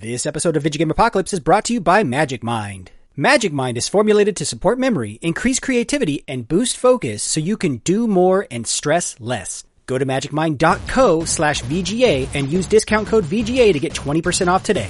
This episode of Vidjagame Apocalypse is brought to you by Magic Mind. Magic Mind is formulated to support memory, increase creativity, and boost focus so you can do more and stress less. Go to magicmind.co/VGA and use discount code VGA to get 20% off today.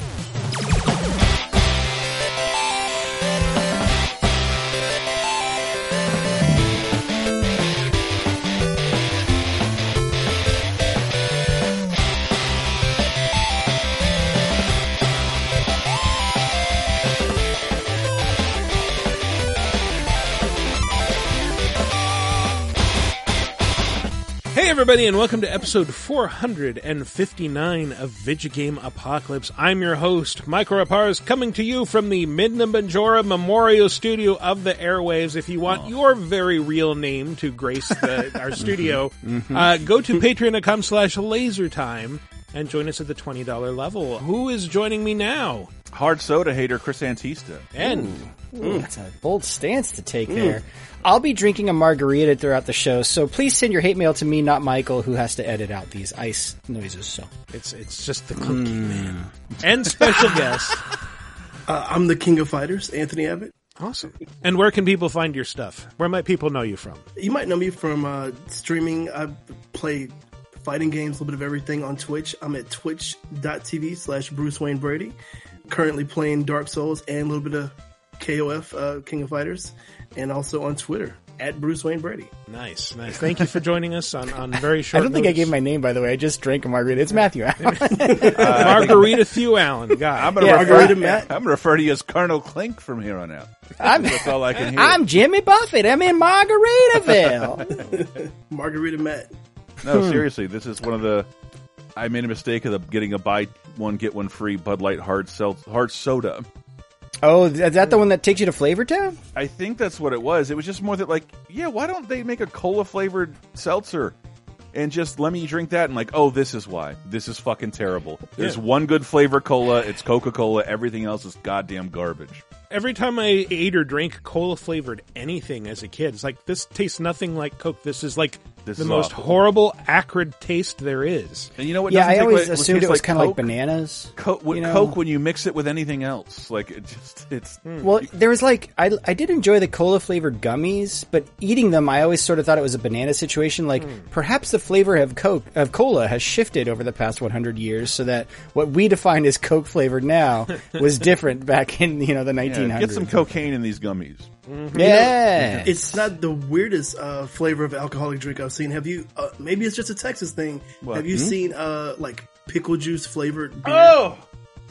Hey everybody, and welcome to episode 459 of Vidjagame Apocalypse. I'm your host, Michael Rapaz, coming to you from the Midna Banjora Memorial Studio of the Airwaves. If you want your very real name to grace our studio, go to patreon.com/LaserTime and join us at the $20 level. Who is joining me now? Hard soda hater Chris Antista. And that's a bold stance to take there. I'll be drinking a margarita throughout the show, so please send your hate mail to me, not Michael, who has to edit out these ice noises. So it's just the clunky man. And special guest. I'm the King of Fighters, Anthony Abbott. Awesome. And where can people find your stuff? Where might people know you from? You might know me from streaming. I play fighting games, a little bit of everything on Twitch. I'm at twitch.tv/BruceWayneBrady. Currently playing Dark Souls and a little bit of KOF, King of Fighters, and also on Twitter at Bruce Wayne Brady. Nice, nice. Thank you for joining us on very short notice. I gave my name, by the way. I just drank a margarita. It's Matthew Allen. Margarita Thew Allen. God. I'm going to refer to you as Colonel Klink from here on out. That's all I can hear. I'm Jimmy Buffett. I'm in Margaritaville. Margarita Matt. No, seriously, this is one of the... I made a mistake of getting a buy one, get one free Bud Light hard soda. Oh, is that the one that takes you to Flavor Town? I think that's what it was. It was just more that, like, yeah, why don't they make a cola-flavored seltzer and just let me drink that? And like, oh, this is why. This is fucking terrible. There's one good flavor cola. It's Coca-Cola. Everything else is goddamn garbage. Every time I ate or drank cola-flavored anything as a kid, it's like, this tastes nothing like Coke. This is like the most horrible, acrid taste there is. And you know what? Yeah, I always assumed it was kind of like bananas. Coke, when you mix it with anything else, like it just it's. Well, there was like I did enjoy the cola flavored gummies, but eating them, I always sort of thought it was a banana situation. Like perhaps the flavor of cola has shifted over the past 100 years, so that what we define as Coke flavored now was different back in the 1900s. Yeah, get some cocaine in these gummies. Mm-hmm. Yeah, it's not the weirdest flavor of alcoholic drink I've seen. Have you? Maybe it's just a Texas thing. What? Have you seen like pickle juice flavored beer? Oh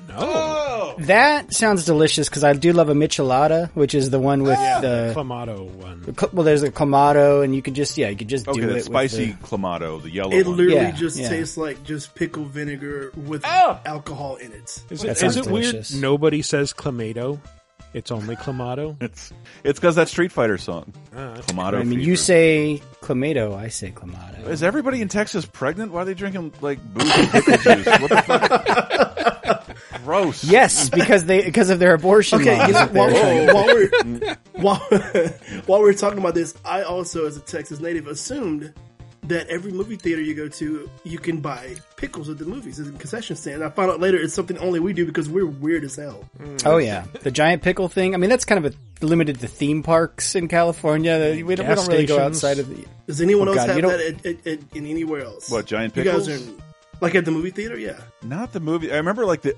no, that sounds delicious because I do love a michelada, which is the one with the clamato one. Well, there's a clamato, and you could just do it. Spicy with clamato, the yellow. It literally just tastes like just pickle vinegar with alcohol in it. Is it weird? Nobody says clamato. It's only clamato. It's because that Street Fighter song. Clamato. I mean, fever. You say clamato, I say clamato. Is everybody in Texas pregnant? Why are they drinking like booze and pickle juice? What the fuck? Gross. Yes, because of their abortion. Okay, while we're talking about this, I also, as a Texas native, assumed that every movie theater you go to, you can buy pickles at the movies at the concession stand. I found out later it's something only we do because we're weird as hell. Oh, yeah. The giant pickle thing. I mean, that's kind of limited to theme parks in California. We don't really go outside of the... Does anyone else have that in anywhere else? What, giant pickles? You guys are like at the movie theater? Yeah. Not the movie. I remember it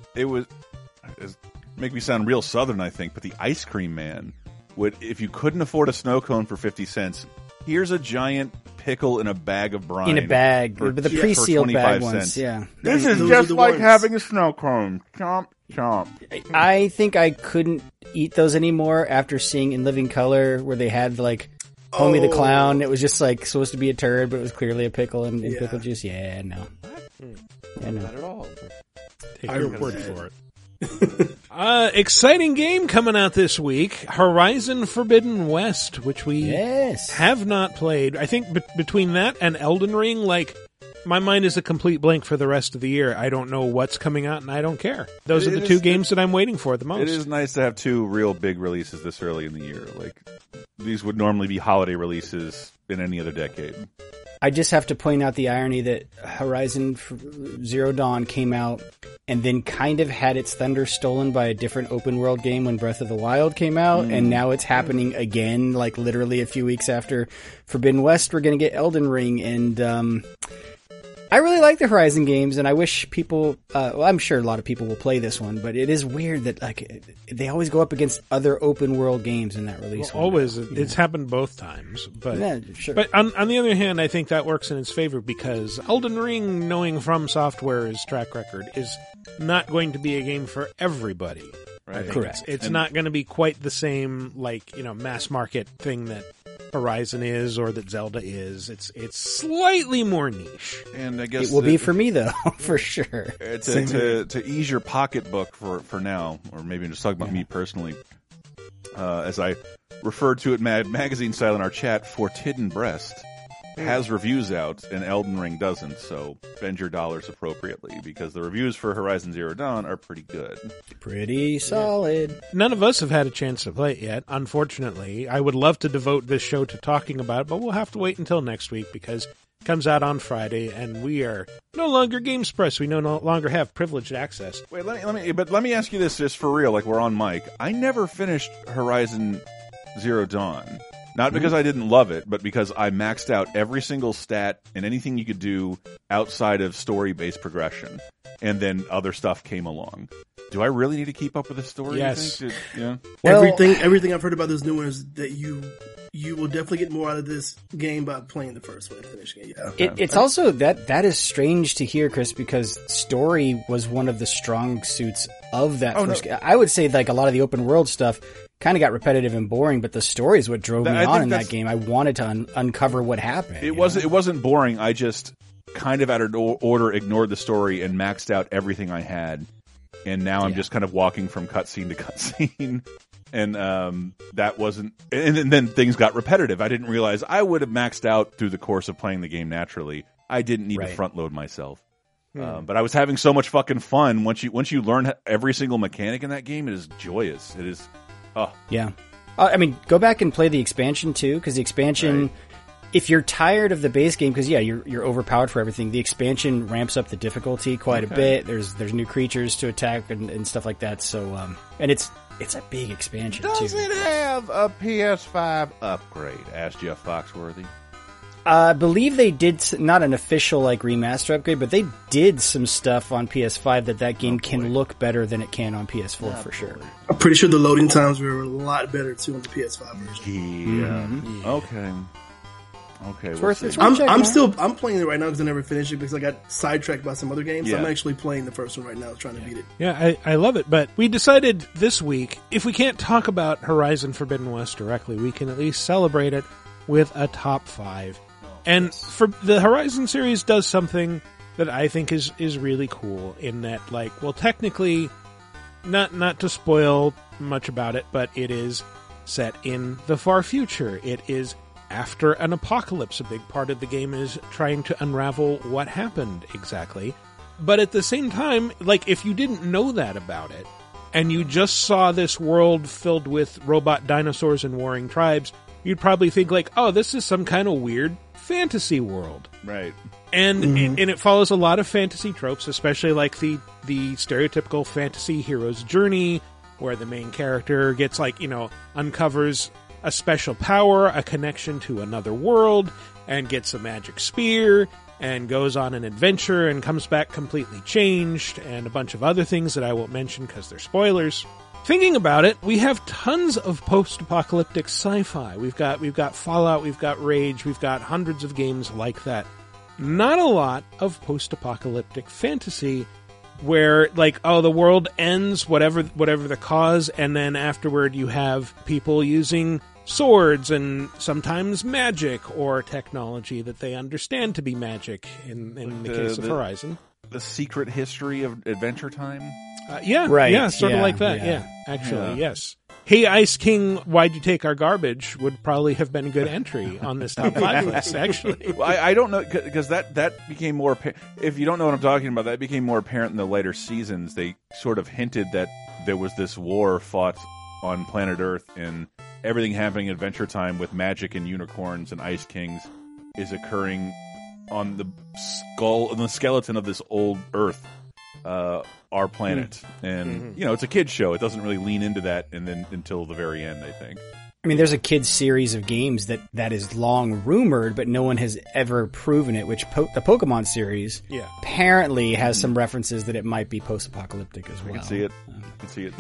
make me sound real Southern, I think, but the ice cream man would, if you couldn't afford a snow cone for 50 cents, here's a giant pickle in a bag of brine. The pre-sealed bag ones, yeah. This is just like having a snow cone. Chomp, chomp. I think I couldn't eat those anymore after seeing In Living Color where they had like Homie the Clown. It was just like supposed to be a turd, but it was clearly a pickle and pickle juice. Yeah, no. Not at all. Take your word for it. Exciting game coming out this week, Horizon Forbidden West, which we have not played. I think between that and Elden Ring, like, my mind is a complete blank for the rest of the year. I don't know what's coming out, and I don't care. Those are the two games that I'm waiting for the most. It is nice to have two real big releases this early in the year. Like, these would normally be holiday releases in any other decade. I just have to point out the irony that Horizon Zero Dawn came out and then kind of had its thunder stolen by a different open-world game when Breath of the Wild came out, and now it's happening again, like literally a few weeks after Forbidden West, we're going to get Elden Ring, and I really like the Horizon games, and I wish people... well, I'm sure a lot of people will play this one, but it is weird that like they always go up against other open-world games in that release. Well, always. It's happened both times. But yeah, sure. But on the other hand, I think that works in its favor because Elden Ring, knowing From Software's track record, is not going to be a game for everybody. Right. Correct. It's not going to be quite the same, like, you know, mass market thing that Horizon is or that Zelda is. It's slightly more niche. And I guess it will be for me, though, for sure. To ease your pocketbook for now, or maybe I'm just talking about me personally, as I referred to it magazine style in our chat, Forbidden West has reviews out and Elden Ring doesn't, so spend your dollars appropriately because the reviews for Horizon Zero Dawn are pretty good. Pretty solid. Yeah. None of us have had a chance to play it yet, unfortunately. I would love to devote this show to talking about it, but we'll have to wait until next week because it comes out on Friday and we are no longer GameSpress. We no longer have privileged access. Wait, let me ask you this just for real, like we're on mic. I never finished Horizon Zero Dawn. Not because I didn't love it, but because I maxed out every single stat and anything you could do outside of story-based progression. And then other stuff came along. Do I really need to keep up with the story? Yes. You think? Yeah. Well, everything I've heard about this new one is that you will definitely get more out of this game by playing the first one and finishing it. Yeah. Okay. It's also that is strange to hear, Chris, because story was one of the strong suits of that first game. I would say like a lot of the open world stuff kind of got repetitive and boring, but the story is what drove me on in that game. I wanted to uncover what happened. It wasn't boring. I just kind of out of order ignored the story and maxed out everything I had. And now I'm just kind of walking from cutscene to cutscene. And that wasn't... And then things got repetitive. I didn't realize I would have maxed out through the course of playing the game naturally. I didn't need to front load myself. But I was having so much fucking fun. Once you learn every single mechanic in that game, it is joyous. It is... Oh. Yeah. I mean, go back and play the expansion too, because the expansion... Right. If you're tired of the base game, because you're overpowered for everything, the expansion ramps up the difficulty quite a bit. There's new creatures to attack and stuff like that. So and it's a big expansion. Does it have a PS5 upgrade? Asked Jeff Foxworthy. I believe they did not an official like remaster upgrade, but they did some stuff on PS5 that game can look better than it can on PS4 for sure. I'm pretty sure the loading times were a lot better too on the PS5 version. Yeah. Mm-hmm. Yeah. Okay. Okay, I'm playing it right now because I never finished it because I got sidetracked by some other games. Yeah. So I'm actually playing the first one right now, trying to beat it. Yeah, I love it. But we decided this week, if we can't talk about Horizon Forbidden West directly, we can at least celebrate it with a top five. And for the Horizon series does something that I think is really cool in that, like, well, technically, not to spoil much about it, but it is set in the far future. It is after an apocalypse. A big part of the game is trying to unravel what happened exactly. But at the same time, like, if you didn't know that about it, and you just saw this world filled with robot dinosaurs and warring tribes, you'd probably think, like, oh, this is some kind of weird fantasy world. Right. And it follows a lot of fantasy tropes, especially, like, the stereotypical fantasy hero's journey, where the main character gets, like, you know, uncovers a special power, a connection to another world, and gets a magic spear, and goes on an adventure, and comes back completely changed, and a bunch of other things that I won't mention because they're spoilers. Thinking about it, we have tons of post-apocalyptic sci-fi. We've got Fallout, we've got Rage, we've got hundreds of games like that. Not a lot of post-apocalyptic fantasy where, like, oh, the world ends, whatever the cause, and then afterward you have people using swords and sometimes magic or technology that they understand to be magic in the case of Horizon. The secret history of Adventure Time? Yeah, right. Yeah, sort of like that. Yeah. Actually, yes. Hey, Ice King, why'd you take our garbage would probably have been a good entry on this top 5 list, actually. Well, I don't know, because that became more apparent. If you don't know what I'm talking about, that became more apparent in the later seasons. They sort of hinted that there was this war fought on planet Earth in everything happening in Adventure Time with magic and unicorns and ice kings is occurring on the skull, on the skeleton of this old Earth, our planet. And, you know, it's a kid's show. It doesn't really lean into that and then until the very end, I think. I mean, there's a kids series of games that is long rumored, but no one has ever proven it, which the Pokemon series apparently has some references that it might be post-apocalyptic as well. I can see it.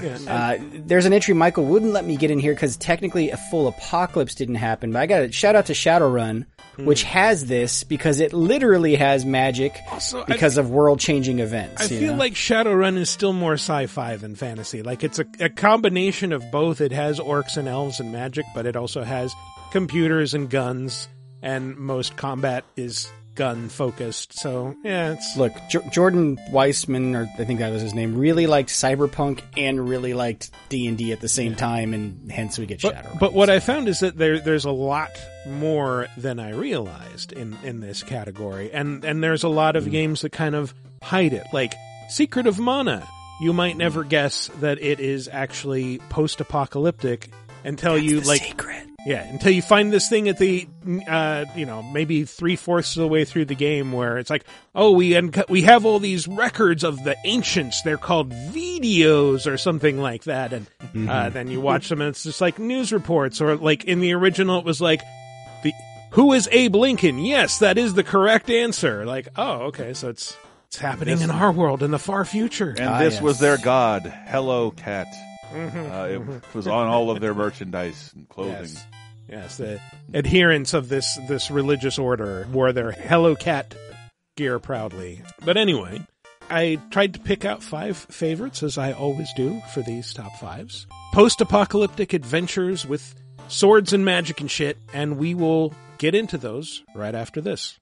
There's an entry Michael wouldn't let me get in here because technically a full apocalypse didn't happen, but I got a shout out to Shadowrun, which has this because it literally has magic also, because of world-changing events. I feel like Shadowrun is still more sci-fi than fantasy. Like, it's a combination of both. It has orcs and elves and magic, but it also has computers and guns, and most combat is gun-focused, so, yeah, it's... Look, Jordan Weissman, or I think that was his name, really liked Cyberpunk and really liked D&D at the same time, and hence we get Shadowrun. But what I found is that there's a lot more than I realized in this category, and there's a lot of games that kind of hide it, like Secret of Mana. You might never guess that it is actually post-apocalyptic until secret. Yeah, until you find this thing at the, maybe 3/4 of the way through the game where it's like, oh, we have all these records of the ancients. They're called videos or something like that. And then you watch them and it's just like news reports, or like in the original it was like, who is Abe Lincoln? Yes, that is the correct answer. Like, oh, okay, so it's happening in our world in the far future. And this was their god, Hello Cat. It was on all of their merchandise and clothing. Yes, the adherents of this religious order wore their Hello Cat gear proudly. But anyway, I tried to pick out 5 favorites, as I always do for these top 5s. Post-apocalyptic adventures with swords and magic and shit, and we will get into those right after this.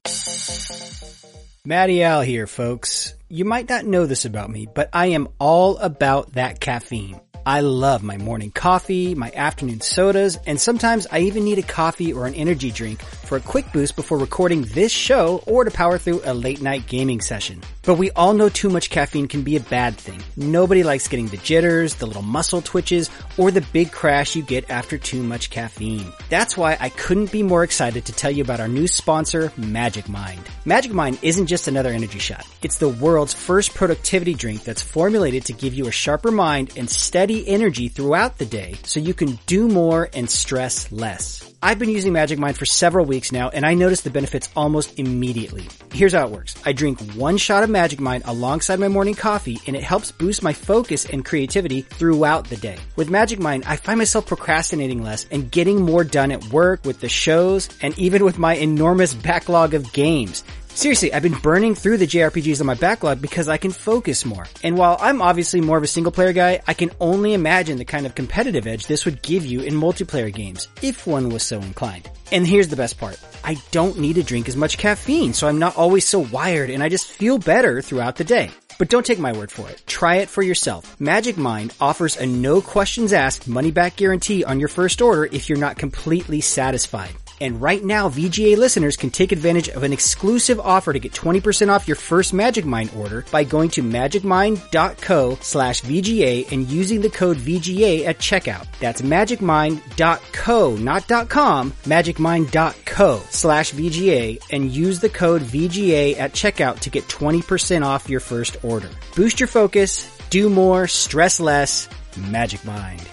Matty Al here, folks. You might not know this about me, but I am all about that caffeine. I love my morning coffee, my afternoon sodas, and sometimes I even need a coffee or an energy drink for a quick boost before recording this show or to power through a late-night gaming session. But we all know too much caffeine can be a bad thing. Nobody likes getting the jitters, the little muscle twitches, or the big crash you get after too much caffeine. That's why I couldn't be more excited to tell you about our new sponsor, Magic Mind. Magic Mind isn't just another energy shot. It's the world's first productivity drink that's formulated to give you a sharper mind and steady energy throughout the day so you can do more and stress less. I've been using Magic Mind for several weeks now, and I noticed the benefits almost immediately. Here's how it works. I drink 1 shot of Magic Mind alongside my morning coffee, and it helps boost my focus and creativity throughout the day. With Magic Mind, I find myself procrastinating less and getting more done at work, with the shows, and even with my enormous backlog of games. Seriously, I've been burning through the JRPGs on my backlog because I can focus more. And while I'm obviously more of a single-player guy, I can only imagine the kind of competitive edge this would give you in multiplayer games, if one was so inclined. And here's the best part. I don't need to drink as much caffeine, so I'm not always so wired, and I just feel better throughout the day. But don't take my word for it. Try it for yourself. Magic Mind offers a no-questions-asked money-back guarantee on your first order if you're not completely satisfied. And right now, VGA listeners can take advantage of an exclusive offer to get 20% off your first Magic Mind order by going to magicmind.co/VGA and using the code VGA at checkout. That's magicmind.co, not .com, magicmind.co/VGA, and use the code VGA at checkout to get 20% off your first order. Boost your focus, do more, stress less, Magic Mind.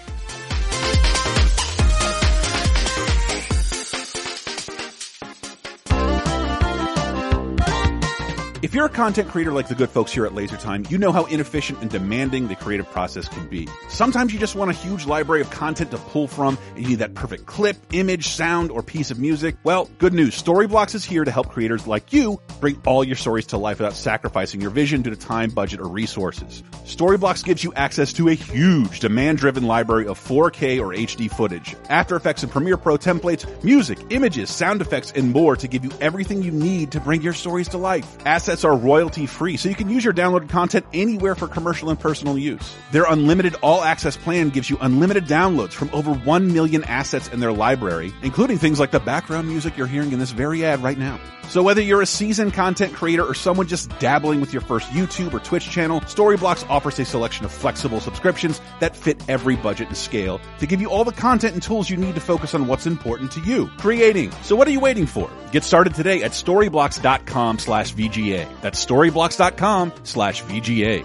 If you're a content creator like the good folks here at LaserTime, you know how inefficient and demanding the creative process can be. Sometimes you just want a huge library of content to pull from, and you need that perfect clip, image, sound, or piece of music. Well, good news. Storyblocks is here to help creators like you bring all your stories to life without sacrificing your vision due to time, budget, or resources. Storyblocks gives you access to a huge, demand-driven library of 4K or HD footage, After Effects and Premiere Pro templates, music, images, sound effects, and more to give you everything you need to bring your stories to life. Assets are royalty-free, so you can use your downloaded content anywhere for commercial and personal use. Their unlimited all-access plan gives you unlimited downloads from over 1 million assets in their library, including things like the background music you're hearing in this very ad right now. So whether you're a seasoned content creator or someone just dabbling with your first YouTube or Twitch channel, Storyblocks offers a selection of flexible subscriptions that fit every budget and scale to give you all the content and tools you need to focus on what's important to you, creating. So what are you waiting for? Get started today at storyblocks.com/VGA. That's storyblocks.com/VGA.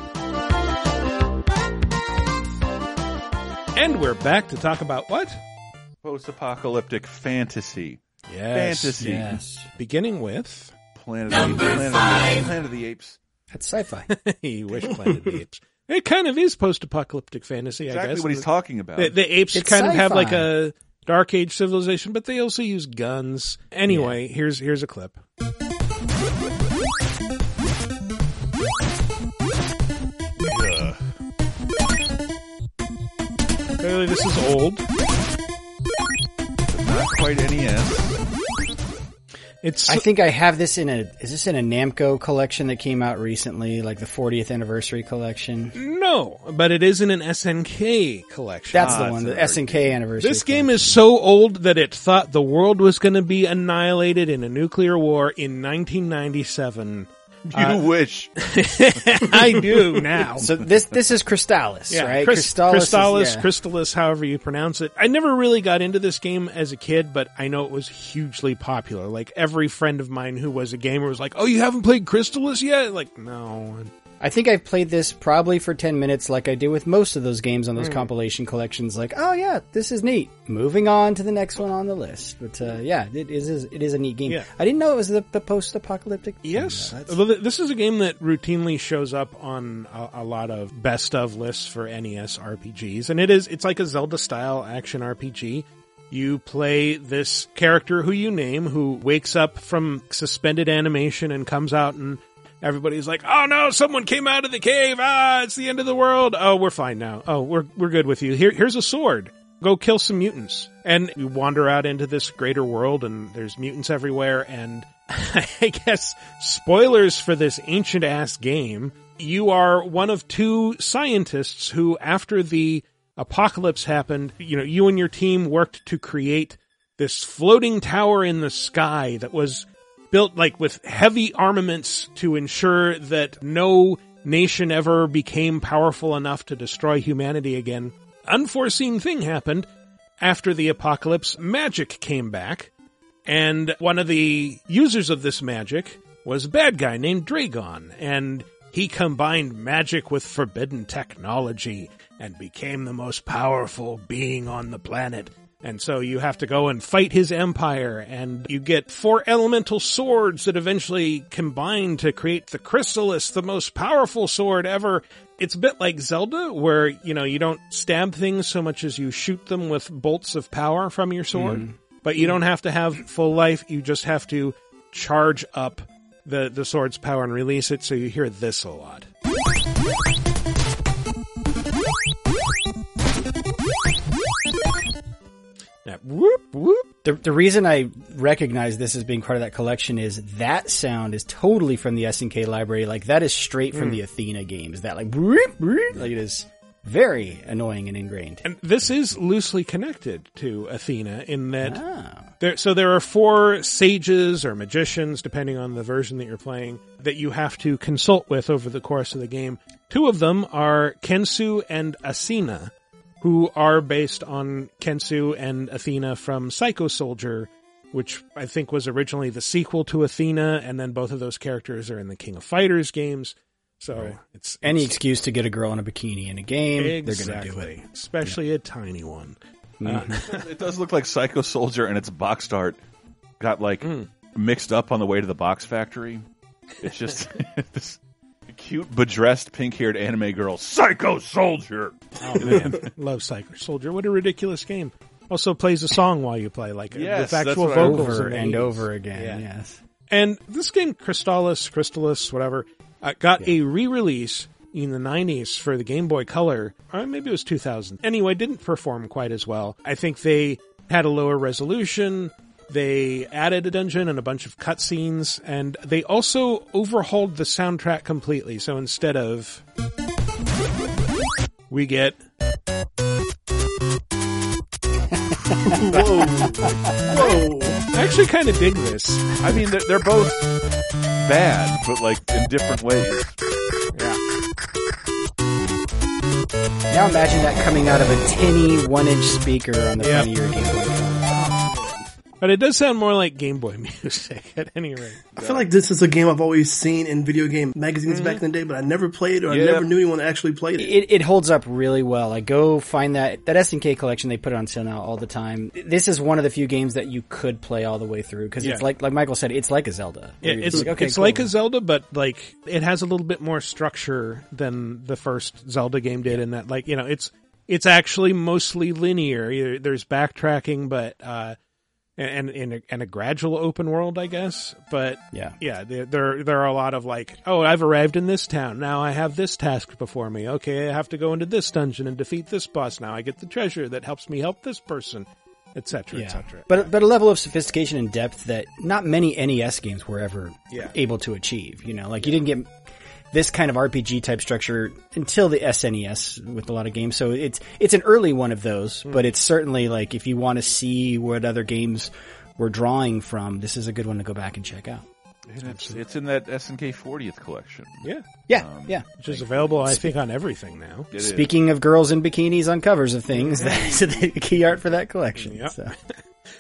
And we're back to talk about what? Post-apocalyptic fantasy. Yes. Fantasy. Yes. Beginning with Planet of the Apes. That's sci-fi. You wish Planet of the Apes. It kind of is post-apocalyptic fantasy, exactly, I guess. Exactly what he's talking about. The apes it's kind sci-fi. Of have like a Dark Age civilization, but they also use guns. Anyway, yeah. Here's a clip. Yeah. Clearly this is old. Not quite NES. I think I have this is this in a Namco collection that came out recently, like the 40th anniversary collection? No, but it is in an SNK collection. That's the one, the SNK anniversary. This game is so old that it thought the world was going to be annihilated in a nuclear war in 1997. You wish. I do now. So this is Crystallis, yeah, right? Crystallis, however you pronounce it. I never really got into this game as a kid, but I know it was hugely popular. Like every friend of mine who was a gamer was like, "Oh, you haven't played Crystallis yet?" Like, no. I think I've played this probably for 10 minutes like I do with most of those games on those compilation collections. Like, oh yeah, this is neat. Moving on to the next one on the list. But yeah, it is a neat game. Yeah. I didn't know it was the post-apocalyptic game. Yes. This is a game that routinely shows up on a lot of best of lists for NES RPGs. And it's like a Zelda-style action RPG. You play this character who you name who wakes up from suspended animation and comes out and everybody's like, "Oh no, someone came out of the cave. Ah, it's the end of the world. Oh, we're fine now. Oh, we're good with you. Here's a sword. Go kill some mutants." And you wander out into this greater world and there's mutants everywhere, and I guess spoilers for this ancient ass game, you are one of two scientists who, after the apocalypse happened, you know, you and your team worked to create this floating tower in the sky that was built like with heavy armaments to ensure that no nation ever became powerful enough to destroy humanity again. Unforeseen thing happened. After the apocalypse, magic came back, and one of the users of this magic was a bad guy named Dragon, and he combined magic with forbidden technology and became the most powerful being on the planet. And so you have to go and fight his empire, and you get four elemental swords that eventually combine to create the Crystallis, the most powerful sword ever. It's a bit like Zelda, where, you know, you don't stab things so much as you shoot them with bolts of power from your sword. Mm. But you don't have to have full life. You just have to charge up the sword's power and release it, so you hear this a lot. Whoop, whoop. The reason I recognize this as being part of that collection is that sound is totally from the SNK library. Like, that is straight from the Athena games. That, like, whoop, whoop, like, it is very annoying and ingrained. And this is loosely connected to Athena in that there are four sages or magicians, depending on the version that you're playing, that you have to consult with over the course of the game. Two of them are Kensu and Athena, who are based on Kensu and Athena from Psycho Soldier, which I think was originally the sequel to Athena, and then both of those characters are in the King of Fighters games. So right. It's any excuse to get a girl in a bikini in a game, exactly. They're going to do it. Especially a tiny one. It does look like Psycho Soldier and its box art got like mixed up on the way to the box factory. It's just this cute, bedressed, pink-haired anime girl, Psycho Soldier. Oh, man. Love Psycho Soldier. What a ridiculous game. Also plays a song while you play, like with actual vocals. Over and over again, yes. And this game, Crystallis, whatever, got a re-release in the 90s for the Game Boy Color. Or maybe it was 2000. Anyway, didn't perform quite as well. I think they had a lower resolution. They added a dungeon and a bunch of cutscenes, and they also overhauled the soundtrack completely. So instead of... we get... Whoa. Whoa. I actually kind of dig this. I mean, they're both bad, but like in different ways. Yeah. Now imagine that coming out of a tinny 1-inch speaker on the front of your Game Boy controller. But it does sound more like Game Boy music at any rate. I feel like this is a game I've always seen in video game magazines back in the day, but I never played or I never knew anyone that actually played it. It holds up really well. Like, go find that SNK collection. They put it on sale now all the time. This is one of the few games that you could play all the way through because it's like Michael said, it's like a Zelda. It's like a Zelda, but like it has a little bit more structure than the first Zelda game did in that, like, you know, it's actually mostly linear. There's backtracking, but and a gradual open world, I guess. But yeah, there are a lot of like, oh, I've arrived in this town. Now I have this task before me. Okay, I have to go into this dungeon and defeat this boss. Now I get the treasure that helps me help this person, etc., etc. But a level of sophistication and depth that not many NES games were ever able to achieve. You know, like you didn't get this kind of RPG type structure until the SNES with a lot of games. So it's an early one of those, but it's certainly like if you want to see what other games we're drawing from, this is a good one to go back and check out. It's in that SNK 40th collection. Yeah. Yeah. Which is available, I think, on everything now. Speaking of girls in bikinis on covers of things, that's the key art for that collection. Yep. So.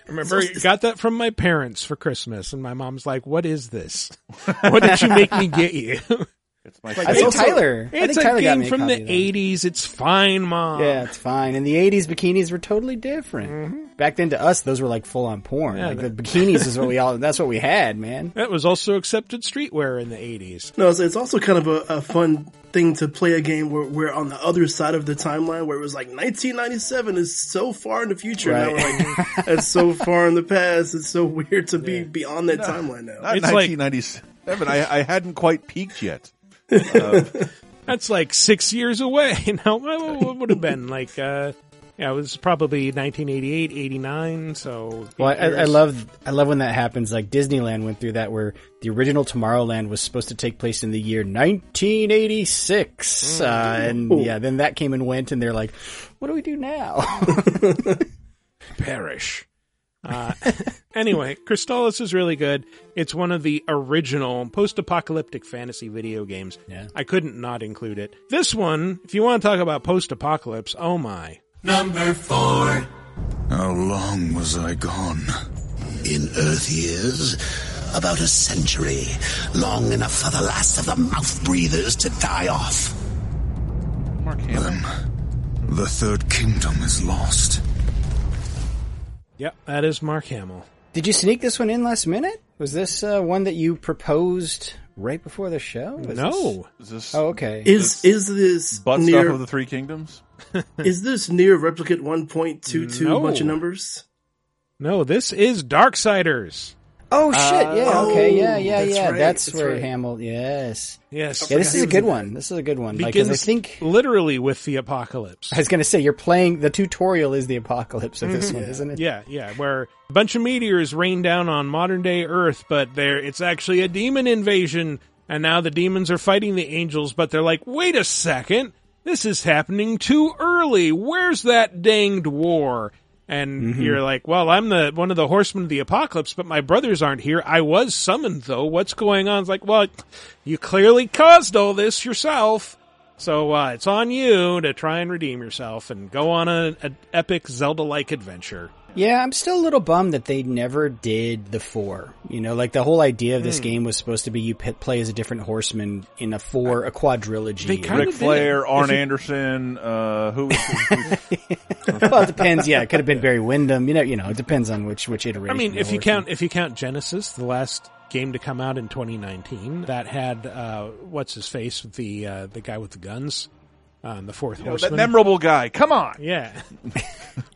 Remember, I got that from my parents for Christmas, and my mom's like, what is this? What did you make me get you? It's my I think Tyler got me a copy of that. It's a game from the 80s. It's fine, Mom. Yeah, it's fine. In the 80s, bikinis were totally different. Mm-hmm. Back then, to us, those were like full-on porn. Yeah, like the bikinis is what that's what we had, man. That was also accepted streetwear in the 80s. No, it's also kind of a fun thing to play a game where we're on the other side of the timeline where it was like 1997 is so far in the future. Right. Now we're like, that's so far in the past. It's so weird to be beyond that timeline now. Not it's 1997. Like... I hadn't quite peaked yet. That's like 6 years away. Now, what would have been like? It was probably 1988, 89. So, well, I love when that happens. Like Disneyland went through that, where the original Tomorrowland was supposed to take place in the year 1986, then that came and went, and they're like, "What do we do now?" Perish. Anyway, Crystallis is really good. It's one of the original post-apocalyptic fantasy video games. Yeah. I couldn't not include it. This one, if you want to talk about post-apocalypse, oh my. Number 4. How long was I gone? In Earth years, about a century. Long enough for the last of the mouth-breathers to die off. Mark Hamill. Then, the Third Kingdom is lost. Yep, that is Mark Hamill. Did you sneak this one in last minute? Was this one that you proposed right before the show? No. Okay. Is this butt NieR, stuff of the Three Kingdoms? Is this NieR Replicant 1.22 bunch of numbers? No, this is Darksiders. Oh shit! Yeah. Okay. Yeah. That's right. That's where Hamill. Yes. Yeah, this is a good one. Because I think literally with the apocalypse. I was going to say you're playing. The tutorial is the apocalypse of this one, isn't it? Yeah. Where a bunch of meteors rain down on modern day Earth, but it's actually a demon invasion, and now the demons are fighting the angels. But they're like, wait a second, this is happening too early. Where's that danged war? And you're like, well, I'm one of the horsemen of the apocalypse, but my brothers aren't here. I was summoned, though. What's going on? It's like, well, you clearly caused all this yourself. So it's on you to try and redeem yourself and go on an epic Zelda-like adventure. Yeah, I'm still a little bummed that they never did the 4. You know, like the whole idea of this game was supposed to be you play as a different horseman in a quadrilogy. They kind Ric Flair, Arn Anderson, who? Well, it depends. Yeah, it could have been Barry Windham. You know, it depends on which iteration. I mean, if you count Genesis, the last game to come out in 2019, that had what's his face, the guy with the guns. The fourth horseman. That memorable guy. Come on. Yeah.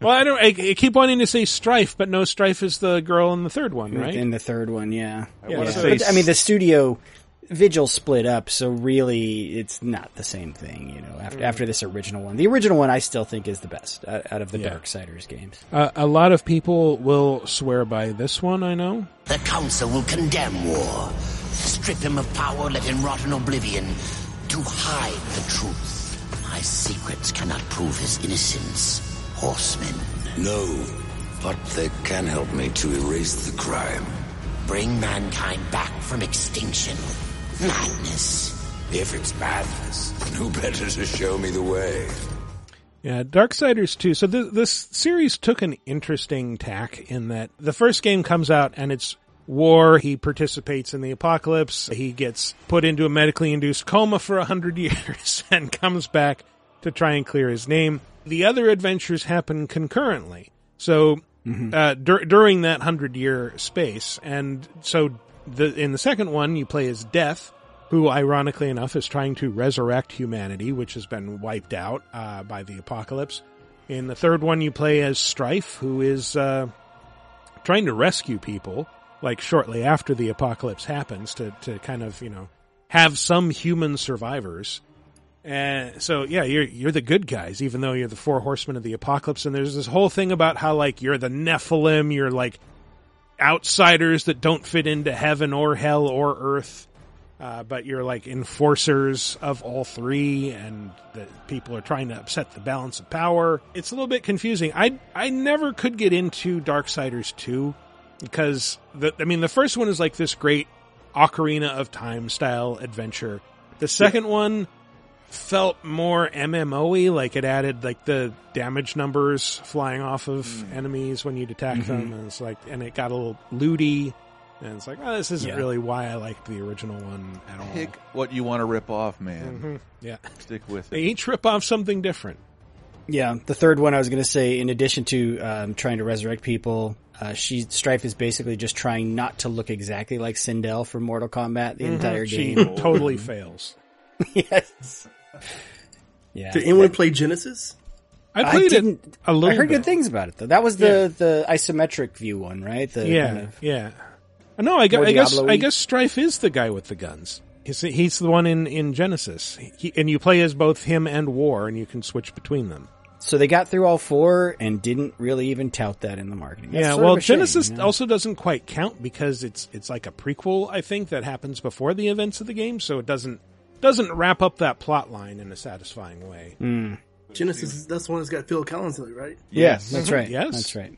Well, I keep wanting to say Strife, but no, Strife is the girl in the third one, right? In the third one, yeah. I mean, the studio Vigil split up, so really it's not the same thing, you know, after this original one. The original one I still think is the best out of the Darksiders games. A lot of people will swear by this one, I know. The Council will condemn war. Strip him of power, let him rot in oblivion. To hide the truth. My secrets cannot prove his innocence. Horsemen. No, but they can help me to erase the crime. Bring mankind back from extinction. Madness. If it's madness, then who better to show me the way? Yeah, Darksiders 2. So this series took an interesting tack in that the first game comes out and it's war. He participates in the apocalypse. He gets put into a medically induced coma for 100 years and comes back to try and clear his name. The other adventures happen concurrently. So during that 100-year space. And so in the second one, you play as Death, who ironically enough is trying to resurrect humanity, which has been wiped out by the apocalypse. In the third one, you play as Strife, who is trying to rescue people, like shortly after the apocalypse happens, to kind of, you know, have some human survivors. And so, yeah, you're the good guys, even though you're the four horsemen of the apocalypse. And there's this whole thing about how, like, you're the Nephilim, you're like outsiders that don't fit into heaven or hell or earth. But you're like enforcers of all three, and the people are trying to upset the balance of power. It's a little bit confusing. I never could get into Darksiders 2 because the first one is like this great Ocarina of Time style adventure. The second one felt more MMO-y, like it added like the damage numbers flying off of enemies when you'd attack them, and it's like, and it got a little looty, and it's like, oh, this isn't really why I liked the original one at all. Pick what you want to rip off, man. Yeah, stick with it. They each rip off something different. Yeah, the third one I was going to say, in addition to trying to resurrect people, Strife is basically just trying not to look exactly like Sindel from Mortal Kombat the entire game. She totally fails. Yes. Yeah. Did anyone play Genesis? I played it a little bit. I heard good things about it, though. That was the isometric view one, right? No, I guess Strife is the guy with the guns. He's the one in Genesis. And you play as both him and War, and you can switch between them. So they got through all four and didn't really even tout that in the marketing. That's Genesis also doesn't quite count because it's like a prequel, I think, that happens before the events of the game, so it doesn't wrap up that plot line in a satisfying way. Genesis, that's the one that's got Phil Collins in it, right? Yes, that's right. Yes, that's right.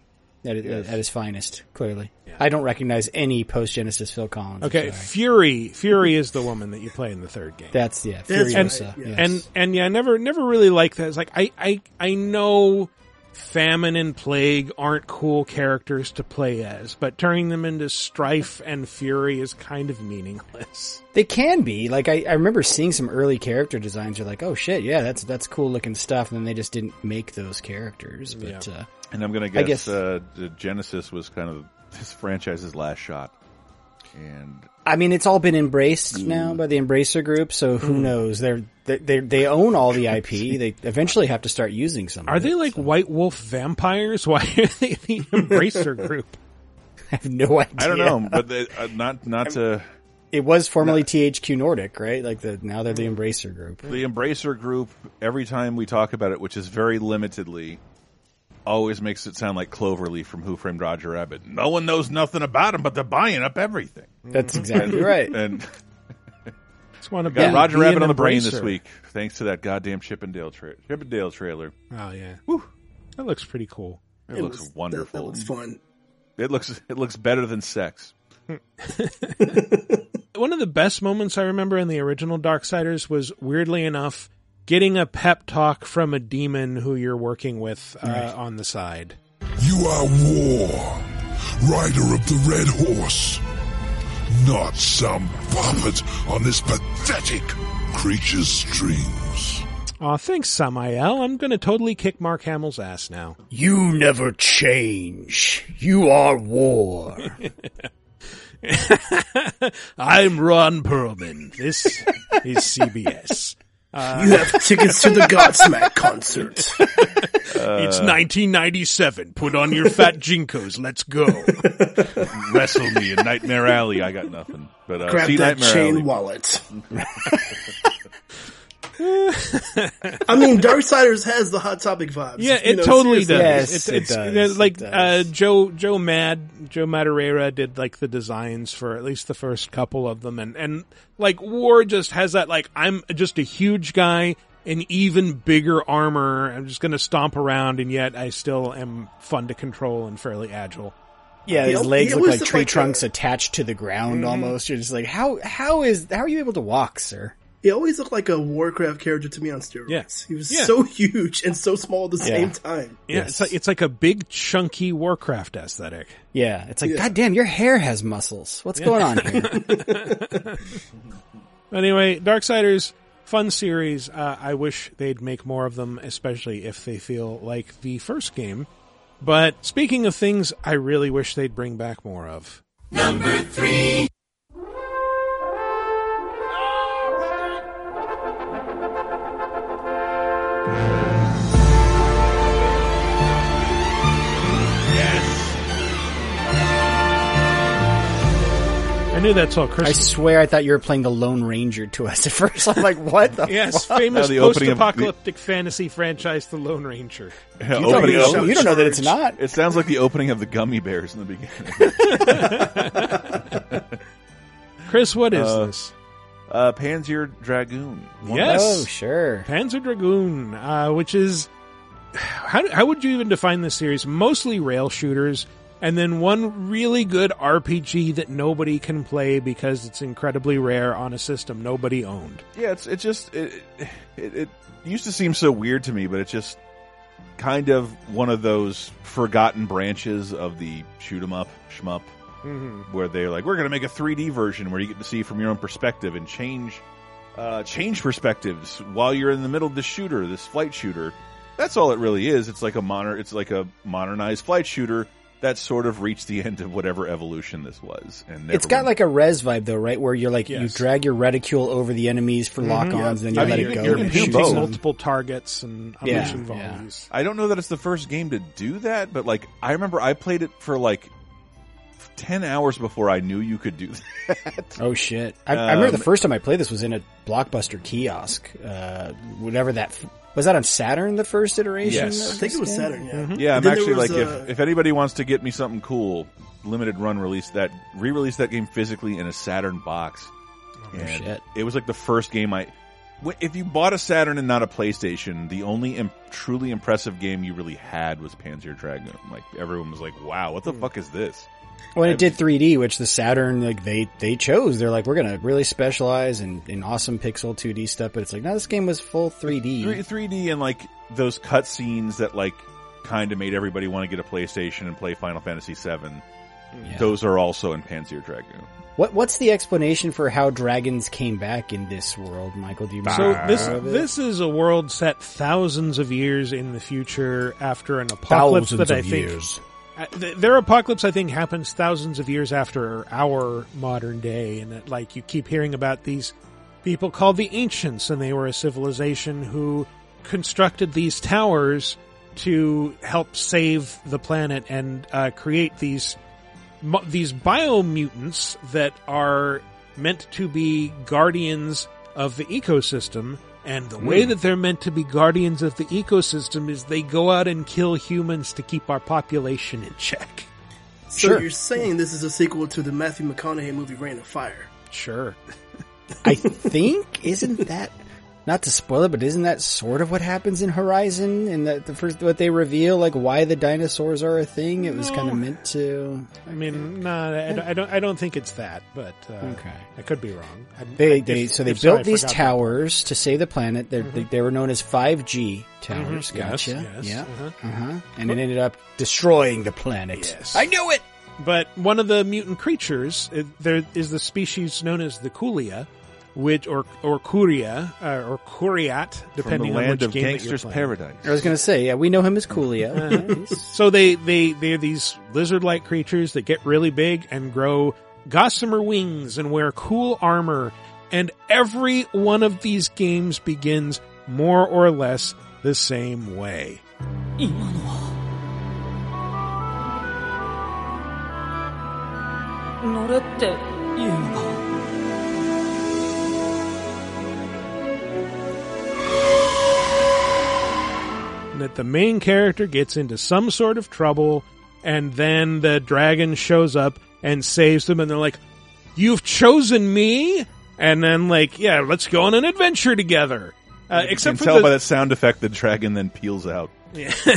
At his finest, clearly. Yeah. I don't recognize any post-Genesis Phil Collins. Okay, Fury is the woman that you play in the third game. That's Furiosa. Right. Yes. And I never really liked that. It's like I know famine and plague aren't cool characters to play as, but turning them into Strife and Fury is kind of meaningless. They can be. Like I remember seeing some early character designs. You're like, oh shit, yeah, that's cool looking stuff. And then they just didn't make those characters. But and I'm gonna guess Genesis was kind of this franchise's last shot, and I mean it's all been embraced now by the Embracer Group. So who knows? They own all the IP. They eventually have to start using some. Are they like White Wolf vampires? Why are they the Embracer Group? I have no idea. I don't know, but they, it was formerly THQ Nordic, right? Like now they're the Embracer Group. The Embracer Group. Every time we talk about it, which is very limitedly, always makes it sound like Cloverleaf from Who Framed Roger Rabbit. No one knows nothing about him, but they're buying up everything. That's exactly right. And got Roger Rabbit on the brain this week, thanks to that goddamn Chippendale trailer. Oh yeah, woo, that looks pretty cool. It looks wonderful. That looks fun. It looks better than sex. One of the best moments I remember in the original Darksiders was, weirdly enough, getting a pep talk from a demon who you're working with on the side. You are War, rider of the red horse. Not some puppet on this pathetic creature's strings. Aw, thanks, Samael. I'm going to totally kick Mark Hamill's ass now. You never change. You are War. I'm Ron Perlman. This is CBS. You have tickets to the Godsmack concert. It's 1997. Put on your fat jinkos. Let's go. Wrestle me in Nightmare Alley. I got nothing. But grab that Nightmare chain Alley. Wallet. I mean, Darksiders has the Hot Topic vibes. Yeah, it totally does. Yes, it does. Like Joe Madureira did like the designs for at least the first couple of them, and like War just has that like I'm just a huge guy in even bigger armor. I'm just gonna stomp around, and yet I still am fun to control and fairly agile. Yeah, his legs look like tree trunks attached to the ground almost. You're just like, how are you able to walk, sir? He always looked like a Warcraft character to me on steroids. Yeah. He was so huge and so small at the same time. Yeah, it's like a big, chunky Warcraft aesthetic. Yeah, it's like, goddamn, your hair has muscles. What's going on here? Anyway, Darksiders, fun series. I wish they'd make more of them, especially if they feel like the first game. But speaking of things I really wish they'd bring back more of. Number 3. I knew that's all Christmas. I swear I thought you were playing the Lone Ranger to us at first. I'm like, what the fuck? Famous post-apocalyptic fantasy franchise, the Lone Ranger. Yeah, you don't know that it's not. It sounds like the opening of the Gummy Bears in the beginning. Chris, what is this? Panzer Dragoon. Yes. Oh, sure. Panzer Dragoon, which is... How would you even define this series? Mostly rail shooters. And then one really good RPG that nobody can play because it's incredibly rare on a system nobody owned. Yeah, it used to seem so weird to me, but it's just kind of one of those forgotten branches of the shoot 'em up, shmup, where they're like, we're going to make a 3D version where you get to see from your own perspective and change perspectives while you're in the middle of the shooter, this flight shooter. That's all it really is. It's like a modernized flight shooter. That sort of reached the end of whatever evolution this was. And it's got like a Rez vibe, though, right? Where you're like, you drag your reticule over the enemies for lock-ons, then you let it go. You're shooting multiple targets and unleashing volleys. I don't know that it's the first game to do that, but like, I remember I played it for like 10 hours before I knew you could do that. Oh, shit. I remember the first time I played this was in a Blockbuster kiosk. Whatever that... Was that on Saturn, the first iteration? Yes. I think it was Saturn, Yeah, I'm actually like, if anybody wants to get me something cool, limited run re-release that game physically in a Saturn box. Oh, shit. It was like the first game if you bought a Saturn and not a PlayStation, the only truly impressive game you really had was Panzer Dragoon. Like, everyone was like, wow, what the fuck is this? Well, it did 3D, which the Saturn, like, they chose. They're like, we're going to really specialize in awesome pixel 2D stuff. But it's like, no, this game was full 3D. 3D and, like, those cutscenes that, like, kind of made everybody want to get a PlayStation and play Final Fantasy VII. Yeah. Those are also in Panzer Dragoon. What's the explanation for how dragons came back in this world, Michael? Do you remember? So this is a world set thousands of years in the future after an apocalypse thousands that I think... Years. Their apocalypse, I think, happens thousands of years after our modern day, and that, like, you keep hearing about these people called the Ancients, and they were a civilization who constructed these towers to help save the planet and create these biomutants that are meant to be guardians of the ecosystem. And the way that they're meant to be guardians of the ecosystem is they go out and kill humans to keep our population in check. So you're saying this is a sequel to the Matthew McConaughey movie Reign of Fire? Sure. I think, isn't that, not to spoil it, but isn't that sort of what happens in Horizon? And that the first, what they reveal, like why the dinosaurs are a thing? It was kind of meant to. I mean, I don't think it's that, but okay. I could be wrong. They built these towers to save the planet. They were known as 5G towers. Mm-hmm. Gotcha. Yes, yeah. And it ended up destroying the planet. Yes. I knew it. But one of the mutant creatures, there is the species known as the Kulia. Which or Kuria or Kuriat, depending on which game that you're playing. From the land of Gangster's Paradise. I was going to say, yeah, we know him as Kulia. So they're these lizard-like creatures that get really big and grow gossamer wings and wear cool armor. And every one of these games begins more or less the same way. 今のは乗れって言うのか。That the main character gets into some sort of trouble, and then the dragon shows up and saves them, and they're like, "You've chosen me?" And then, like, yeah, let's go on an adventure together. Except you can tell by that sound effect, the dragon then peels out. Yeah. Hell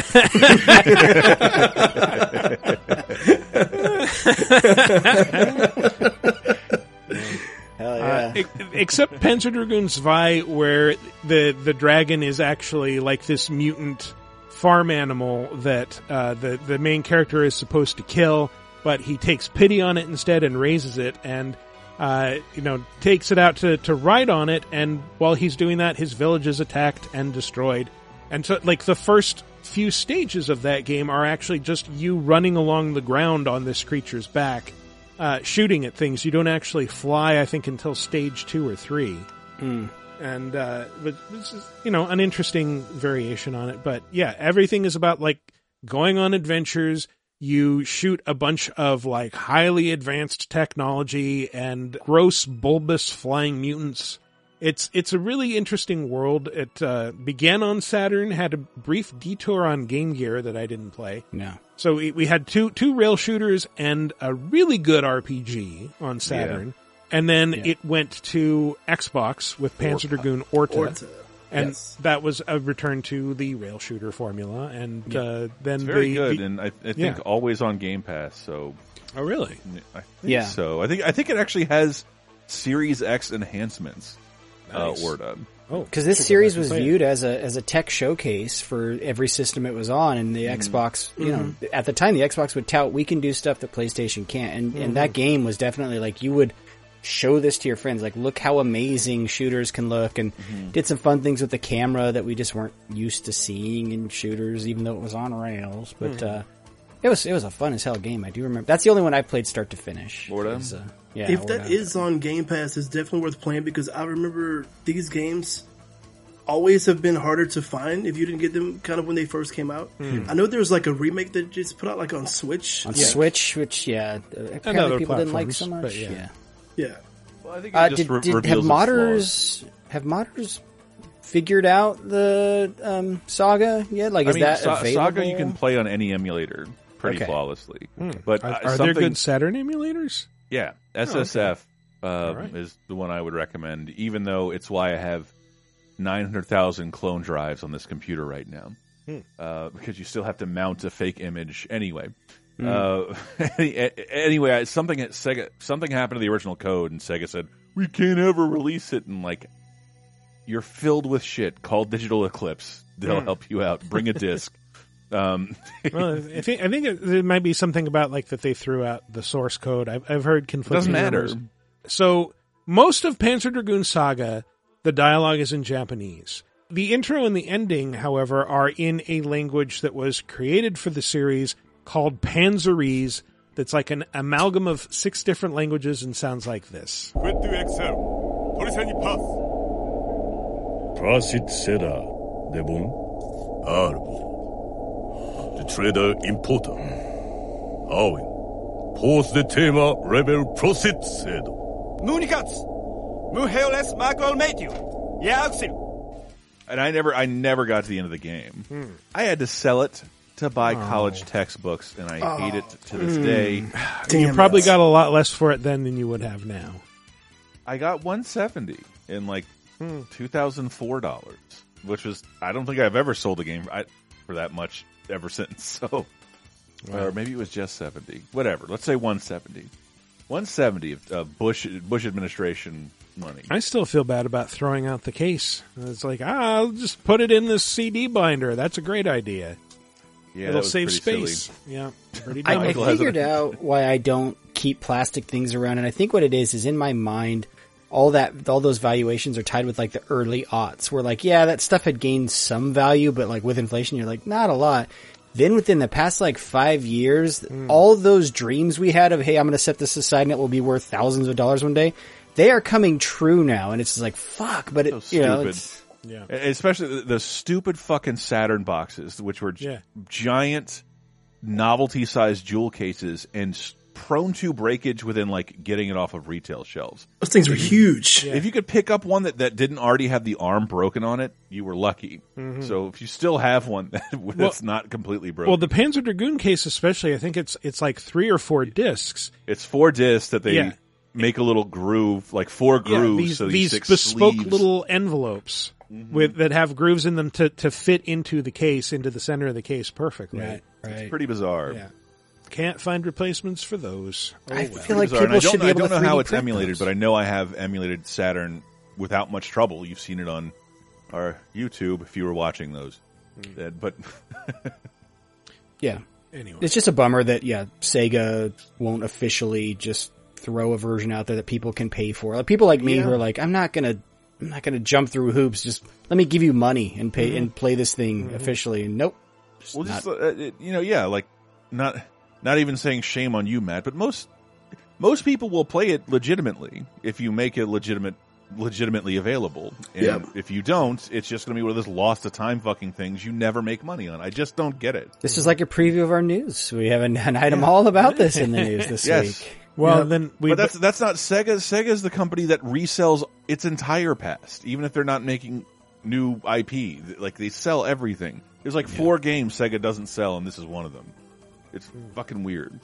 yeah. Except Panzer Dragoon Zwei, where the dragon is actually like this mutant farm animal that the main character is supposed to kill, but he takes pity on it instead and raises it and takes it out to ride on it, and while he's doing that, his village is attacked and destroyed. And so, like, the first few stages of that game are actually just you running along the ground on this creature's back, shooting at things. You don't actually fly, I think, until stage 2 or 3. Mm. And, but this is, an interesting variation on it. But yeah, everything is about, like, going on adventures. You shoot a bunch of, like, highly advanced technology and gross, bulbous flying mutants. It's a really interesting world. It began on Saturn, had a brief detour on Game Gear that I didn't play. No. So we had two rail shooters and a really good RPG on Saturn. Yeah. And then it went to Xbox with Panzer Dragoon Orta. And that was a return to the rail shooter formula, and then it's very good. And I think always on Game Pass. So, oh really? I think so. I think it actually has Series X enhancements. Nice. Orta. Oh, because this series was viewed as a tech showcase for every system it was on, and the Xbox. You know, at the time, the Xbox would tout, "We can do stuff that PlayStation can't," and that game was definitely like you would show this to your friends, like, look how amazing shooters can look, and did some fun things with the camera that we just weren't used to seeing in shooters, even though it was on rails. But it was a fun as hell game. I do remember that's the only one I played start to finish. If that is on Game Pass, it's definitely worth playing, because I remember these games always have been harder to find if you didn't get them kind of when they first came out. I know there was like a remake that just put out like on Switch. Switch, which apparently people didn't like so much. Yeah. Well, I think it just have modders figured out the Saga yet? Like, is that Saga you can play on any emulator pretty flawlessly. But are there good Saturn emulators? Yeah, SSF is the one I would recommend. Even though it's why I have 900,000 clone drives on this computer right now, because you still have to mount a fake image anyway. Anyway, something happened to the original code, and Sega said, "We can't ever release it." And like, you're filled with shit. Call Digital Eclipse; they'll help you out. Bring a disc. Well, I think there might be something about like that they threw out the source code. I've heard conflicting. Doesn't matter. Rumors. So most of Panzer Dragoon Saga, the dialogue is in Japanese. The intro and the ending, however, are in a language that was created for the series, called Panzerese, that's like an amalgam of 6 different languages and sounds like this. The trader importer. Arwen. Pause the tema rebel prosit seda. Nunikats. Muheoles Michael Matthew. Yaxil. And I never got to the end of the game. I had to sell it to buy college textbooks, and I hate it to this day. Damn, you probably got a lot less for it then than you would have now. I got $170 in like $2004, which was, I don't think I've ever sold a game for that much ever since. So, or maybe it was just $70. Whatever. Let's say $170. $170 of Bush administration money. I still feel bad about throwing out the case. It's like, I'll just put it in this CD binder. That's a great idea. Yeah, it'll save space. Silly. Yeah, I figured out why I don't keep plastic things around, and I think what it is in my mind, all those valuations are tied with like the early aughts, where like that stuff had gained some value, but like with inflation, you're like not a lot. Then within the past like 5 years, all those dreams we had of hey, I'm going to set this aside and it will be worth thousands of dollars one day, they are coming true now, and it's just like fuck. But it's so stupid. Yeah. Especially the stupid fucking Saturn boxes, which were giant novelty-sized jewel cases and prone to breakage within, like, getting it off of retail shelves. Those things were huge. Yeah. If you could pick up one that didn't already have the arm broken on it, you were lucky. Mm-hmm. So if you still have one that's not completely broken. Well, the Panzer Dragoon case especially, I think it's like 3 or 4 discs. It's 4 discs that they make a little groove, like 4 grooves. Yeah, these 6 bespoke sleeves. Little envelopes that have grooves in them to fit into the case, into the center of the case perfectly. Right. It's pretty bizarre. Yeah. Can't find replacements for those. I feel like people should be able to 3D print those. I don't know how it's emulated, but I know I have emulated Saturn without much trouble. You've seen it on our YouTube if you were watching those. But yeah, anyway, it's just a bummer that Sega won't officially just throw a version out there that people can pay for. Like people like me who are like, I'm not gonna jump through hoops. Just let me give you money and pay and play this thing officially. And nope. Not even saying shame on you, Matt, but most people will play it legitimately if you make it legitimately available. And if you don't, it's just going to be one of those lost to time fucking things you never make money on. I just don't get it. This is like a preview of our news. We have an item all about this in the news this week. Well, then but that's not Sega. Sega's the company that resells its entire past, even if they're not making new IP. Like they sell everything. There's like 4 games Sega doesn't sell, and this is one of them. It's fucking weird.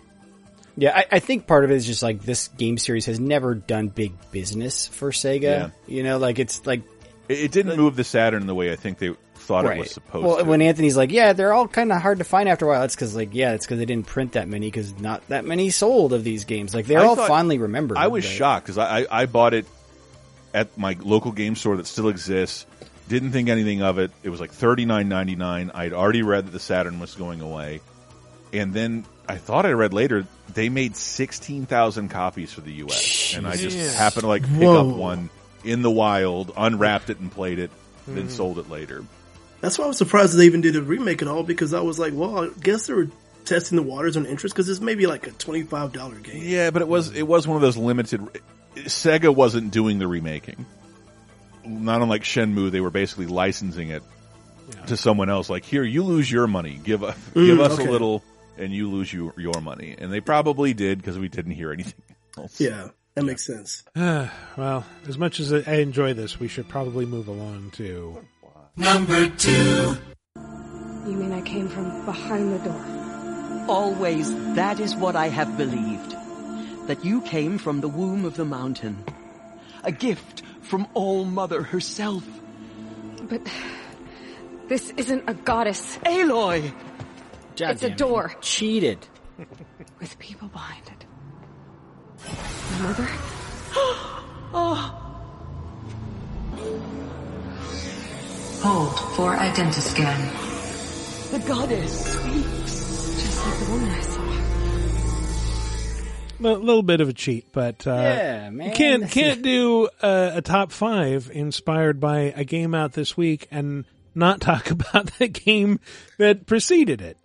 Yeah, I think part of it is just like this game series has never done big business for Sega. Yeah. You know, like it's like it didn't move the Saturn the way I think they thought it was supposed to. Well, when Anthony's like, they're all kind of hard to find after a while. It's because they didn't print that many because not that many sold of these games. Like they're all fondly remembered. I was shocked because I bought it at my local game store that still exists. Didn't think anything of it. It was like $39.99. I'd already read that the Saturn was going away. And then I thought I read later they made 16,000 copies for the U.S. Jeez. And I just happened to pick up one in the wild, unwrapped it and played it, then sold it later. That's why I was surprised they even did a remake at all because I was like, well, I guess they were testing the waters on interest because it's maybe like a $25 game. Yeah, but it was one of those limited. Sega wasn't doing the remaking. Not unlike Shenmue, they were basically licensing it to someone else. Like, here, you lose your money. Give us a little. And you lose your money. And they probably did because we didn't hear anything else. Yeah, that makes sense. Well, as much as I enjoy this, we should probably move along to... Number 2. You mean I came from behind the door? Always, that is what I have believed. That you came from the womb of the mountain. A gift from All Mother herself. But this isn't a goddess. Aloy! God it's a door. You cheated. With people behind it. My mother? Oh. Hold for identiscan. The goddess speaks. Just like the woman I saw. A little bit of a cheat, but you can't do a top 5 inspired by a game out this week and not talk about the game that preceded it.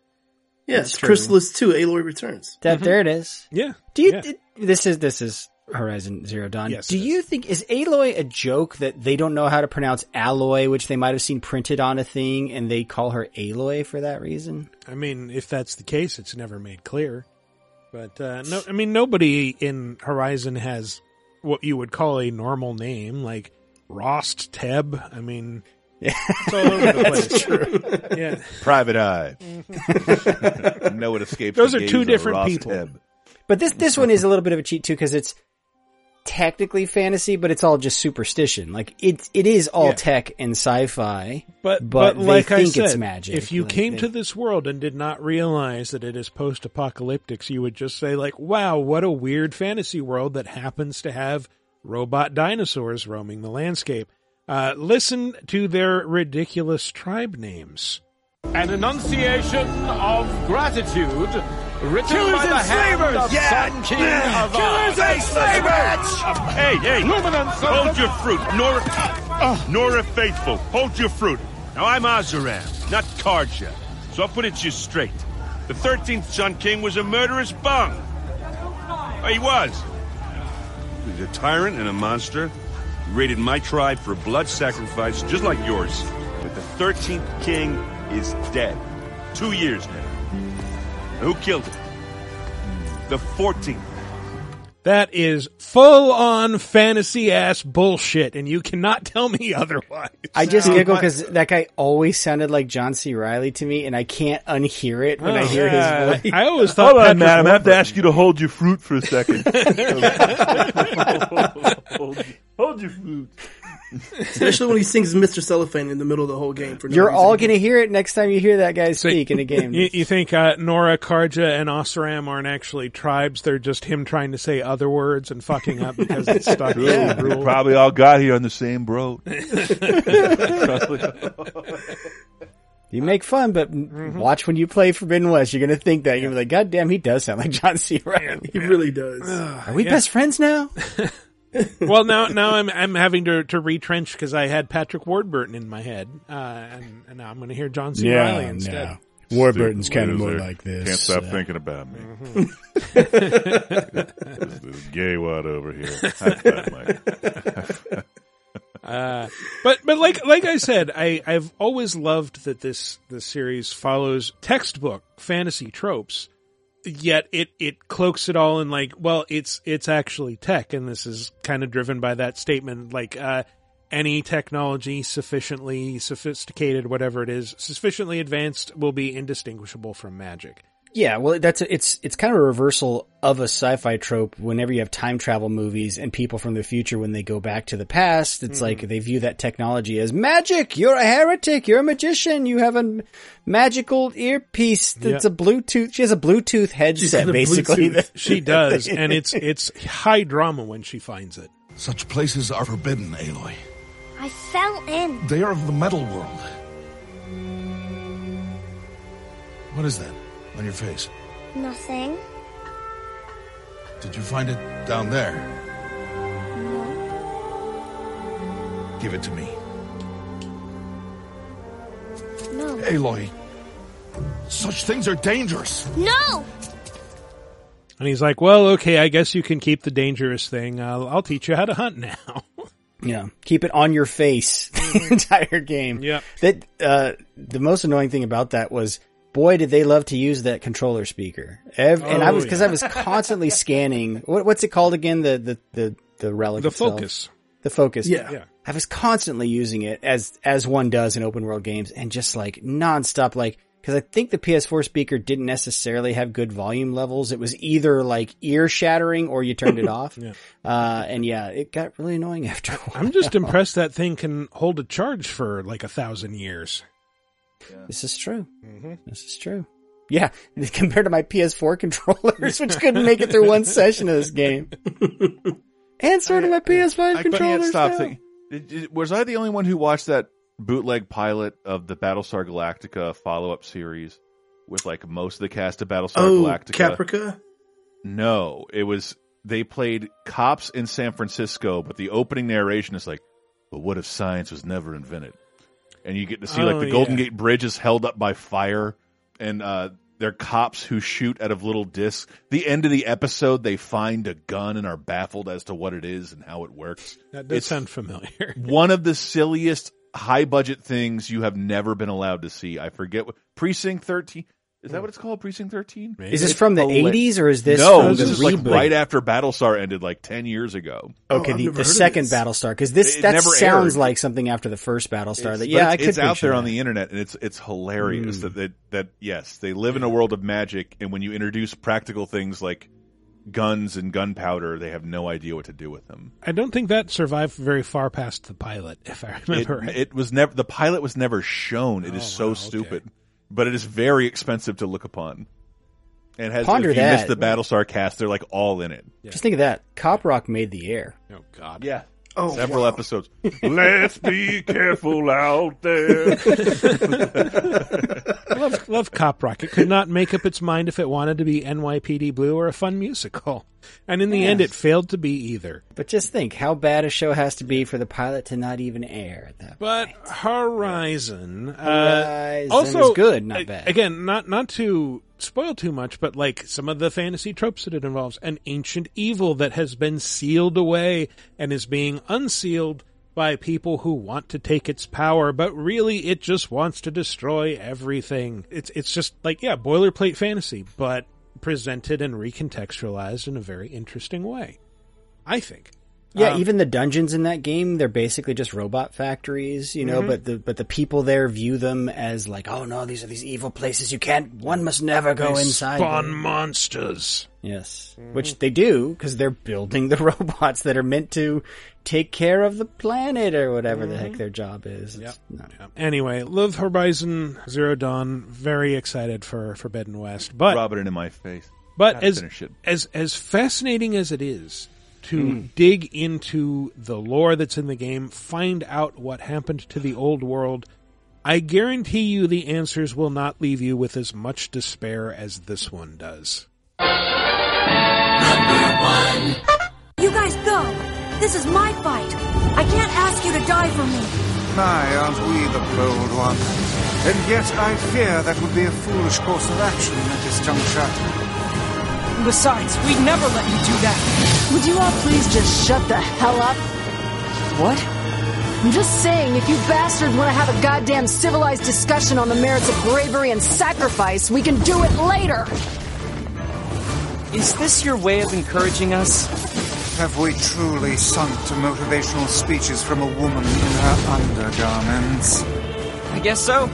Yes, Crystallis 2, Aloy Returns. There it is. Yeah. Do you? This is Horizon Zero Dawn. Yes, do you think is Aloy a joke that they don't know how to pronounce alloy, which they might have seen printed on a thing, and they call her Aloy for that reason? I mean, if that's the case, it's never made clear. But no, I mean, nobody in Horizon has what you would call a normal name, like Rost Teb. I mean. Yeah. It's all over the place. That's true. Yeah. Private Eye. No, it escapes. Those are two different people. Ebb. But this one is a little bit of a cheat too because it's technically fantasy, but it's all just superstition. Like it is all tech and sci-fi. But like they think I said, it's magic. If you came to this world and did not realize that it is post-apocalyptic, you would just say like, "Wow, what a weird fantasy world that happens to have robot dinosaurs roaming the landscape." Listen to their ridiculous tribe names. An enunciation of gratitude written by the hand of Sun King of Killers and Slavers! Hey, hold your fruit, Nora Faithful, hold your fruit. Now I'm Azuram, not Karja, so I'll put it to you straight. The 13th Sun King was a murderous bum. Oh, he was. He was a tyrant and a monster. rated my tribe for blood sacrifice, just like yours. But the 13th king is dead. 2 years now. Who killed him? The 14th. That is full-on fantasy-ass bullshit, and you cannot tell me otherwise. I just giggle because that guy always sounded like John C. Riley to me, and I can't unhear it when I hear his voice. I always thought, hold on, madam, I have to ask you to hold your fruit for a second. Hold your fruit. Especially when he sings Mr. Cellophane in the middle of the whole game. For no You're reason. All going to hear it next time you hear that guy speak in a game. You think Nora, Karja, and Osram aren't actually tribes? They're just him trying to say other words and fucking up because it's stuck. Yeah. We probably all got here on the same boat. You make fun, but watch when you play Forbidden West. You're going to think that. You're going to be like, God damn, he does sound like John C. Reilly. He really does. Are we best friends now? Well, now I'm having to retrench because I had Patrick Warburton in my head, and now I'm going to hear John C. Reilly instead. No. Warburton's kind of more like this. Can't stop thinking about me. This gay wad over here. High five, Mike. But like I said, I've always loved that this series follows textbook fantasy tropes. Yet it cloaks it all in like, well, it's actually tech, and this is kind of driven by that statement, like any technology sufficiently sophisticated, whatever it is, sufficiently advanced will be indistinguishable from magic. Yeah, well, it's kind of a reversal of a sci-fi trope whenever you have time travel movies and people from the future, when they go back to the past, it's like they view that technology as magic. You're a heretic. You're a magician. You have a magical earpiece that's a Bluetooth. She has a Bluetooth headset, basically. Bluetooth. She does, and it's high drama when she finds it. Such places are forbidden, Aloy. I fell in. They are of the metal world. What is that? On your face? Nothing. Did you find it down there? No. Give it to me. No. Aloy, such things are dangerous. No! And he's like, well, okay, I guess you can keep the dangerous thing. I'll teach you how to hunt now. Yeah, keep it on your face the entire game. Yeah. That, the most annoying thing about that was, boy, did they love to use that controller speaker. I was constantly scanning. What's it called again? The relic. The focus. Yeah. I was constantly using it as one does in open world games, and just like nonstop, like, cause I think the PS4 speaker didn't necessarily have good volume levels. It was either like ear shattering or you turned it off. Yeah. It got really annoying after a while. I'm just impressed that thing can hold a charge for like 1,000 years. Yeah. This is true. Mm-hmm. This is true. Yeah, compared to my PS4 controllers, which couldn't make it through one session of this game. And sort of my PS5 controllers. Was I the only one who watched that bootleg pilot of the Battlestar Galactica follow-up series with like most of the cast of Battlestar Galactica? Caprica? No, it was, they played cops in San Francisco, but the opening narration is like, but what if science was never invented? And you get to see, like, the Golden Gate Bridge is held up by fire, and they're cops who shoot out of little discs. The end of the episode, they find a gun and are baffled as to what it is and how it works. That does sound familiar. One of the silliest high-budget things you have never been allowed to see. I forget what – Precinct 13 – is that what it's called? Precinct 13? Maybe. Is this from the 80s or is this this is like right after Battlestar ended like 10 years ago. Okay, the second Battlestar, because that sounds like something after the first Battlestar. It's out there on the internet, and it's hilarious that they live in a world of magic, and when you introduce practical things like guns and gunpowder, they have no idea what to do with them. I don't think that survived very far past the pilot, if I remember right. The pilot was never shown. It is so stupid. Okay. But it is very expensive to look upon. And if you miss the Battlestar cast, they're like all in it. Yeah. Just think of that. Cop Rock made the air. Oh, God. Yeah. Oh, several episodes. Let's be careful out there. I love Cop Rock. It could not make up its mind if it wanted to be NYPD Blue or a fun musical. And in the end, it failed to be either. But just think how bad a show has to be for the pilot to not even air at that point. But Horizon is good, not bad. Again, not to spoil too much, but like some of the fantasy tropes that it involves, an ancient evil that has been sealed away and is being unsealed by people who want to take its power, but really it just wants to destroy everything. It's just like, yeah, boilerplate fantasy, but presented and recontextualized in a very interesting way, I think. Yeah, even the dungeons in that game, they're basically just robot factories, you know, but the people there view them as like, oh no, these are these evil places one must never go inside. Spawn monsters. Yes. Which they do, because they're building the robots that are meant to take care of the planet or whatever the heck their job is. Yep. Anyway, love Horizon Zero Dawn, very excited for Forbidden West. But rub it in my face. But as fascinating as it is to dig into the lore that's in the game, find out what happened to the old world, I guarantee you the answers will not leave you with as much despair as this one does. Number 1. You guys go. This is my fight. I can't ask you to die for me. My, aren't we the bold ones? And yet I fear that would be a foolish course of action at this juncture. Besides, we'd never let you do that. Would you all please just shut the hell up? What? I'm just saying, if you bastards want to have a goddamn civilized discussion on the merits of bravery and sacrifice, we can do it later! Is this your way of encouraging us? Have we truly sunk to motivational speeches from a woman in her undergarments? I guess so.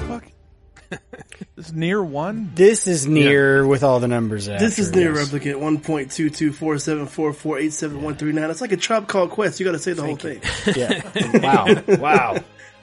This is NieR 1? This is NieR with all the numbers after. This is NieR Replicant 1.22474487139. It's like a Tribe Called Quest. You got to say the whole thing. Yeah. Wow.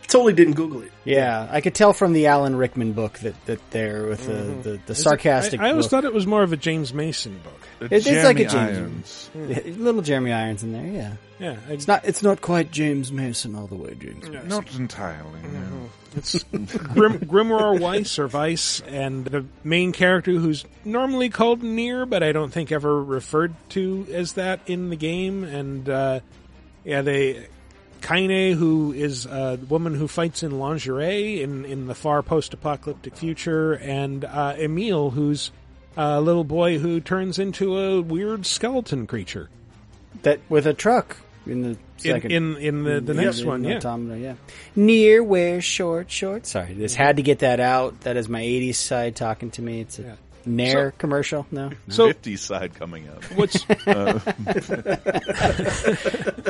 Totally didn't Google it. Yeah, I could tell from the Alan Rickman book that there with the sarcastic. I always thought it was more of a James Mason book. It's like a James little Jeremy Irons in there. Yeah. It's not quite James Mason all the way. James Mason. Not entirely. No. It's Grimoire Weiss or Vice, and the main character who's normally called NieR, but I don't think ever referred to as that in the game. And Kaine, who is a woman who fights in lingerie in the far post-apocalyptic future, and Emil, who's a little boy who turns into a weird skeleton creature. That with a truck in the second. In the next one, Automata, yeah. NieR wears short shorts. Sorry, this had to get that out. That is my 80s side talking to me. It's a NieR commercial? No. 50s side coming up. What's?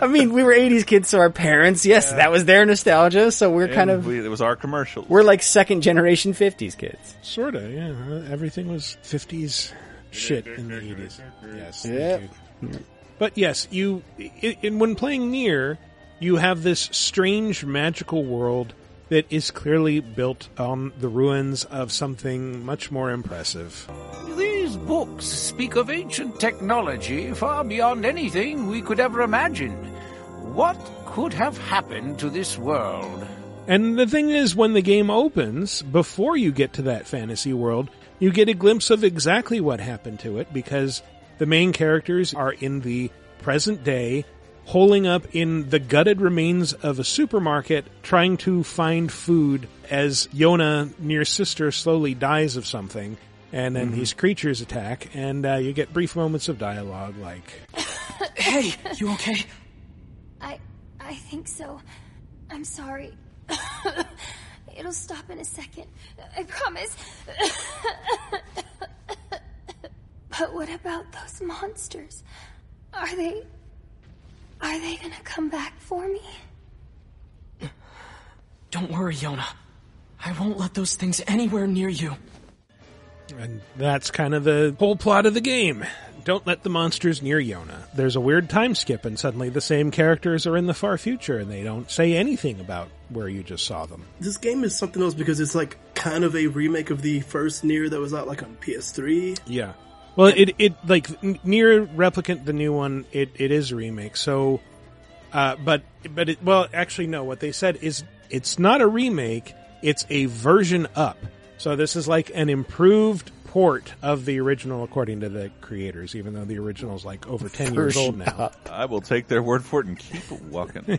I mean, we were 80s kids, so our parents, that was their nostalgia, so we're it was our commercial. We're like second generation 50s kids. Sort of, yeah. Everything was 50s shit in the 80s. Yes. Yeah. But yes, when playing NieR, you have this strange magical world that is clearly built on the ruins of something much more impressive. These books speak of ancient technology far beyond anything we could ever imagine. What could have happened to this world? And the thing is, when the game opens, before you get to that fantasy world, you get a glimpse of exactly what happened to it, because the main characters are in the present day, holing up in the gutted remains of a supermarket, trying to find food as Yona, NieR's sister, slowly dies of something, and then these creatures attack, and you get brief moments of dialogue like, Hey, you okay? I think so. I'm sorry. It'll stop in a second. I promise. But what about those monsters? Are they gonna come back for me? Don't worry, Yona. I won't let those things anywhere NieR you. And that's kind of the whole plot of the game. Don't let the monsters NieR Yona. There's a weird time skip, and suddenly the same characters are in the far future, and they don't say anything about where you just saw them. This game is something else because it's like kind of a remake of the first NieR that was out like on PS3. Yeah. Well, it like NieR Replicant, the new one, it is a remake. So, what they said is it's not a remake; it's a version up. So this is like an improved port of the original, according to the creators, even though the original's like over 10 years old now. I will take their word for it and keep it walking.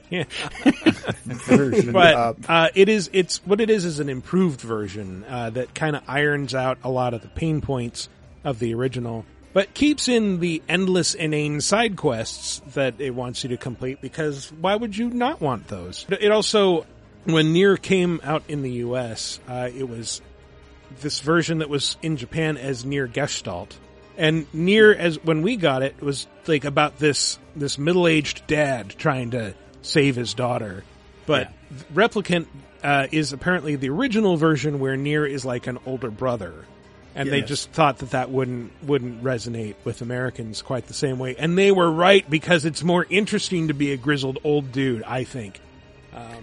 But what it is an improved version that kind of irons out a lot of the pain points of the original, but keeps in the endless inane side quests that it wants you to complete, because why would you not want those? It also, when NieR came out in the US, it was this version that was in Japan as NieR Gestalt. And NieR, as when we got it, was like about this middle-aged dad trying to save his daughter. But Replicant is apparently the original version where NieR is like an older brother. And they just thought that wouldn't resonate with Americans quite the same way. And they were right, because it's more interesting to be a grizzled old dude, I think.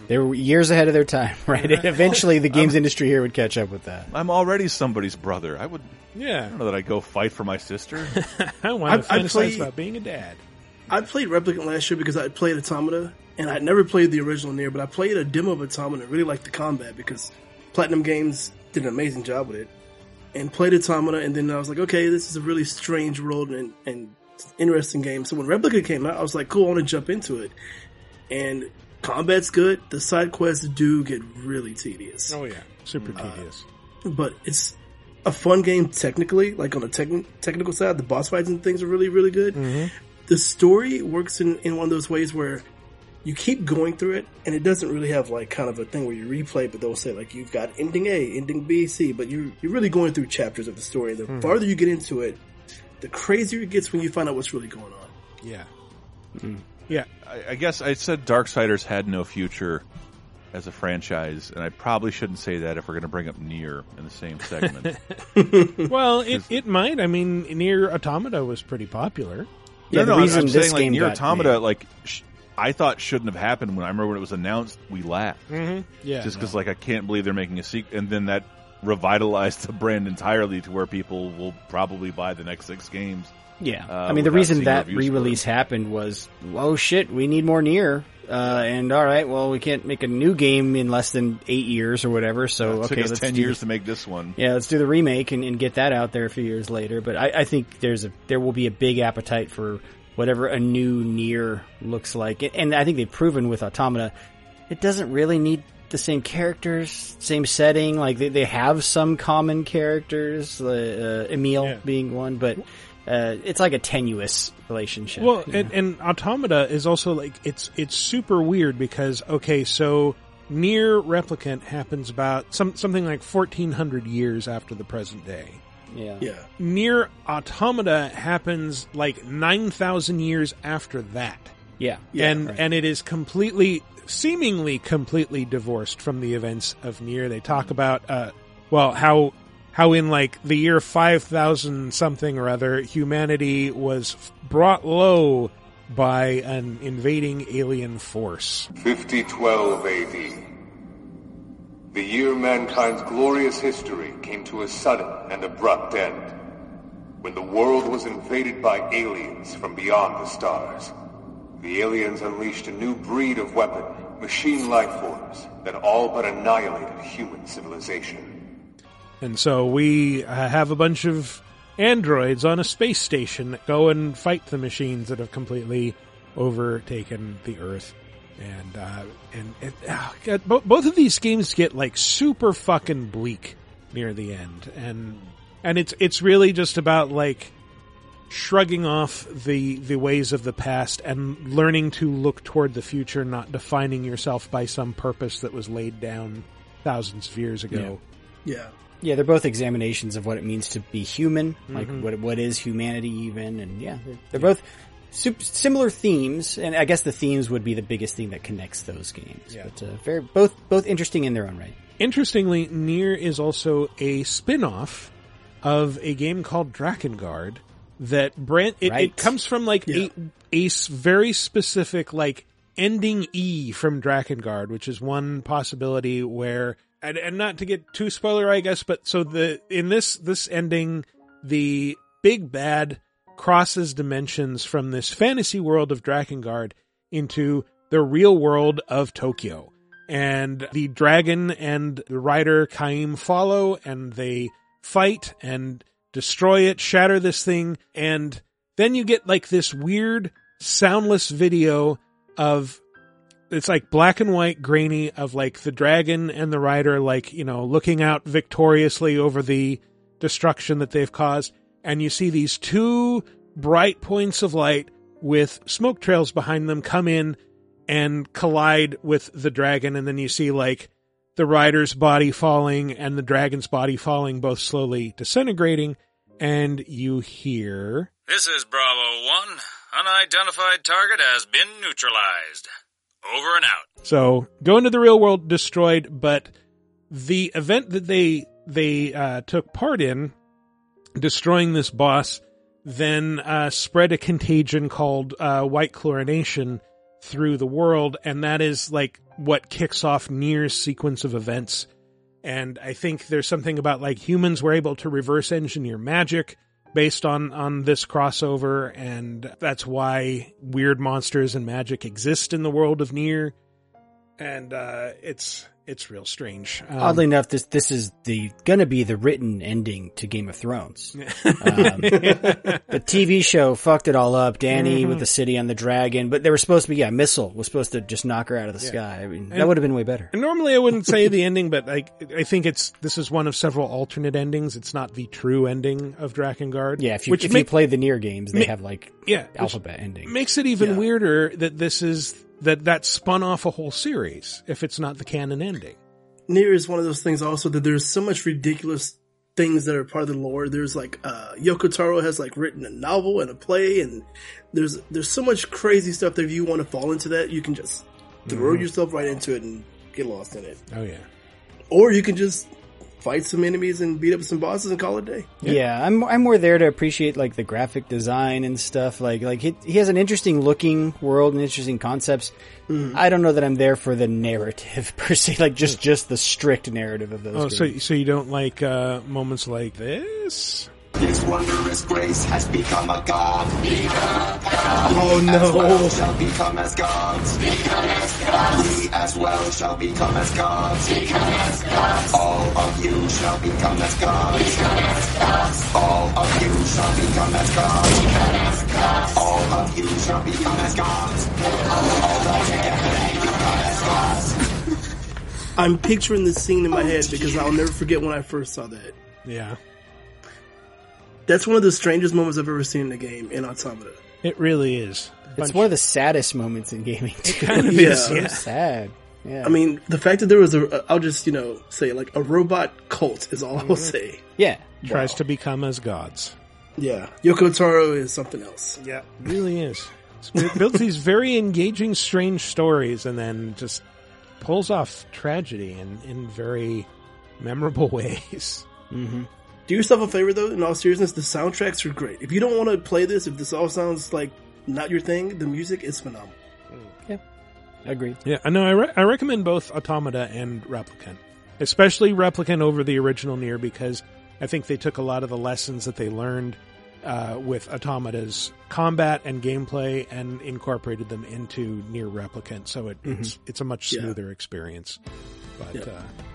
They were years ahead of their time, right? And eventually the games industry here would catch up with that. I'm already somebody's brother. I don't know that I'd go fight for my sister. I want to fantasize about being a dad. I played Replicant last year because I played Automata, and I'd never played the original NieR, but I played a demo of Automata and really liked the combat because Platinum Games did an amazing job with it. And played Automata, and then I was like, okay, this is a really strange world and interesting game. So when Replicant came out, I was like, cool, I want to jump into it. And combat's good. The side quests do get really tedious. Oh, yeah. Super tedious. But it's a fun game technically. Like, on the technical side, the boss fights and things are really, really good. Mm-hmm. The story works in one of those ways where you keep going through it, and it doesn't really have like kind of a thing where you replay, but they'll say like you've got ending A, ending B, C, but you're really going through chapters of the story. The farther you get into it, the crazier it gets when you find out what's really going on. Yeah. Mm-hmm. Yeah. I guess I said Darksiders had no future as a franchise, and I probably shouldn't say that if we're going to bring up NieR in the same segment. Well, it might. I mean, NieR Automata was pretty popular. Yeah, the reason I'm saying like NieR Automata, like... I thought shouldn't have happened. When I remember when it was announced, we laughed. Mm-hmm. Yeah, just because, like, I can't believe they're making a sequel. And then that revitalized the brand entirely to where people will probably buy the next 6 games. Yeah, I mean, the reason that re-release happened was, oh shit, we need more NieR. And all right, well, we can't make a new game in less than 8 years or whatever. So it took us 10 years to make this one. Yeah, let's do the remake and get that out there a few years later. But I think there will be a big appetite for whatever a new NieR looks like. And I think they've proven with Automata, it doesn't really need the same characters, same setting. Like, they have some common characters, Emil being one, but it's like a tenuous relationship. Well, and Automata is also like, it's super weird because, okay, so NieR Replicant happens about something like 1,400 years after the present day. Yeah. NieR Automata happens like 9,000 years after that. Yeah. And it is seemingly completely divorced from the events of NieR. They talk about, how in like the year 5,000 something or other, humanity was brought low by an invading alien force. 5012 AD. The year mankind's glorious history came to a sudden and abrupt end, when the world was invaded by aliens from beyond the stars. The aliens unleashed a new breed of weapon, machine life forms, that all but annihilated human civilization. And so we have a bunch of androids on a space station that go and fight the machines that have completely overtaken the Earth. And both of these games get like super fucking bleak near the end, and it's really just about like shrugging off the ways of the past and learning to look toward the future, not defining yourself by some purpose that was laid down thousands of years ago. Yeah, they're both examinations of what it means to be human, like what is humanity even, and they're both similar themes, and I guess the themes would be the biggest thing that connects those games. Yeah. But both interesting in their own right. Interestingly, NieR is also a spin-off of a game called Drakengard that it comes from like a very specific like ending E from Drakengard, which is one possibility where, and not to get too spoiler, I guess, but so in this ending, the big bad crosses dimensions from this fantasy world of Drakengard into the real world of Tokyo. And the dragon and the rider Kaim follow, and they fight, and destroy it, shatter this thing, and then you get like this weird soundless video of, it's like black and white grainy of like the dragon and the rider, like, you know, looking out victoriously over the destruction that they've caused. And you see these two bright points of light with smoke trails behind them come in and collide with the dragon. And then you see like the rider's body falling and the dragon's body falling, both slowly disintegrating. And you hear, "This is Bravo 1. Unidentified target has been neutralized. Over and out." So go into the real world destroyed, but the event that they took part in, destroying this boss, then spread a contagion called white chlorination through the world, and that is like what kicks off NieR's sequence of events. And I think there's something about like humans were able to reverse engineer magic based on this crossover, and that's why weird monsters and magic exist in the world of NieR. And it's real strange. Oddly enough, this is gonna be the written ending to Game of Thrones. The TV show fucked it all up. Dany with the city on the dragon, but they were supposed to be, Missile was supposed to just knock her out of the sky. I mean, that would have been way better. And normally I wouldn't say the ending, but I think this is one of several alternate endings. It's not the true ending of Drakengard. Yeah, if you play the NieR games, they have like alphabet ending. Makes it even weirder that this is. That spun off a whole series, if it's not the canon ending. NieR is one of those things also that there's so much ridiculous things that are part of the lore. There's like, Yoko Taro has like written a novel and a play, and there's so much crazy stuff that if you want to fall into that, you can just throw yourself right into it and get lost in it. Oh yeah. Or you can just fight some enemies and beat up some bosses and call it a day. Yeah, I'm more there to appreciate like the graphic design and stuff. Like he has an interesting looking world and interesting concepts. I don't know that I'm there for the narrative per se, like just the strict narrative of those. Oh, so you don't like moments like this? His wondrous grace has become a god. Oh no! As well shall become as gods. We as well shall become as gods. All of you shall become as gods. All of you shall become as gods. All of you shall become as gods. All of you become as gods. I'm picturing this scene in my head because I'll never forget when I first saw that. Yeah. That's one of the strangest moments I've ever seen in a game in Automata. It really is. It's one of the saddest moments in gaming, too. It kind of is, yeah. So sad. Yeah. I mean, the fact that there was I'll just, say, like, a robot cult is all I will say. Yeah. Tries to become as gods. Yeah. Yoko Taro is something else. Yeah. It really is. It builds these very engaging, strange stories and then just pulls off tragedy in very memorable ways. Mm-hmm. Do yourself a favor, though, in all seriousness, the soundtracks are great. If you don't want to play this, if this all sounds like not your thing, the music is phenomenal. Yeah, agreed. Yeah, I recommend both Automata and Replicant, especially Replicant over the original NieR, because I think they took a lot of the lessons that they learned with Automata's combat and gameplay and incorporated them into NieR Replicant, so it's a much smoother experience.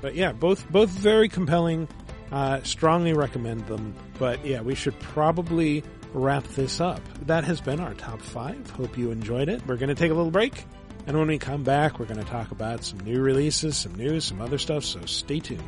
But yeah, both very compelling. Strongly recommend them. But yeah, we should probably wrap this up. That has been our top 5. Hope you enjoyed it. We're going to take a little break, and when we come back, we're going to talk about some new releases, some news, some other stuff, so stay tuned.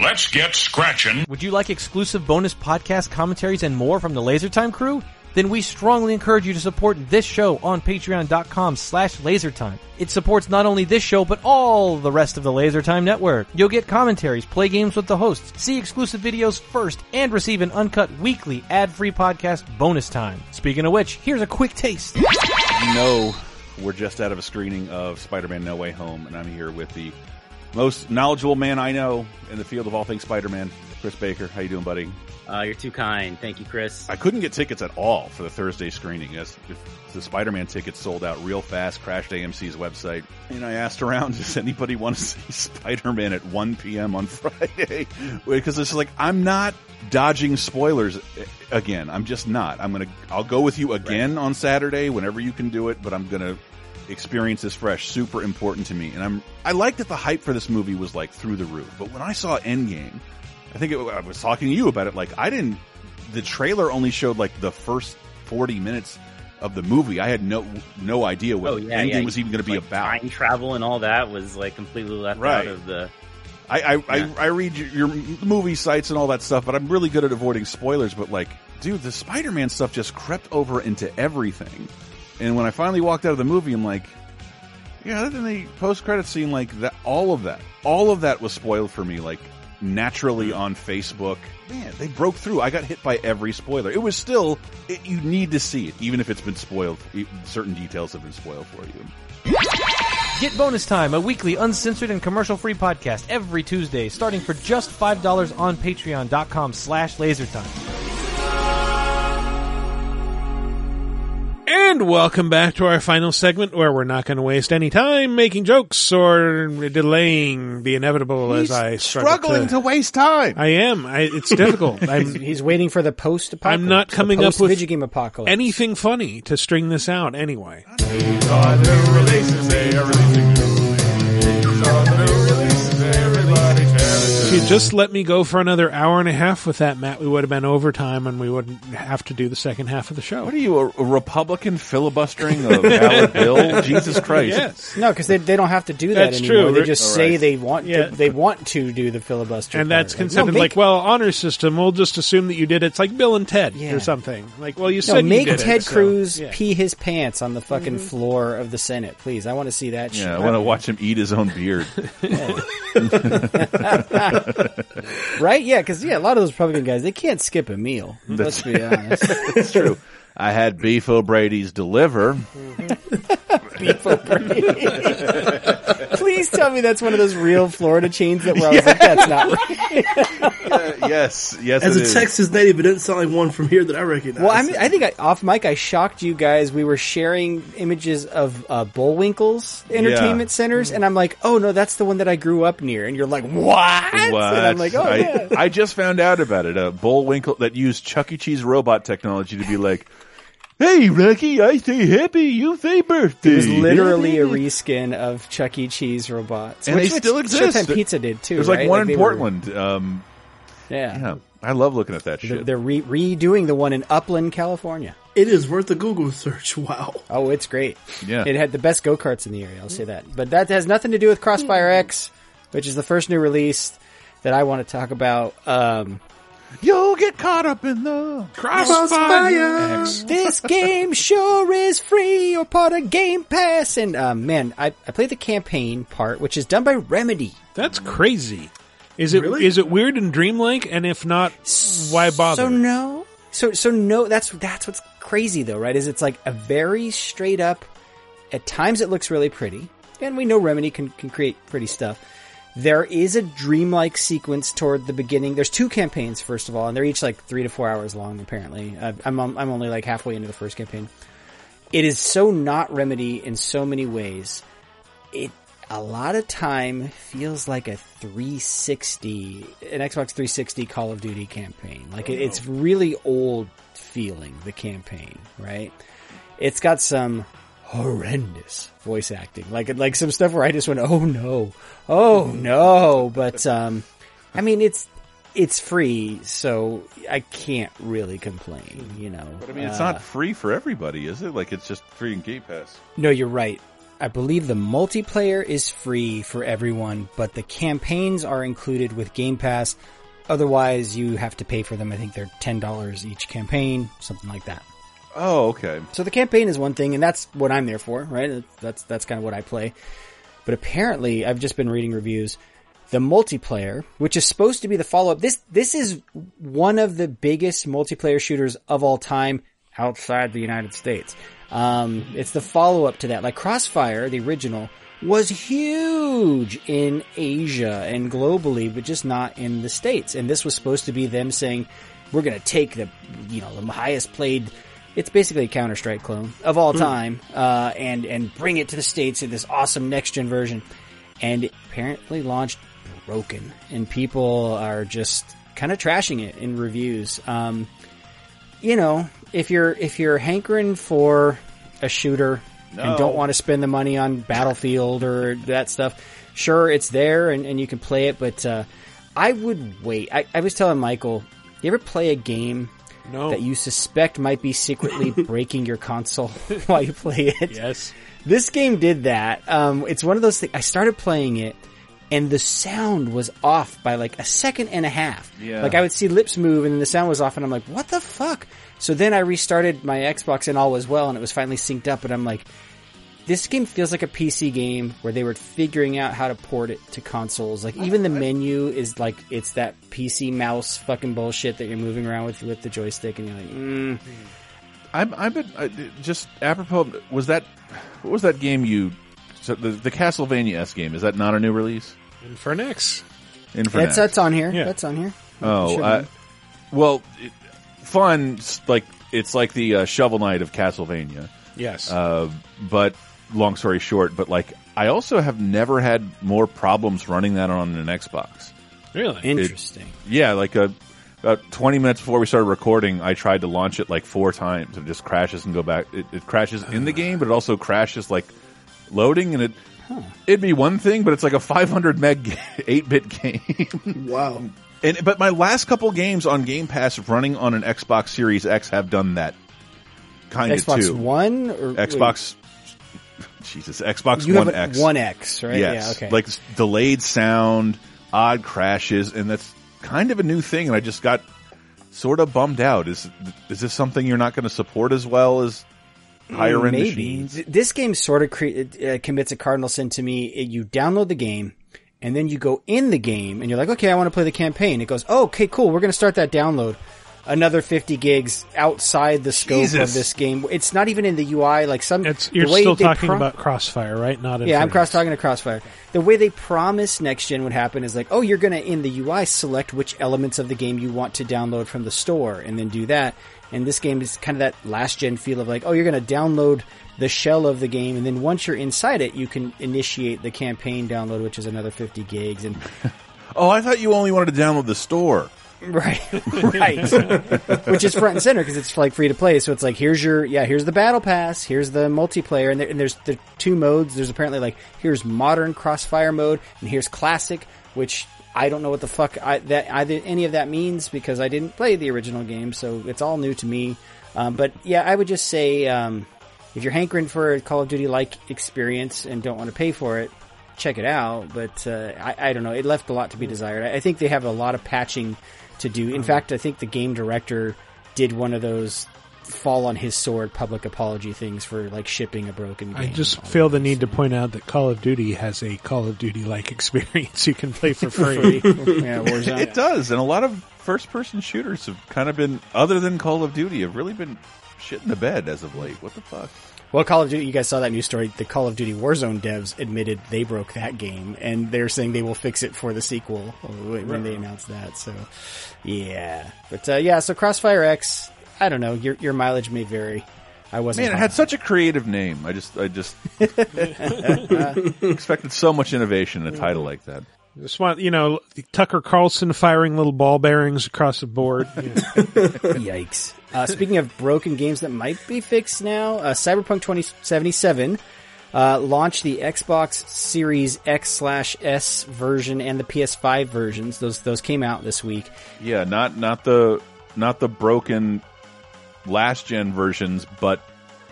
Let's get scratching. Would you like exclusive bonus podcast commentaries and more from the LaserTime crew? Then we strongly encourage you to support this show on patreon.com/LaserTime. It supports not only this show, but all the rest of the LaserTime network. You'll get commentaries, play games with the hosts, see exclusive videos first, and receive an uncut weekly ad-free podcast bonus time. Speaking of which, here's a quick taste. No, we're just out of a screening of Spider-Man No Way Home, and I'm here with the most knowledgeable man I know in the field of all things Spider-Man, Chris Baker, how you doing, buddy? You're too kind. Thank you, Chris. I couldn't get tickets at all for the Thursday screening. The Spider-Man tickets sold out real fast, crashed AMC's website. And I asked around, does anybody want to see Spider-Man at 1 p.m. on Friday? Because it's like, I'm not dodging spoilers again. I'm just not. I'll go with you again on Saturday whenever you can do it, but I'm going to experience is fresh, super important to me. And I liked that the hype for this movie was like through the roof. But when I saw Endgame, I was talking to you about it. Like the trailer only showed like the first 40 minutes of the movie. I had no idea what Endgame was even going to be about. Time travel and all that was like completely left out of the. I read your movie sites and all that stuff, but I'm really good at avoiding spoilers. But like, dude, the Spider-Man stuff just crept over into everything. And when I finally walked out of the movie, I'm like, yeah, other than the post-credits scene, like, that, all of that was spoiled for me, like, naturally on Facebook. Man, they broke through. I got hit by every spoiler. It was still, you need to see it, even if it's been spoiled. Certain details have been spoiled for you. Get Bonus Time, a weekly uncensored and commercial-free podcast every Tuesday, starting for just $5 on patreon.com/lasertime. And welcome back to our final segment, where we're not going to waste any time making jokes or delaying the inevitable. He's as I struggling to waste time. I am. It's difficult. He's waiting for the post-apocalypse. I'm not coming up with anything funny to string this out anyway. These are the new releases. They are releasing new. These are the new releases. Everybody's nervous. If you just let me go for another hour and a half with that, Matt, we would have been overtime and we wouldn't have to do the second half of the show. What are you, a Republican filibustering a valid bill? Jesus Christ. Yes. No, because they don't have to do that anymore. True. They just say they want to, do the filibuster. And that's considered honor system. We'll just assume that you did it. It's like Bill and Ted or something. Like, well, you said you did it. Make Ted Cruz pee his pants on the fucking floor of the Senate, please. I want to see that shit. Yeah, I want to watch him eat his own beard. Right? Yeah, because a lot of those Republican guys, they can't skip a meal. Let's be honest. It's true. I had Beef O'Brady's deliver. Beef O'Brady. Please tell me that's one of those real Florida chains that where I was like, that's not right. Yes. As a Texas native, it doesn't sound like one from here that I recognize. Well, I think off mic, I shocked you guys. We were sharing images of Bullwinkle's entertainment centers, and I'm like, oh no, that's the one that I grew up near. And you're like, what? And I'm like, oh yeah. I just found out about it. A Bullwinkle that used Chuck E. Cheese robot technology to be like, hey, Rocky, I say happy, you say birthday. It was literally a reskin of Chuck E. Cheese robots. And they still exist. Showtime Pizza did, too. There's like one in Portland. Yeah. I love looking at that shit. They're redoing the one in Upland, California. It is worth a Google search. Wow. Oh, it's great. Yeah. It had the best go-karts in the area, I'll say that. But that has nothing to do with Crossfire X, which is the first new release that I want to talk about. You'll get caught up in the crossfire. This game sure is free or part of Game Pass. And man, I played the campaign part, which is done by Remedy. That's crazy. Is it weird and dreamlike? And if not, why bother? So no. That's what's crazy though, right? Is it's like a very straight up. At times, it looks really pretty, and we know Remedy can create pretty stuff. There is a dreamlike sequence toward the beginning. There's two campaigns, first of all, and they're each like 3 to 4 hours long, apparently. I'm only like halfway into the first campaign. It is so not Remedy in so many ways. It a lot of time feels like a 360, an Xbox 360 Call of Duty campaign. Like it's really old feeling, the campaign, right? It's got some horrendous voice acting, like some stuff where I just went, oh no. But I mean, it's free, so I can't really complain, you know. But I mean, it's not free for everybody, is it? Like, it's just free in Game Pass. No, you're right. I believe the multiplayer is free for everyone, but the campaigns are included with Game Pass. Otherwise, you have to pay for them. I think they're $10 each campaign, something like that. Oh, okay. So the campaign is one thing, and that's what I'm there for, right? That's kind of what I play. But apparently, I've just been reading reviews. The multiplayer, which is supposed to be the follow-up. This is one of the biggest multiplayer shooters of all time outside the United States. It's the follow-up to that. Like Crossfire, the original, was huge in Asia and globally, but just not in the States. And this was supposed to be them saying, we're going to take the, you know, the highest played, it's basically a Counter-Strike clone of all time, and bring it to the States in this awesome next-gen version. And it apparently launched broken, and people are just kind of trashing it in reviews. You know, if you're hankering for a shooter and don't want to spend the money on Battlefield or that stuff, sure, it's there and you can play it, but I would wait. I was telling Michael, you ever play a game that you suspect might be secretly breaking your console while you play it? Yes. This game did that. It's one of those things. I started playing it, and the sound was off by like a second and a half. Yeah. Like I would see lips move, and then the sound was off, and I'm like, what the fuck? So then I restarted my Xbox, and all was well, and it was finally synced up, and I'm like, this game feels like a PC game where they were figuring out how to port it to consoles. Like, even the menu is like, it's that PC mouse fucking bullshit that you're moving around with the joystick, and you're like, I've been just apropos, was that, what was that game you, so the Castlevania-esque game, is that not a new release? Infernax. That's on here. Yeah. That's on here. Oh, well, fun, like, it's like the Shovel Knight of Castlevania. Yes. But, long story short, but like, I also have never had more problems running that on an Xbox. Really? Interesting. About 20 minutes before we started recording, I tried to launch it like 4 times. It just crashes and go back. It crashes in the game, but it also crashes like loading, and it'd be one thing, but it's like a 500 meg 8-bit game. Wow. But my last couple games on Game Pass running on an Xbox Series X have done that. Xbox too. One? Or Xbox... Wait. Jesus. Xbox you One have X. One X, right? Yes. Yeah, okay. Like, delayed sound, odd crashes, and that's kind of a new thing, and I just got sort of bummed out. Is this something you're not going to support as well as higher-end machines? This game sort of commits a cardinal sin to me. You download the game, and then you go in the game, and you're like, okay, I want to play the campaign. It goes, oh, okay, cool, we're going to start that download. Another 50 gigs outside the scope of this game. It's not even in the UI. Like some, you're the way still talking about Crossfire, right? Not Infernax. Yeah, I'm talking to Crossfire. The way they promise next gen would happen is like, oh, you're going to in the UI select which elements of the game you want to download from the store, and then do that. And this game is kind of that last gen feel of like, oh, you're going to download the shell of the game, and then once you're inside it, you can initiate the campaign download, which is another 50 gigs. And oh, I thought you only wanted to download the store. Right. Which is front and center because it's like free to play. So it's like, here's the battle pass, here's the multiplayer, and there's the 2 modes. There's apparently like, here's modern Crossfire mode, and here's classic, which I don't know what the fuck any of that means because I didn't play the original game, so it's all new to me. But yeah, I would just say, if you're hankering for a Call of Duty-like experience and don't want to pay for it, check it out. But I don't know. It left a lot to be desired. I think they have a lot of patching to do. In fact, I think the game director did one of those fall on his sword public apology things for like shipping a broken game. I just feel the need to point out that Call of Duty has a Call of Duty like experience you can play for free. Yeah, Warzone. It does, and a lot of first person shooters have kind of been, other than Call of Duty, have really been shit in the bed as of late. What the fuck? Well, Call of Duty, you guys saw that news story. The Call of Duty Warzone devs admitted they broke that game, and they're saying they will fix it for the sequel when they announce that. So, yeah. But, yeah, so Crossfire X, I don't know. Your mileage may vary. I wasn't. Man, it had such a creative name. I just expected so much innovation in a title like that. Just want, you know, Tucker Carlson firing little ball bearings across the board. Yeah. Yikes. Speaking of broken games that might be fixed now, Cyberpunk 2077 launched the Xbox Series X/S version and the PS5 versions. Those came out this week. Yeah, not the broken last gen versions, but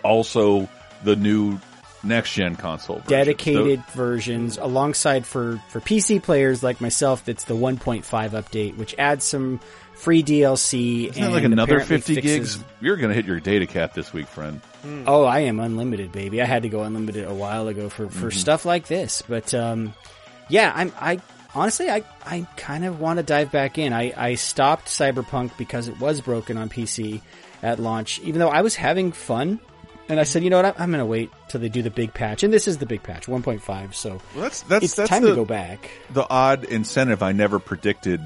also the new next-gen console versions. Dedicated versions alongside for PC players like myself, that's the 1.5 update, which adds some free DLC. Isn't and like another 50 gigs? You're going to hit your data cap this week, friend. Oh, I am unlimited, baby. I had to go unlimited a while ago for stuff like this. But, yeah, I honestly kind of want to dive back in. I stopped Cyberpunk because it was broken on PC at launch, even though I was having fun And I said, you know what? I'm going to wait till they do the big patch. And this is the big patch, 1.5. So well, that's time to go back. The odd incentive I never predicted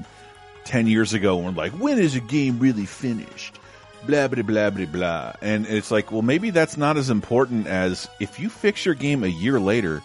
10 years ago. When like, when is a game really finished? Blah, blah, blah, blah, blah. And it's like, well, maybe that's not as important as if you fix your game a year later,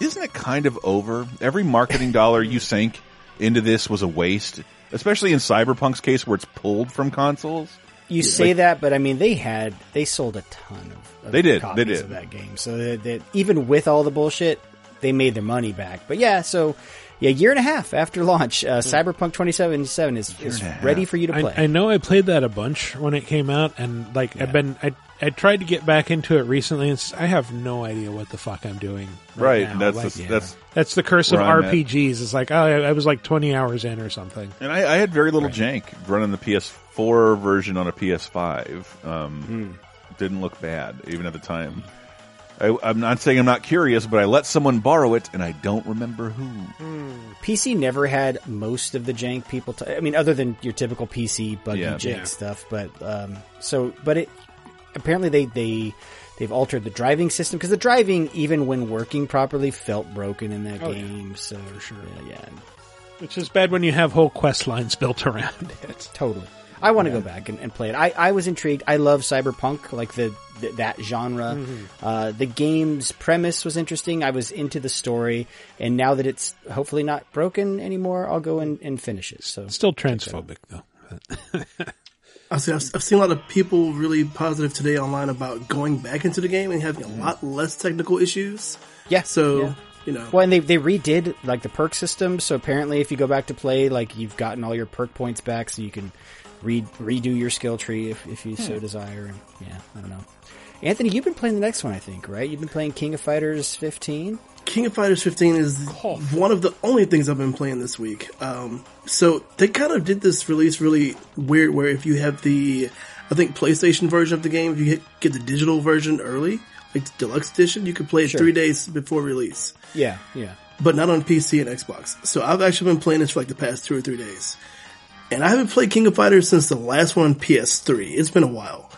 isn't it kind of over? Every marketing dollar you sank into this was a waste, especially in Cyberpunk's case where it's pulled from consoles. You say like, that, but I mean, they sold a ton of copies of that game. So that even with all the bullshit, they made their money back. But yeah, so yeah, year and a half after launch, Cyberpunk 2077 is ready for you to play. I know I played that a bunch when it came out, and like I tried to get back into it recently, and I have no idea what the fuck I'm doing. Right, now. That's the curse of RPGs. It's like I was like 20 hours in or something, and I had very little jank running the PS4 version on a PS5. Didn't look bad even at the time. I'm not saying I'm not curious, but I let someone borrow it, and I don't remember who. PC never had most of the jank people. I mean, other than your typical PC buggy jank stuff, but apparently they've altered the driving system, because the driving, even when working properly, felt broken in that game. Yeah. So for sure, which is bad when you have whole quest lines built around it. Totally. I want to go back and play it. I was intrigued. I love cyberpunk, like that genre. The game's premise was interesting. I was into the story, and now that it's hopefully not broken anymore, I'll go and finish it. So still transphobic though. I've seen a lot of people really positive today online about going back into the game and having a lot less technical issues. Yeah. So, you know. Well, and they redid like the perk system. So apparently if you go back to play, like you've gotten all your perk points back, so you can redo your skill tree if you so desire. And, I don't know. Anthony, you've been playing the next one, I think, right? You've been playing King of Fighters 15? King of Fighters 15 is one of the only things I've been playing this week. So they kind of did this release really weird, where if you have the, I think, PlayStation version of the game, if you get the digital version early, like the deluxe edition, you could play it 3 days before release. Yeah, yeah. But not on PC and Xbox. So I've actually been playing this for like the past 2 or 3 days. And I haven't played King of Fighters since the last one on PS3. It's been a while.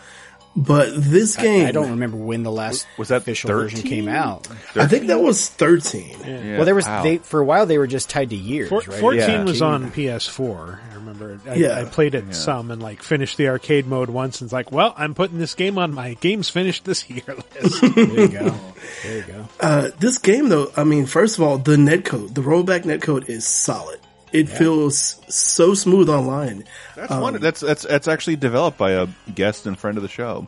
But this game... I don't remember when the last official 13? Version came out. 13? I think that was 13. Yeah. Yeah. Well, there was for a while they were just tied to years, right? 14 was on PS4, I remember. I played it some and like finished the arcade mode once and it's like, well, I'm putting this game on my games finished this year list. There you go. There you go. This game, though, I mean, first of all, the netcode, the rollback netcode is solid. It feels so smooth online. That's wonderful. That's actually developed by a guest and friend of the show,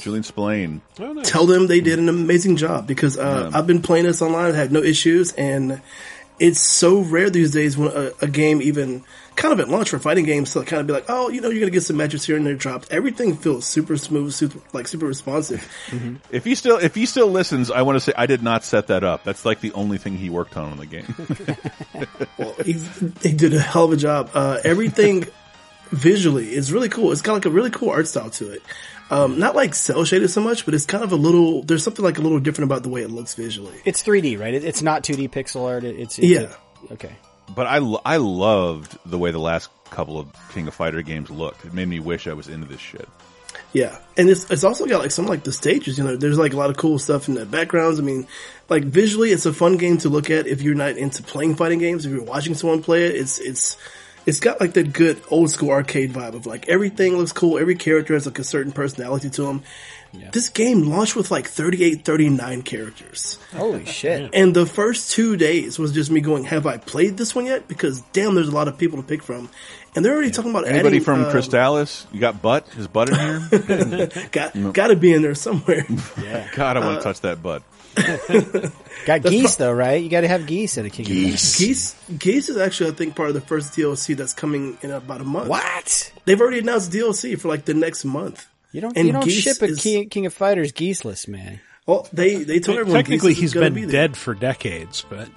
Julian Spillane. Oh, nice. Tell them they did an amazing job, because I've been playing this online, I had no issues, and it's so rare these days when a game, even kind of at launch for fighting games, to kind of be like, oh, you know, you're going to get some matches here and there dropped. Everything feels super smooth, super responsive. Mm-hmm. If he still listens, I want to say I did not set that up. That's like the only thing he worked on in the game. Well, he did a hell of a job. Everything visually is really cool. It's kind of like a really cool art style to it. Not like cell shaded so much, but it's kind of there's something like a little different about the way it looks visually. It's 3D, right? It's not 2D pixel art. Okay. But I loved the way the last couple of King of Fighter games looked. It made me wish I was into this shit. Yeah. And it's also got like some like the stages, you know, there's like a lot of cool stuff in the backgrounds. I mean, like visually it's a fun game to look at if you're not into playing fighting games. If you're watching someone play it, it's got like that good old school arcade vibe of like everything looks cool. Every character has like a certain personality to them. Yeah. This game launched with like 38, 39 characters. Holy shit. And the first 2 days was just me going, have I played this one yet? Because damn, there's a lot of people to pick from. And they're already talking about anybody adding, from Crystallis? You got butt? His butt in here? Gotta be in there somewhere. Yeah. God, I want to touch that butt. Got geese though, right? You gotta have geese at a King of Geese. Geese is actually, I think, part of the first DLC that's coming in about a month. What? They've already announced DLC for like the next month. You don't ship a King of Fighters geeseless, man. Well, they told everyone technically he's been dead for decades, but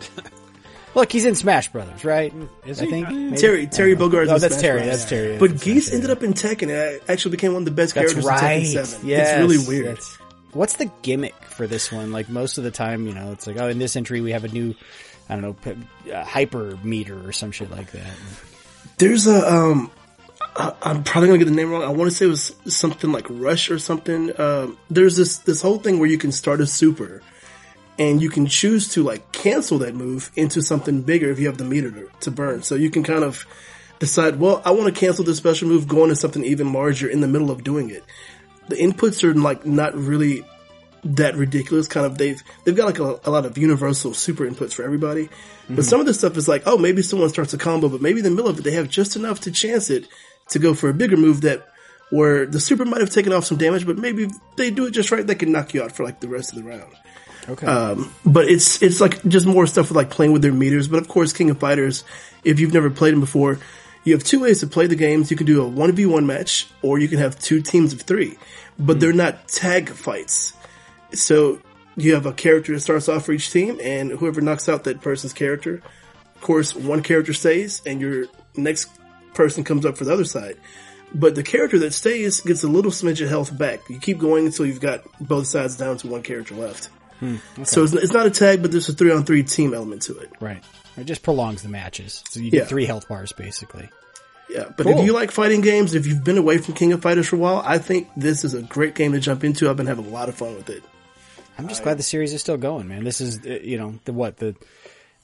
look, he's in Smash Brothers, right? Is he? I think Terry Bogard's. Oh, that's Terry. That's Terry. But Geese ended up in Tekken and actually became one of the best characters in Tekken 7. Yes, it's really weird. What's the gimmick for this one? Like most of the time, you know, it's like, oh, in this entry we have a new, I don't know, hyper meter or some shit like that. There's a I'm probably going to get the name wrong. I want to say it was something like Rush or something. There's this whole thing where you can start a super and you can choose to like cancel that move into something bigger if you have the meter to burn. So you can kind of decide, well, I want to cancel this special move, go into something even larger in the middle of doing it. The inputs are like not really that ridiculous. Kind of they've got like a lot of universal super inputs for everybody. Mm-hmm. But some of the stuff is like, oh, maybe someone starts a combo, but maybe in the middle of it they have just enough to chance it to go for a bigger move that where the super might have taken off some damage, but maybe if they do it just right, they can knock you out for like the rest of the round. Okay. But it's like just more stuff with like playing with their meters. But of course, King of Fighters, if you've never played them before, you have two ways to play the games. You can do a 1v1 match, or you can have two teams of three. But they're not tag fights. So you have a character that starts off for each team, and whoever knocks out that person's character, of course, one character stays, and your next person comes up for the other side. But the character that stays gets a little smidge of health back. You keep going until you've got both sides down to one character left. Okay. So it's not a tag, but there's a 3-on-3 team element to it. Right. It just prolongs the matches. So you get three health bars, basically. Yeah, but cool. If you like fighting games, if you've been away from King of Fighters for a while, I think this is a great game to jump into. I've been having a lot of fun with it. I'm just glad the series is still going, man. This is,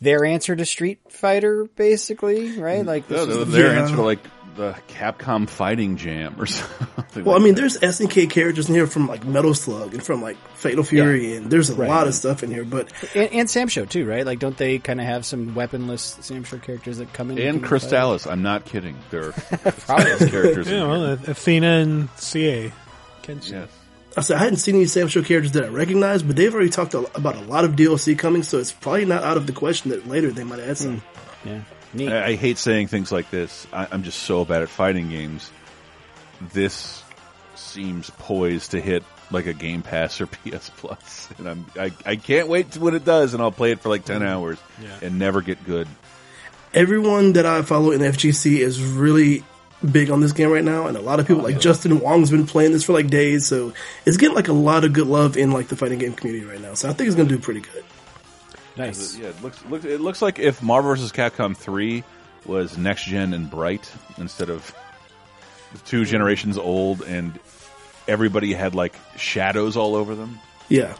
their answer to Street Fighter, basically, right? Like this their answer to, like, the Capcom Fighting Jam or something. Well, there's SNK characters in here from, like, Metal Slug and from, like, Fatal Fury, and there's a lot of stuff in here. And Samsho, too, right? Like, don't they kind of have some weaponless Samsho characters that come in? And Crystallis, I'm not kidding. There are Crystallis characters in here. Athena and CA. Kenshi. Yes. So I hadn't seen any Samsho characters that I recognize, but they've already talked about a lot of DLC coming, so it's probably not out of the question that later they might add some. Yeah. Neat. I hate saying things like this. I'm just so bad at fighting games. This seems poised to hit like a Game Pass or PS Plus, and I can't wait to when it does, and I'll play it for like 10 hours and never get good. Everyone that I follow in FGC is really big on this game right now, and a lot of people Justin Wong's been playing this for like days, so it's getting like a lot of good love in like the fighting game community right now. So I think it's going to do pretty good. Nice. Yeah, it looks like if Marvel vs. Capcom 3 was next gen and bright instead of two generations old, and everybody had like shadows all over them. Yeah.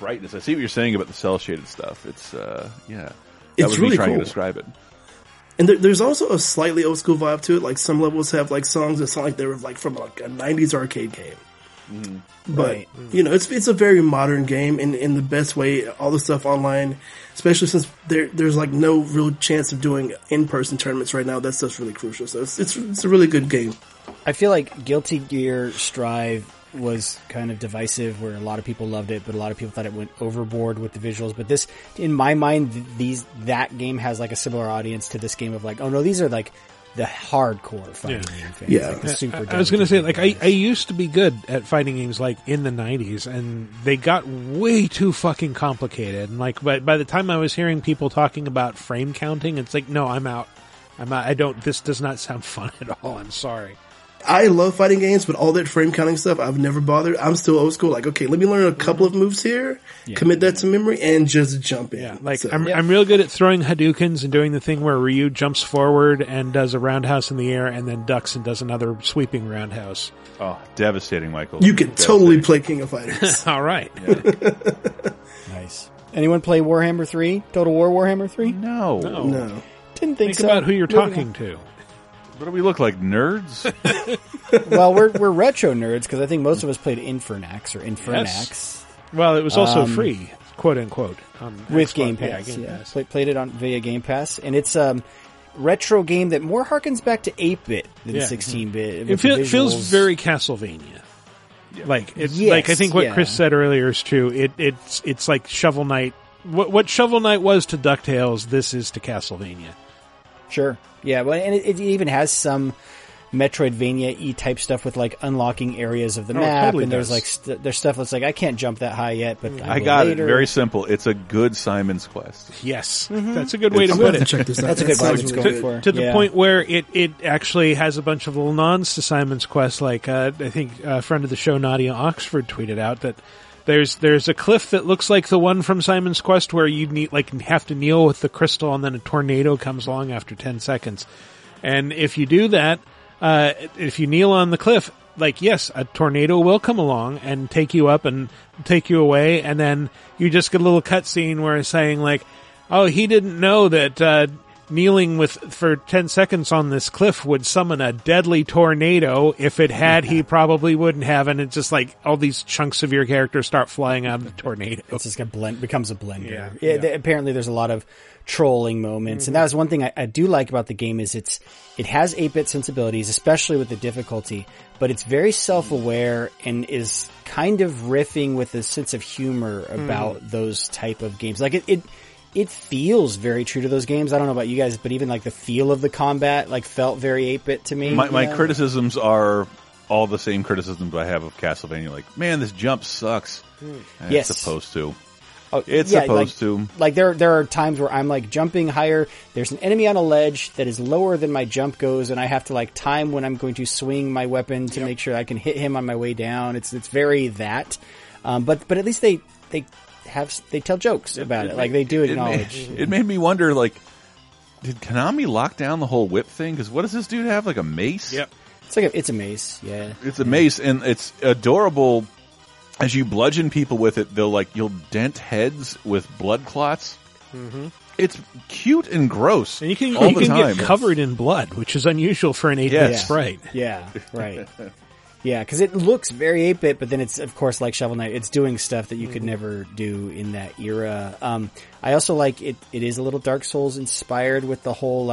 Brightness. I see what you're saying about the cell shaded stuff. It's that was really me trying to describe it. And there's also a slightly old school vibe to it. Like some levels have like songs that sound like they were like from like a 90s arcade game. Mm, but it's a very modern game in the best way. All the stuff online, especially since there's like no real chance of doing in-person tournaments right now. That stuff's really crucial. So it's a really good game. I feel like Guilty Gear Strive was kind of divisive, where a lot of people loved it, but a lot of people thought it went overboard with the visuals. But this, in my mind, that game has like a similar audience to this game of like, oh no, these are like the hardcore fighting game fans. Yeah. Like the super I was going to say, like, I used to be good at fighting games like in the 90s, and they got way too fucking complicated. And like, by the time I was hearing people talking about frame counting, it's like, no, I'm out. This does not sound fun at all. I'm sorry. I love fighting games, but all that frame counting stuff, I've never bothered. I'm still old school. Like, okay, let me learn a couple of moves here, commit that to memory, and just jump in. Yeah, like, so. I'm real good at throwing Hadoukens and doing the thing where Ryu jumps forward and does a roundhouse in the air and then ducks and does another sweeping roundhouse. Oh, devastating, Michael. You can totally play King of Fighters. All right. Yeah. Nice. Anyone play Warhammer 3? Total War Warhammer 3? No. Didn't think so. Think about who you're talking to. What do we look like, nerds? Well, we're retro nerds because I think most of us played Infernax or Infernax. Yes. Well, it was also free, quote unquote, with Xbox, Game Pass. Yeah, Game Pass. Played it on via Game Pass, and it's retro game that more harkens back to 8-bit than 16-bit. Mm-hmm. It feels very Castlevania. Yeah. Like it's like I think what Chris said earlier is true. It's like Shovel Knight. What Shovel Knight was to DuckTales, this is to Castlevania. Sure. Yeah, well, and it even has some Metroidvania-y type stuff with like unlocking areas of the map, totally, and there's like there's stuff that's like I can't jump that high yet, but I got later. It. Very simple. It's a good Simon's Quest. Yes, that's a good way to put it. Check this out. That's a good vibe it's going for. To the point where it actually has a bunch of little nods to Simon's Quest. Like I think a friend of the show, Nadia Oxford, tweeted out that there's a cliff that looks like the one from Simon's Quest where you need like have to kneel with the crystal and then a tornado comes along after 10 seconds. And if you do that, if you kneel on the cliff, like, yes, a tornado will come along and take you up and take you away, and then you just get a little cutscene where it's saying, like, oh, he didn't know that kneeling for 10 seconds on this cliff would summon a deadly tornado. If it had, he probably wouldn't have. And it's just like all these chunks of your character start flying out of the tornado. It's just becomes a blender. Yeah, yeah. Apparently there's a lot of trolling moments. Mm-hmm. And that was one thing I do like about the game is it has 8-bit sensibilities, especially with the difficulty, but it's very self-aware and is kind of riffing with a sense of humor about those type of games. Like it feels very true to those games. I don't know about you guys, but even like the feel of the combat felt very 8-bit to me. My criticisms are all the same criticisms I have of Castlevania. Like, man, this jump sucks. Yes. It's supposed to. Oh, it's supposed to. Like there are times where I'm like jumping higher. There's an enemy on a ledge that is lower than my jump goes, and I have to time when I'm going to swing my weapon to make sure I can hit him on my way down. It's very that. But at least they tell jokes about it. Like, they do acknowledge. It made me wonder, did Konami lock down the whole whip thing? Because what does this dude have? Like a mace? Yep. It's a mace, yeah. It's a mace, and it's adorable. As you bludgeon people with it, you'll dent heads with blood clots. Mm-hmm. It's cute and gross. And you can get covered in blood, which is unusual for an 8-bit sprite. Yeah, right. Yeah, because it looks very 8-bit, but then it's, of course, like Shovel Knight. It's doing stuff that you could never do in that era. I also like it. It is a little Dark Souls inspired with the whole,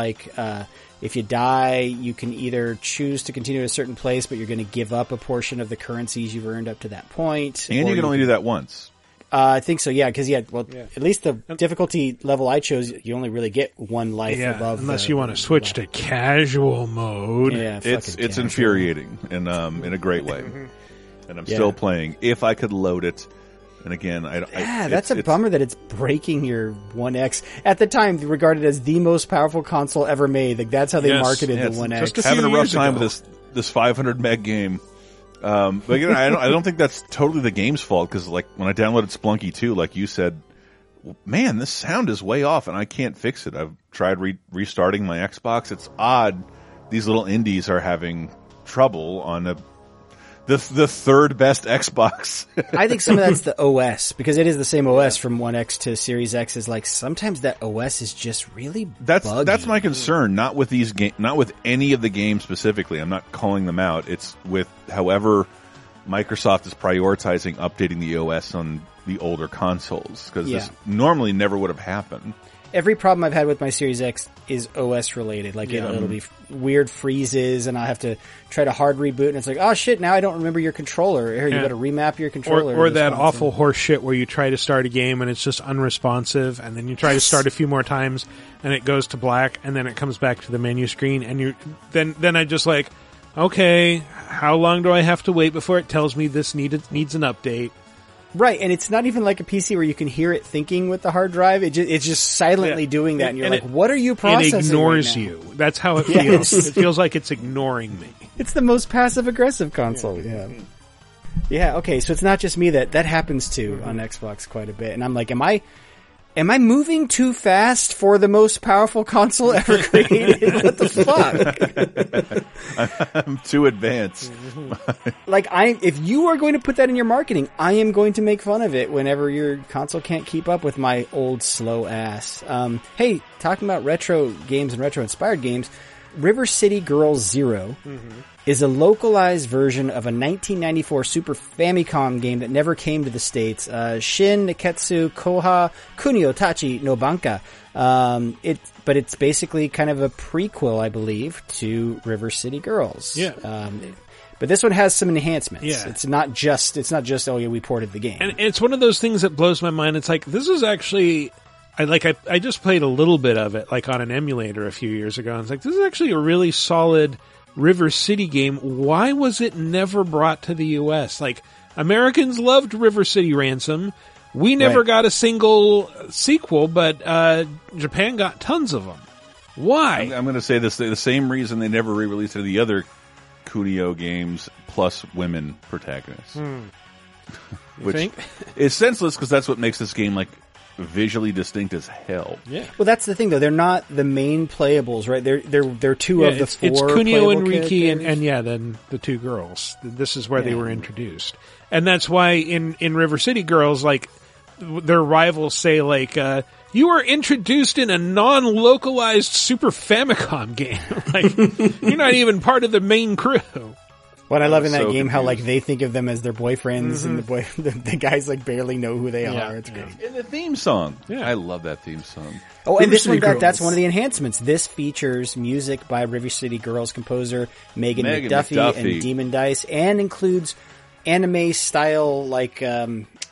if you die, you can either choose to continue at a certain place, but you're going to give up a portion of the currencies you've earned up to that point. And you can only do that once. I think so, yeah, because, at least the difficulty level I chose, you only really get one life above. Unless you want to switch to casual mode. Yeah, it's infuriating in a great way. And I'm still playing. If I could load it. And again, that's a bummer that it's breaking your One X. At the time, regarded as the most powerful console ever made. Like, that's how they marketed the One X. Having a rough time with this 500 meg game. But again, I don't think that's totally the game's fault, because when I downloaded Splunky 2, like you said, man, this sound is way off, and I can't fix it. I've tried restarting my Xbox. It's odd. These little indies are having trouble on the third best Xbox. I think some of that's the OS, because it is the same OS from 1X to Series X. Is sometimes that OS is just really buggy. That's my concern. Not with these not with any of the games specifically. I'm not calling them out. It's with however Microsoft is prioritizing updating the OS on the older consoles, because this normally never would have happened. Every problem I've had with my Series X is OS related. It'll be weird freezes, and I'll have to try to hard reboot, and it's like, oh shit, now I don't remember your controller. Or you got to remap your controller. Or that awful horse shit where you try to start a game and it's just unresponsive, and then you try to start a few more times and it goes to black, and then it comes back to the menu screen, and you then I just okay, how long do I have to wait before it tells me this needs an update? Right, and it's not even like a PC where you can hear it thinking with the hard drive. It's just silently doing that, and you're what are you processing? It ignores you. That's how it feels. It feels like it's ignoring me. It's the most passive-aggressive console. Yeah, okay, so it's not just me that happens to on Xbox quite a bit. And I'm like, am I moving too fast for the most powerful console ever created? What the fuck? I'm too advanced. If you are going to put that in your marketing, I am going to make fun of it whenever your console can't keep up with my old slow ass. Hey, talking about retro games and retro-inspired games, River City Girls Zero is a localized version of a 1994 Super Famicom game that never came to the States. Shin Neketsu Koha Kunio-tachi no Banka. But it's basically kind of a prequel, I believe, to River City Girls. Yeah. But this one has some enhancements. Yeah. It's not just, oh yeah, we ported the game. And it's one of those things that blows my mind. It's this is actually... I just played a little bit of it, on an emulator a few years ago. And it's this is actually a really solid River City game. Why was it never brought to the U.S.? Americans loved River City Ransom. We never got a single sequel, but Japan got tons of them. Why? I'm going to say this. The same reason they never re-released any of the other Kunio games plus women protagonists. Which is senseless, because that's what makes this game, visually distinct as hell. Yeah. Well, that's the thing, though. They're not the main playables, right? They're two of the four. It's Kunio and Riki, and then the two girls. This is where they were introduced, and that's why in River City Girls, like their rivals say, like. You were introduced in a non-localized Super Famicom game. Like, you're not even part of the main crew. What I love in that game, confused. How like they think of them as their boyfriends, and the guys like barely know who they are. It's great. And the theme song, I love that theme song. Oh, River and this City one, that's one of the enhancements. This features music by River City Girls composer Megan McDuffie and Demon Dice, and includes anime style like.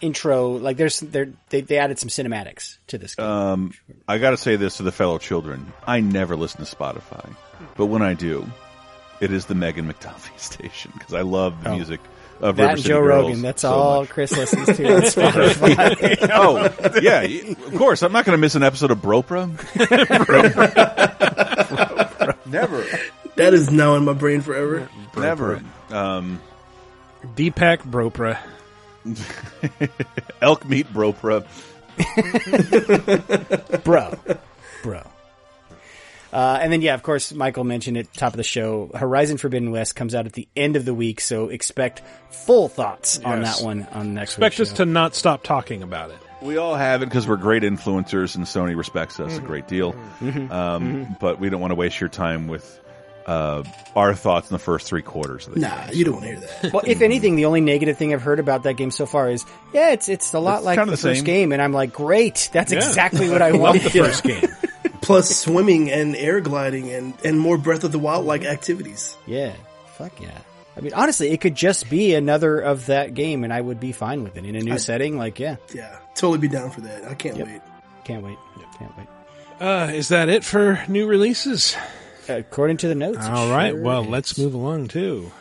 Intro, like they added some cinematics to this game. I gotta say this to the fellow children. I never listen to Spotify, but when I do, it is the Megan McDuffie station because I love the music of River City Girls. That and Joe Rogan, that's so all much. Chris listens to on Spotify. Oh, yeah, of course. I'm not going to miss an episode of Bropra. Bropra. Never. That is now in my brain forever. Never. Deepak Bropra. Elk meat bro. And then, of course, Michael mentioned at the top of the show, Horizon Forbidden West comes out at the end of the week, so expect full thoughts on that one on next week. Expect us to not stop talking about it. We all have it because we're great influencers, and Sony respects us a great deal. But we don't want to waste your time with... our thoughts in the first three quarters of the game. You don't want to hear that. Well, if anything, the only negative thing I've heard about that game so far is, it's a lot like the first game, and I'm like, great, that's exactly what I wanted. Love the first game. Plus swimming and air gliding and more Breath of the Wild-like activities. Yeah. Fuck yeah. I mean, honestly, it could just be another of that game, and I would be fine with it. In a new setting, like, yeah, totally be down for that. I can't wait. Can't wait. Can't wait. Is that it for new releases? According to the notes. All right. Sure well, is. Let's move along, too.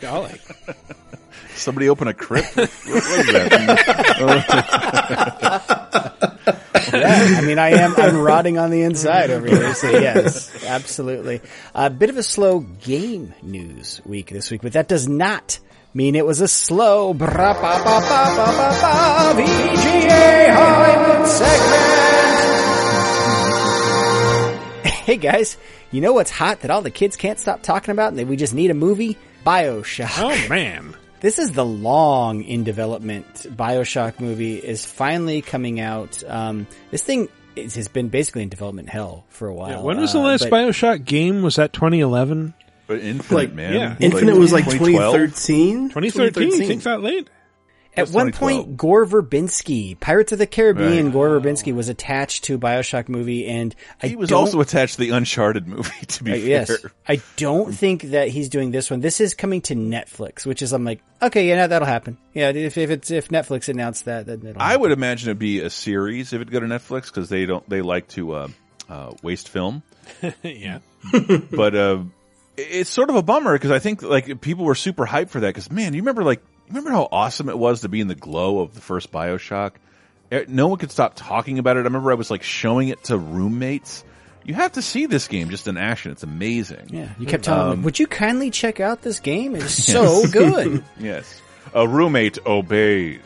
Golly. Somebody open a crypt? What was that? Yeah, I mean, I'm rotting on the inside over here, so yes, absolutely. A bit of a slow game news week this week, but that does not mean it was a slow VGA Hollywood segment. Hey guys, you know what's hot that all the kids can't stop talking about and that we just need a movie? BioShock. Oh man. This is the long in development BioShock movie is finally coming out. This thing has been basically in development hell for a while. Yeah, when was the last BioShock game? Was that 2011? But Infinite, man. Yeah. Infinite was like 2013? 2013? You think that late? At one point, Gore Verbinski, Pirates of the Caribbean, Gore Verbinski was attached to a BioShock movie, and he was also attached to the Uncharted movie, to be fair. Yes. I don't think that he's doing this one. This is coming to Netflix, which is, I'm like, okay, that'll happen. Yeah, if Netflix announced that, then it'll happen. I would imagine it'd be a series if it go to Netflix, because they like to waste film. Yeah. But it's sort of a bummer, because I think like people were super hyped for that, because, man, you remember like, remember how awesome it was to be in the glow of the first BioShock? No one could stop talking about it. I remember I was like showing it to roommates. You have to see this game just in action. It's amazing. Yeah, you kept telling them, would you kindly check out this game? It's so good. Yes. A roommate obeys.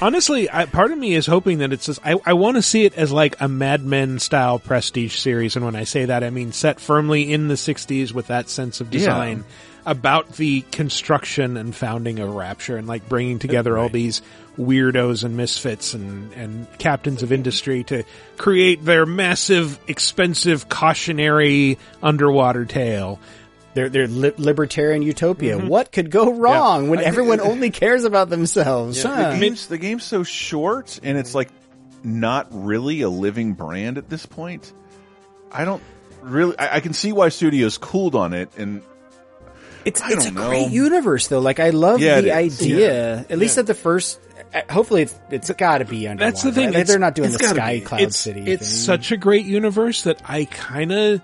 Honestly, part of me is hoping that it's just, I want to see it as like a Mad Men style prestige series. And when I say that, I mean set firmly in the 60s with that sense of design. Yeah. About the construction and founding of Rapture and like bringing together all these weirdos and misfits and captains of industry to create their massive, expensive, cautionary underwater tale. Their libertarian utopia. Mm-hmm. What could go wrong when everyone only cares about themselves? Yeah. Huh? The game's so short and it's like not really a living brand at this point. I don't really... I can see why studios cooled on it and... It's a great universe though. Like I love the idea. Yeah. At least at the first. Hopefully it's got to be underwater. That's the thing. Right? They're not doing the Sky Cloud City. It's such a great universe that I kind of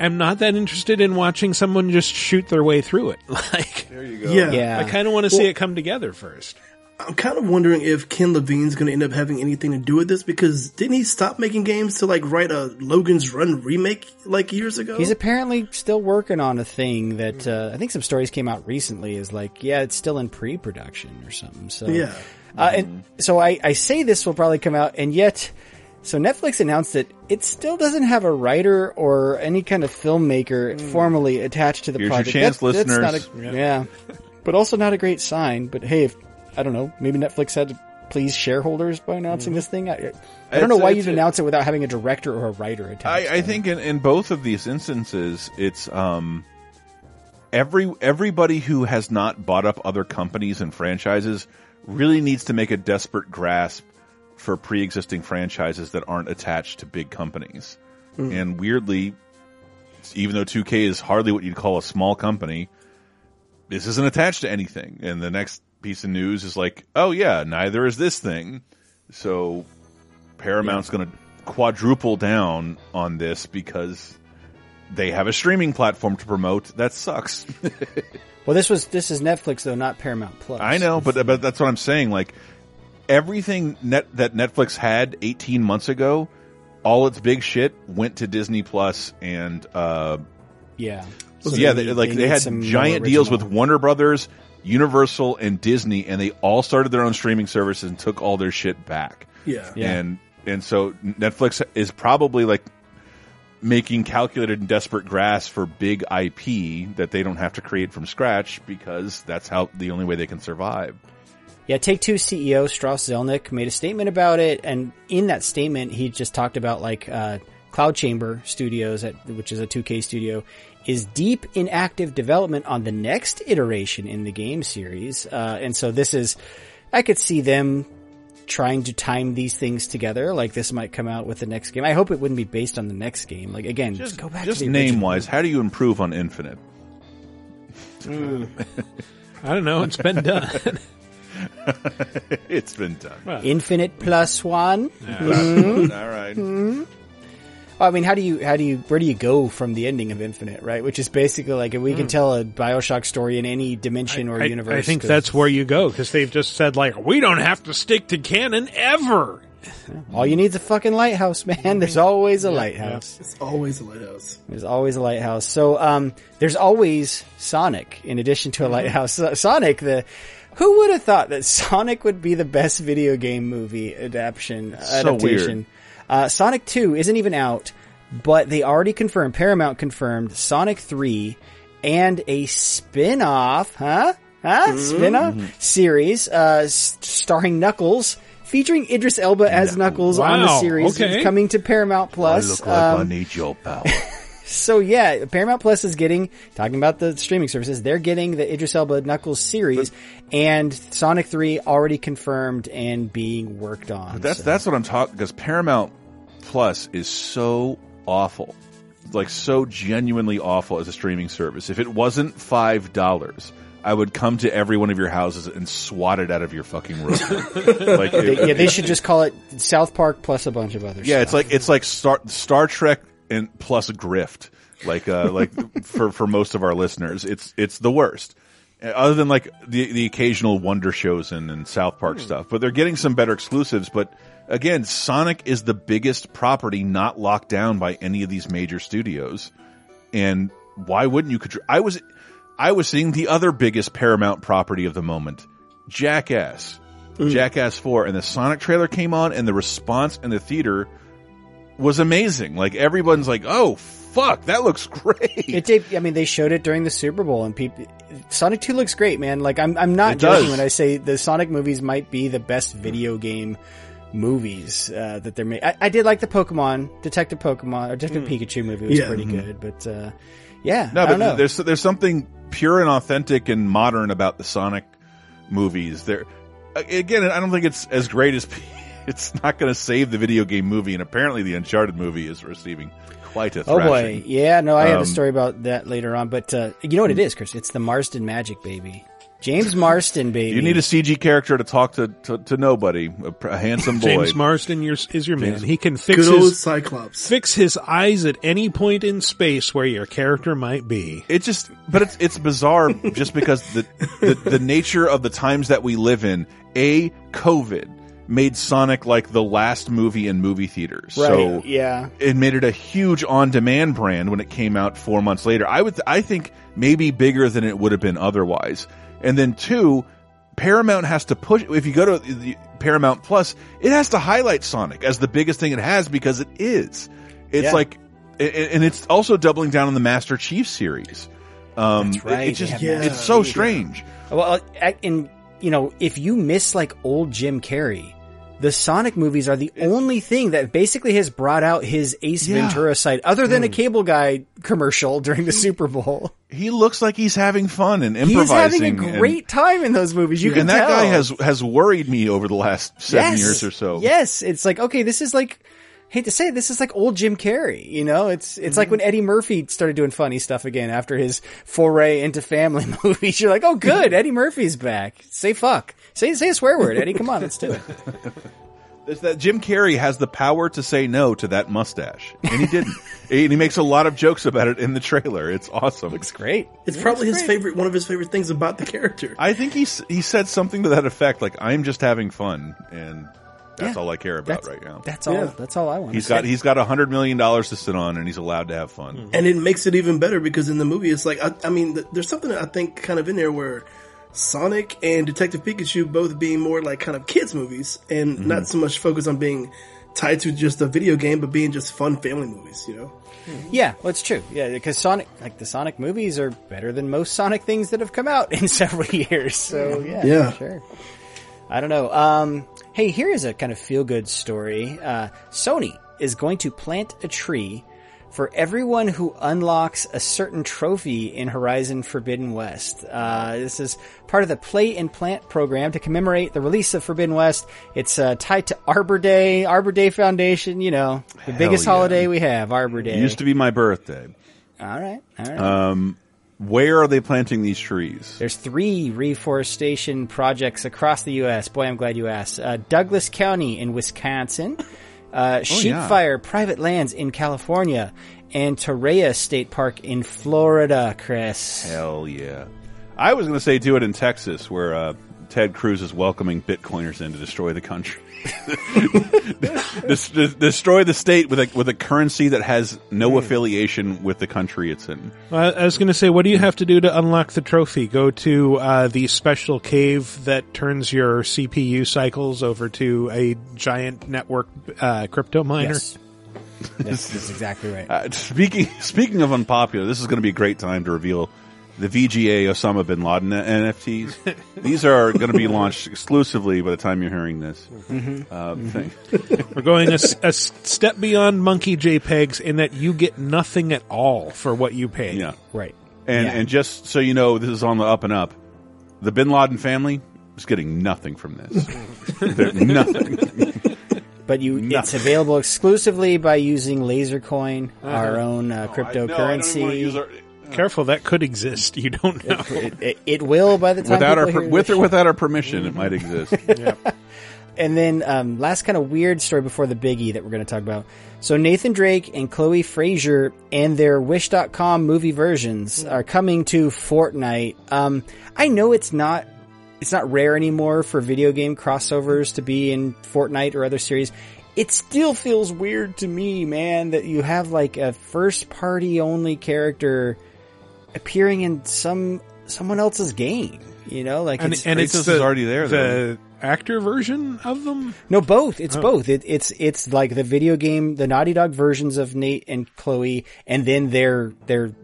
I'm not that interested in watching someone just shoot their way through it. Like, there you go. Yeah. I kind of want to see it come together first. I'm kind of wondering if Ken Levine's going to end up having anything to do with this, because didn't he stop making games to like write a Logan's Run remake like years ago? He's apparently still working on a thing that I think some stories came out recently is like, yeah, it's still in pre-production or something. So yeah, and so I say this will probably come out, and yet so Netflix announced that it still doesn't have a writer or any kind of filmmaker formally attached to the project. Here's your chance, listeners. That's not a, but also not a great sign. But hey, if I don't know. Maybe Netflix had to please shareholders by announcing this thing. I don't know why you'd announce it without having a director or a writer attached. I think in both of these instances, it's everybody who has not bought up other companies and franchises really needs to make a desperate grasp for pre-existing franchises that aren't attached to big companies. Mm. And weirdly, even though 2K is hardly what you'd call a small company, this isn't attached to anything. And the next piece of news is like, oh yeah, neither is this thing. So Paramount's going to quadruple down on this because they have a streaming platform to promote. That sucks. Well, this is Netflix though, not Paramount Plus. I know, but that's what I'm saying. Like everything that Netflix had 18 months ago, all its big shit went to Disney Plus and So yeah, they had giant deals with Warner Brothers, Universal, and Disney, and they all started their own streaming services and took all their shit back. Yeah. And so Netflix is probably like making calculated and desperate grasps for big IP that they don't have to create from scratch because that's how the only way they can survive. Yeah, Take-Two CEO Strauss Zelnick made a statement about it, and in that statement he just talked about like Cloud Chamber Studios, which is a 2K studio, is deep in active development on the next iteration in the game series. And so this is, I could see them trying to time these things together. Like this might come out with the next game. I hope it wouldn't be based on the next game. Like again, just go back to the name original. Wise, how do you improve on Infinite? I don't know. It's been done. It's been done. Well, Infinite plus one. Yeah. All right. Mm-hmm. I mean, where do you go from the ending of Infinite, right? Which is basically like, we can tell a BioShock story in any dimension or universe. I think that's where you go, because they've just said, like, we don't have to stick to canon ever. All you need is a fucking lighthouse, man. There's always a lighthouse. It's always a lighthouse. There's always a lighthouse. So, there's always Sonic in addition to a lighthouse. Sonic, who would have thought that Sonic would be the best video game movie adaptation? Weird. Sonic 2 isn't even out, but they already confirmed, Paramount confirmed, Sonic 3 and a spin-off, series, starring Knuckles, featuring Idris Elba as Knuckles on the series, coming to Paramount Plus. I look like I need your power. So yeah, Paramount Plus is getting, talking about the streaming services, they're getting the Idris Elba Knuckles series, and Sonic 3 already confirmed and being worked on. But that's what I'm talking, because Paramount Plus is so awful, like so genuinely awful as a streaming service. If it wasn't $5, I would come to every one of your houses and swat it out of your fucking room. Like, they should just call it South Park plus a bunch of other stuff. It's like Star Trek and plus grift, like for most of our listeners, it's the worst. Other than like the occasional Wonder Shows and South Park stuff, but they're getting some better exclusives. But again, Sonic is the biggest property not locked down by any of these major studios, and why wouldn't you? I was seeing the other biggest Paramount property of the moment, Jackass, Jackass 4, and the Sonic trailer came on, and the response in the theater was amazing. Like everyone's like, "Oh fuck, that looks great." It did. I mean, they showed it during the Super Bowl, and people, Sonic 2 looks great, man. Like I'm not joking when I say the Sonic movies might be the best video game movies that they're made. I did like the Detective Pikachu movie was pretty good, but there's something pure and authentic and modern about the Sonic movies. There, again, I don't think it's as great as. It's not going to save the video game movie, and apparently the Uncharted movie is receiving quite a thrashing. Oh boy, yeah, no, I have a story about that later on, but you know what it is, Chris? It's the Marsden Magic Baby. James Marsden, baby. You need a CG character to talk to nobody. A handsome boy. James Marsden is your man. He can fix his Cyclops. Fix his eyes at any point in space where your character might be. It just, but it's bizarre just because the nature of the times that we live in. A, COVID made Sonic like the last movie in movie theaters. Right. So yeah, it made it a huge on-demand brand when it came out 4 months later. I think maybe bigger than it would have been otherwise. And then two, Paramount has to push. If you go to the Paramount Plus, it has to highlight Sonic as the biggest thing it has because it is. It's like, and it's also doubling down on the Master Chief series. That's right. It just, it's so strange. Well, and you know, if you miss like old Jim Carrey, the Sonic movies are the only thing that basically has brought out his Ace Ventura side, other than a Cable Guy commercial during the Super Bowl. He looks like he's having fun and improvising. He's having a great time in those movies. You can tell. And that guy has worried me over the last 7 years or so. Yes. It's like, okay, this is like, hate to say it, this is like old Jim Carrey. You know, it's like when Eddie Murphy started doing funny stuff again after his foray into family movies. You're like, oh good, Eddie Murphy's back. Say fuck. Say a swear word, Eddie. Come on, let's do it. It's that Jim Carrey has the power to say no to that mustache, and he didn't. And he makes a lot of jokes about it in the trailer. It's awesome. Looks great. It's probably his favorite, one of his favorite things about the character. I think he said something to that effect, like "I'm just having fun," and that's all I care about right now. That's all. That's all I want. He's got $100 million to sit on, and he's allowed to have fun. And it makes it even better because in the movie, it's like I mean, there's something that I think kind of in there where Sonic and Detective Pikachu both being more like kind of kids movies and not so much focused on being tied to just a video game, but being just fun family movies, you know? Yeah, well, it's true. Yeah, because Sonic, like the Sonic movies are better than most Sonic things that have come out in several years. So yeah. For sure. I don't know. Hey, here is a kind of feel good story. Sony is going to plant a tree for everyone who unlocks a certain trophy in Horizon Forbidden West. This is part of the Play and Plant program to commemorate the release of Forbidden West. It's tied to Arbor Day Foundation, you know, the biggest holiday we have, Arbor Day. It used to be my birthday. All right. Where are they planting these trees? There's 3 reforestation projects across the U.S. Boy, I'm glad you asked. Douglas County in Wisconsin. Sheepfire Private Lands in California and Torreya State Park in Florida, Chris. Hell yeah. I was going to say do it in Texas where Ted Cruz is welcoming Bitcoiners in to destroy the country. Destroy the state with a currency that has no affiliation with the country it's in. Well, I was going to say, what do you have to do to unlock the trophy? Go to the special cave that turns your CPU cycles over to a giant network crypto miner. Yes. That's exactly right. Speaking of unpopular, this is going to be a great time to reveal the VGA Osama bin Laden NFTs. These are going to be launched exclusively by the time you're hearing this. Thing. We're going a step beyond monkey JPEGs in that you get nothing at all for what you pay. Yeah. Right. And just so you know, this is on the up and up. The bin Laden family is getting nothing from this. Nothing. But it's available exclusively by using LaserCoin, our own cryptocurrency. Careful, that could exist. You don't know. It will by the time without our permission, it might exist. And then last kind of weird story before the biggie that we're going to talk about. So Nathan Drake and Chloe Frazier and their Wish.com movie versions are coming to Fortnite. I know it's not rare anymore for video game crossovers to be in Fortnite or other series. It still feels weird to me, man, that you have like a first party only character appearing in someone else's game, you know, like it's already there. The actor version of them? No, both. It's both. It's like the video game, the Naughty Dog versions of Nate and Chloe, and then their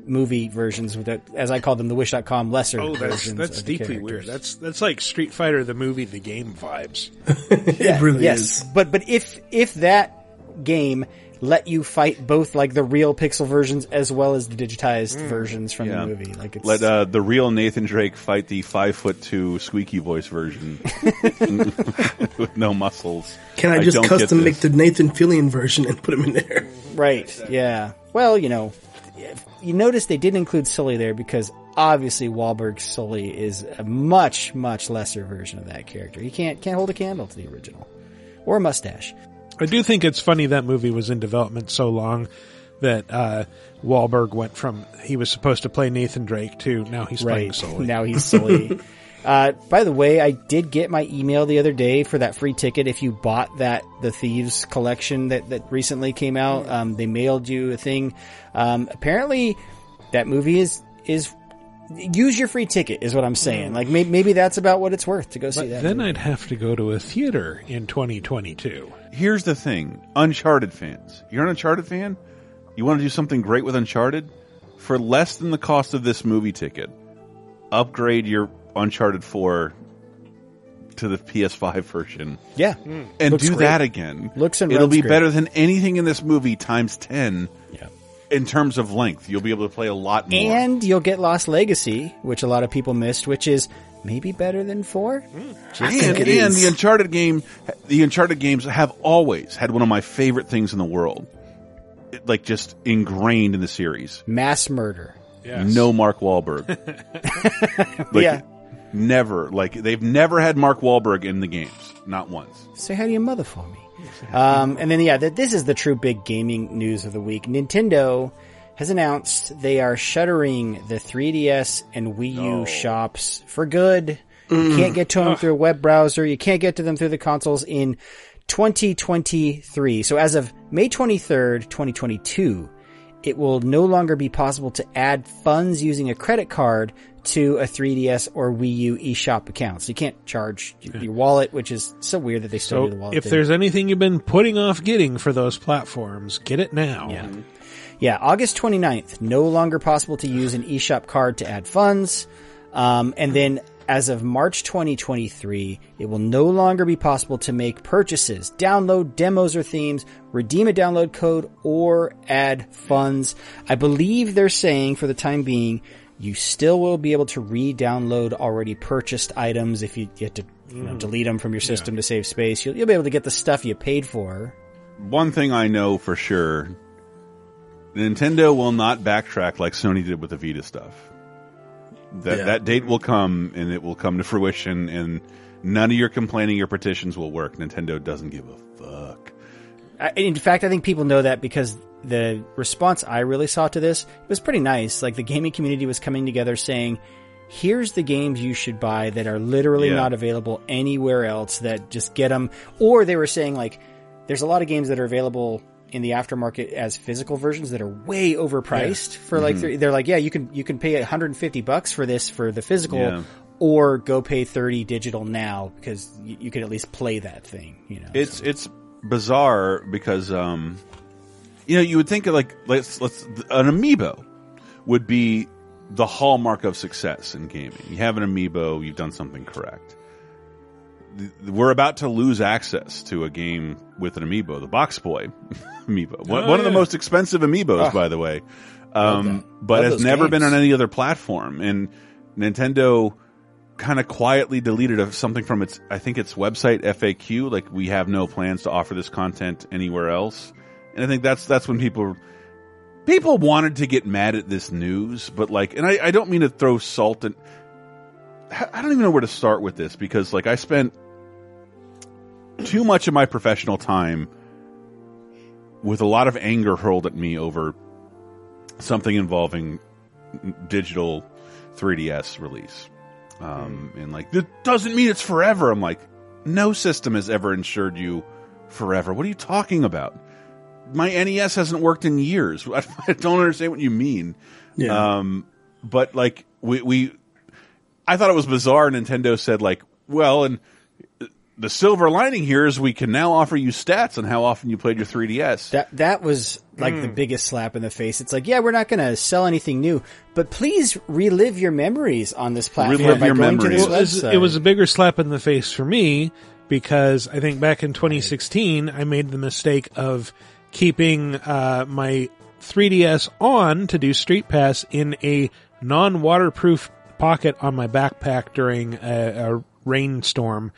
movie versions, with the, as I call them, the Wish.com lesser. Oh, that's deeply weird. That's like Street Fighter the movie, the game vibes. It really is. But if that game let you fight both like the real pixel versions as well as the digitized versions from the movie. Like let the real Nathan Drake fight the 5'2" squeaky voice version with no muscles. Can I just custom make the Nathan Fillion version and put him in there? Right. Yeah. Well, you know, you notice they didn't include Sully there because obviously Wahlberg's Sully is a much, much lesser version of that character. He can't hold a candle to the original. Or a mustache. I do think it's funny that movie was in development so long that Wahlberg went from he was supposed to play Nathan Drake to now he's playing Sully. Now he's Sully. By the way, I did get my email the other day for that free ticket. If you bought the Thieves collection that recently came out, they mailed you a thing. Apparently that movie is use your free ticket is what I'm saying. Like maybe that's about what it's worth to go see that. Then movie. I'd have to go to a theater in 2022. Here's the thing. Uncharted fans. You're an Uncharted fan? You want to do something great with Uncharted? For less than the cost of this movie ticket, upgrade your Uncharted 4 to the PS5 version. Yeah. And looks do great. That again. Looks and it'll be great. Better than anything in this movie times 10. Yeah. In terms of length, you'll be able to play a lot more. And you'll get Lost Legacy, which a lot of people missed, which is maybe better than 4. And the Uncharted games have always had one of my favorite things in the world. Like just ingrained in the series. Mass murder. Yes. No Mark Wahlberg. Never. Like, they've never had Mark Wahlberg in the games. Not once. Say hi to your mother for me. And then, this is the true big gaming news of the week. Nintendo has announced they are shuttering the 3DS and Wii U shops for good. You can't get to them through a web browser. You can't get to them through the consoles in 2023. So as of May 23rd, 2022... it will no longer be possible to add funds using a credit card to a 3DS or Wii U eShop account. So you can't charge your wallet, which is so weird that they still do the wallet. If there's anything you've been putting off getting for those platforms, get it now. Yeah, August 29th, no longer possible to use an eShop card to add funds. And then as of March 2023, it will no longer be possible to make purchases, download demos or themes, redeem a download code, or add funds. I believe they're saying, for the time being, you still will be able to re-download already purchased items if you get to delete them from your system to save space. You'll be able to get the stuff you paid for. One thing I know for sure, Nintendo will not backtrack like Sony did with the Vita stuff. That date will come, and it will come to fruition, and none of your complaining or petitions will work. Nintendo doesn't give a fuck. In fact, I think people know that because the response I really saw to this was pretty nice. Like, the gaming community was coming together saying, here's the games you should buy that are literally not available anywhere else, that just get them. Or they were saying, like, there's a lot of games that are available in the aftermarket as physical versions that are way overpriced for like, they're like, you can pay $150 for this for the physical or go pay $30 digital now because you can at least play that thing. You know, it's bizarre because, you would think of like, an amiibo would be the hallmark of success in gaming. You have an amiibo, you've done something correct. We're about to lose access to a game with an amiibo, the Box Boy amiibo. One of the most expensive amiibos, by the way. But has never been on any other platform. And Nintendo kind of quietly deleted something from its, I think its website FAQ, like, we have no plans to offer this content anywhere else. And I think that's when people wanted to get mad at this news, but like, and I don't mean to throw salt in. I don't even know where to start with this because, like, I spent too much of my professional time with a lot of anger hurled at me over something involving digital 3DS release. And, like, that doesn't mean it's forever. I'm like, no system has ever insured you forever. What are you talking about? My NES hasn't worked in years. I don't understand what you mean. Yeah. But, like, I thought it was bizarre. Nintendo said, like, well, and the silver lining here is we can now offer you stats on how often you played your 3DS. That was like the biggest slap in the face. It's like, yeah, we're not going to sell anything new, but please relive your memories on this platform. Relive your memories. It was a bigger slap in the face for me because I think back in 2016, I made the mistake of keeping my 3DS on to do Street Pass in a non-waterproof pocket on my backpack during a rainstorm,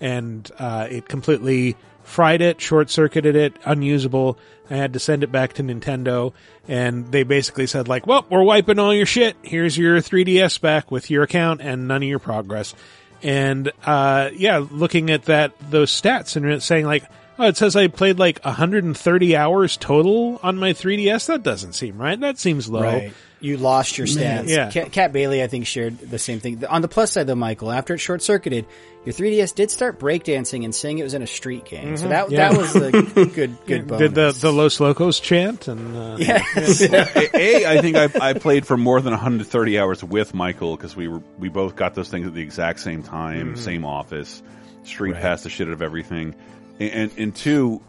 and it completely fried it, short-circuited it, unusable. I had to send it back to Nintendo, and they basically said, like, well, we're wiping all your shit. Here's your 3DS back with your account and none of your progress. And, yeah, looking at those stats and saying, like, oh, it says I played like 130 hours total on my 3DS. That doesn't seem right. That seems low. Right. You lost your stats. Yeah. Cat Bailey, I think, shared the same thing. On the plus side, though, Michael, after it short-circuited, your 3DS did start breakdancing and saying it was in a street gang. Mm-hmm. So that was a good bonus. Did the Los Locos chant? And, yes. Yeah. Well, I think I played for more than 130 hours with Michael because we both got those things at the exact same time, mm-hmm. same office, streamed past the shit out of everything. And two,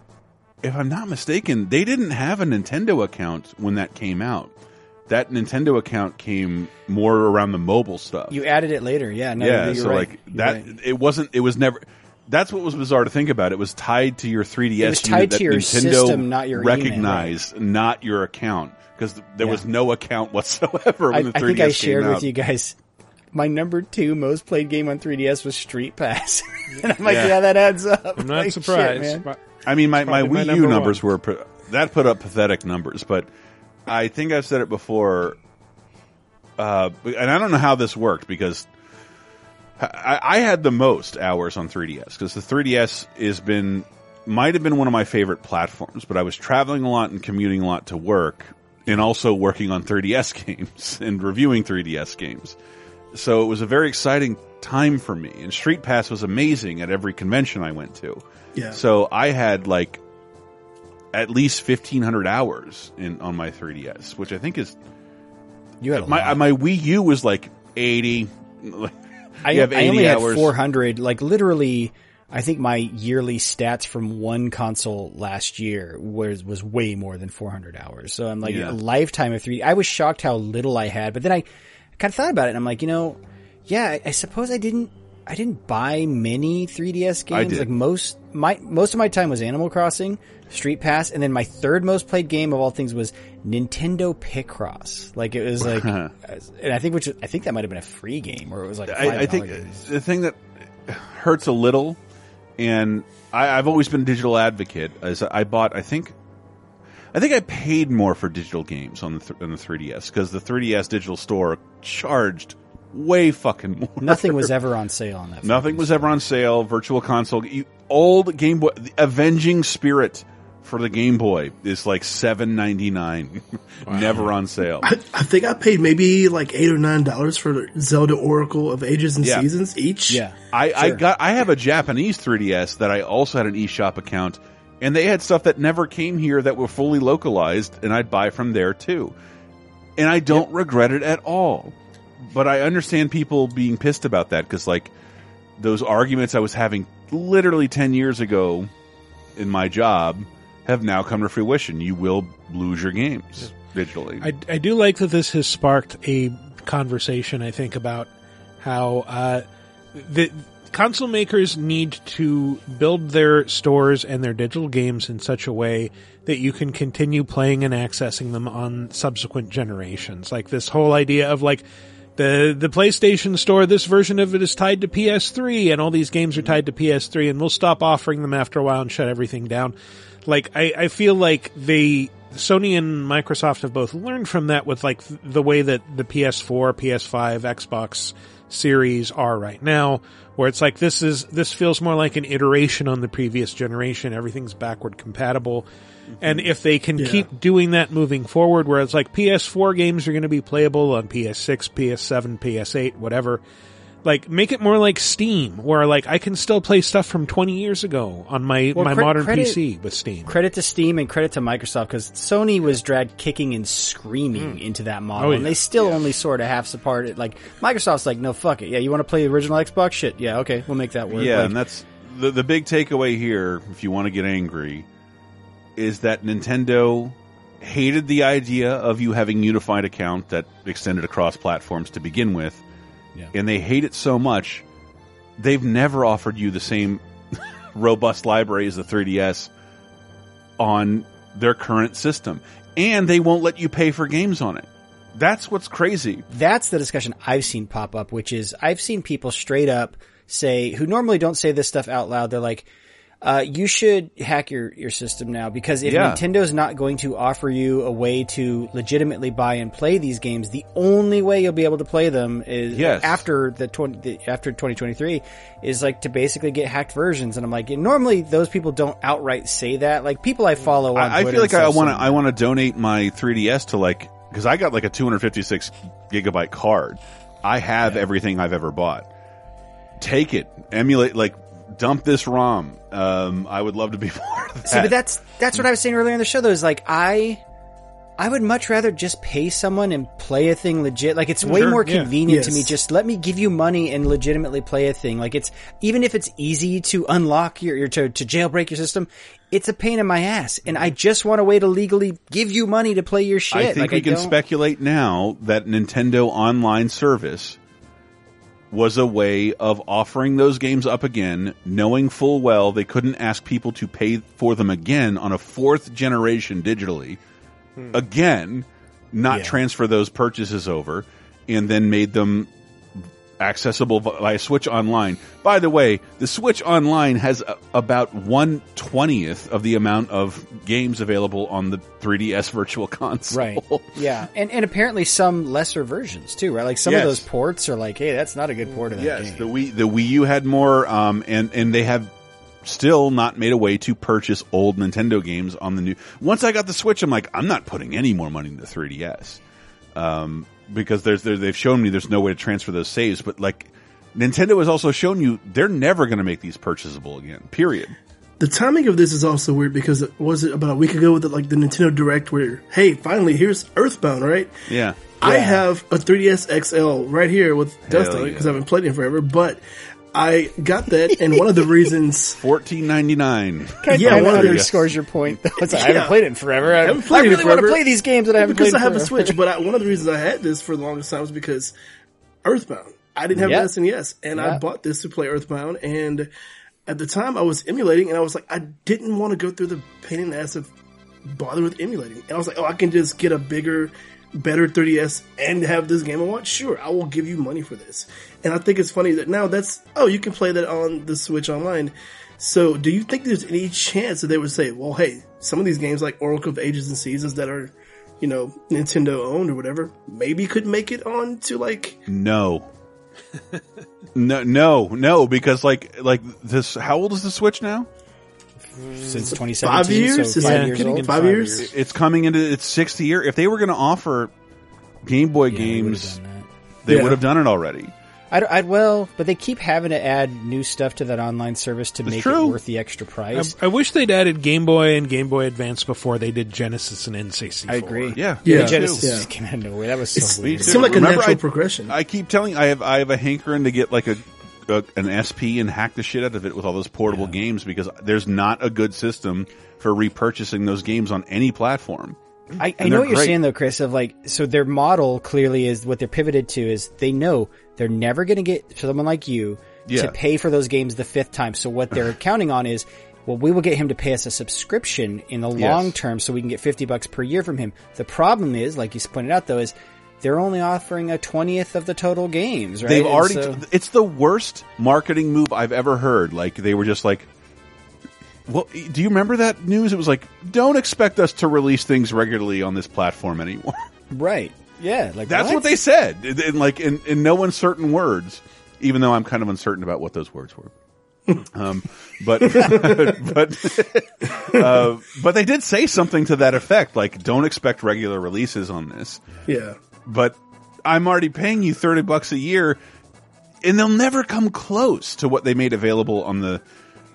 if I'm not mistaken, they didn't have a Nintendo account when that came out. That Nintendo account came more around the mobile stuff. You added it later, yeah. No, yeah, so right. Like that, right. It was never. That's what was bizarre to think about. It was tied to your 3DS. It was tied to your Nintendo system, not your recognized, email, right? Not your account, because there was no account whatsoever when the 3DS came out. I think I shared with you guys. My number 2 most played game on 3DS was Street Pass. And I'm like, yeah, that adds up. I'm not surprised. Shit, man. I mean, my Wii U numbers put up pathetic numbers, but I think I've said it before. And I don't know how this worked because I had the most hours on 3DS because the 3DS might have been one of my favorite platforms, but I was traveling a lot and commuting a lot to work and also working on 3DS games and reviewing 3DS games. So it was a very exciting time for me. And Street Pass was amazing at every convention I went to. Yeah. So I had like at least 1,500 hours on my 3DS, which I think is... You had my Wii U was like 80. I only had 400. Like literally, I think my yearly stats from one console last year was way more than 400 hours. So I'm like a lifetime of 3D. I was shocked how little I had, but then I... kind of thought about it, and I'm like, you know, I suppose I didn't buy many 3DS games. Like most of my time was Animal Crossing, Street Pass, and then my third most played game of all things was Nintendo Picross. Like it was like, and I think that might have been a free game, or it was like. I think the thing that hurts a little, and I've always been a digital advocate. Is I bought, I think I paid more for digital games on the 3DS because the 3DS digital store charged way fucking more. Nothing was ever on sale on that. Nothing was ever on sale. Virtual console, old Game Boy, the Avenging Spirit for the Game Boy is like $7.99. Wow. Never on sale. I think I paid maybe like $8 or $9 for Zelda Oracle of Ages and Seasons each. Yeah, I have a Japanese 3DS that I also had an eShop account. And they had stuff that never came here that were fully localized, and I'd buy from there too. And I don't regret it at all. But I understand people being pissed about that because, like, those arguments I was having literally 10 years ago in my job have now come to fruition. You will lose your games digitally. I do like that this has sparked a conversation, I think, about how console makers need to build their stores and their digital games in such a way that you can continue playing and accessing them on subsequent generations. Like this whole idea of like the PlayStation Store, this version of it is tied to PS3 and all these games are tied to PS3 and we'll stop offering them after a while and shut everything down. Like I feel like Sony and Microsoft have both learned from that with like the way that the PS4, PS5, Xbox Series are right now, where it's like this feels more like an iteration on the previous generation. Everything's backward compatible. Mm-hmm. And if they can keep doing that moving forward, where it's like PS4 games are going to be playable on PS6, PS7, PS8, whatever, like make it more like Steam, where like I can still play stuff from 20 years ago on my modern PC with Steam. Credit to Steam and credit to Microsoft because Sony was dragged kicking and screaming into that model, and they still only sort of half support it. Like Microsoft's like, no, fuck it. Yeah, you want to play the original Xbox shit? Yeah, okay, we'll make that work. Yeah, like, and that's the big takeaway here. If you want to get angry, is that Nintendo hated the idea of you having unified account that extended across platforms to begin with. Yeah. And they hate it so much, they've never offered you the same robust library as the 3DS on their current system. And they won't let you pay for games on it. That's what's crazy. That's the discussion I've seen pop up, which is I've seen people straight up say, who normally don't say this stuff out loud, they're like, You should hack your system now, because if Nintendo's not going to offer you a way to legitimately buy and play these games, the only way you'll be able to play them is after after 2023 is like to basically get hacked versions. And I'm like, and normally those people don't outright say that. Like people I follow on Twitter, I feel like I want to donate my 3DS to, like, because I got like a 256 gigabyte card. I have everything I've ever bought. Take it, emulate, like. Dump this ROM. I would love to be part of that. See, but that's what I was saying earlier in the show, though, is like I would much rather just pay someone and play a thing legit. Like, it's way more convenient to me. Just let me give you money and legitimately play a thing. Like, it's even if it's easy to unlock to jailbreak your system, it's a pain in my ass. And I just want a way to legally give you money to play your shit. I think we can speculate now that Nintendo Online Service was a way of offering those games up again, knowing full well they couldn't ask people to pay for them again on a fourth generation digitally. Again, not transfer those purchases over, and then made them accessible by Switch Online. By the way, the Switch Online has about 1/20 of the amount of games available on the 3DS Virtual Console. Right. Yeah. And apparently some lesser versions too, right? Like some of those ports are like, hey, that's not a good port of that game. Yes, the Wii U had more, and they have still not made a way to purchase old Nintendo games on the new. Once I got the Switch, I'm like, I'm not putting any more money into the 3DS. Because they've shown me there's no way to transfer those saves, but like Nintendo has also shown you they're never going to make these purchasable again. Period. The timing of this is also weird, because was it about a week ago that like the Nintendo Direct where, hey, finally here's Earthbound, right? Yeah. I have a 3DS XL right here with Dustin because I haven't played it forever, but I got that, and one of the reasons $14.99. Yeah, one underscores your point. I haven't played it in forever. I really want to play these games that I haven't played. Because I have a Switch, but one of the reasons I had this for the longest time was because Earthbound. I didn't have SNES, and I bought this to play Earthbound. And at the time, I was emulating, and I was like, I didn't want to go through the pain in the ass of bother with emulating. And I was like, oh, I can just get a bigger, better 3DS and have this game I want? Sure, I will give you money for this. And I think it's funny that now you can play that on the Switch Online. So do you think there's any chance that they would say, well, hey, some of these games like Oracle of Ages and Seasons that are, you know, Nintendo owned or whatever, maybe could make it on to like... No, because like this, how old is the Switch now? Since 2017, 5 years? So 5 years old. 5 years? It's coming into its sixth year. If they were going to offer Game Boy games, they would have done it already. But they keep having to add new stuff to that online service to make it worth the extra price. I wish they'd added Game Boy and Game Boy Advance before they did Genesis and N64. I agree. Yeah, Genesis came out of nowhere. That was so weird. It seemed like a natural progression. I keep telling you, I have a hankering to get like an SP and hack the shit out of it with all those portable games, because there's not a good system for repurchasing those games on any platform. I know what you're saying though, Chris, of like, so their model clearly is what they're pivoted to is they know they're never going to get someone like you to pay for those games the fifth time. So what they're counting on is, well, we will get him to pay us a subscription in the long term so we can get $50 per year from him. The problem is, like you pointed out though, is they're only offering a 20th of the total games, right? They've already, it's the worst marketing move I've ever heard. Like, they were just like, well, do you remember that news? It was like, don't expect us to release things regularly on this platform anymore. Right. Yeah. Like, that's what they said. And like, in no uncertain words, even though I'm kind of uncertain about what those words were. But they did say something to that effect. Like, don't expect regular releases on this. Yeah. But I'm already paying you $30 a year, and they'll never come close to what they made available on the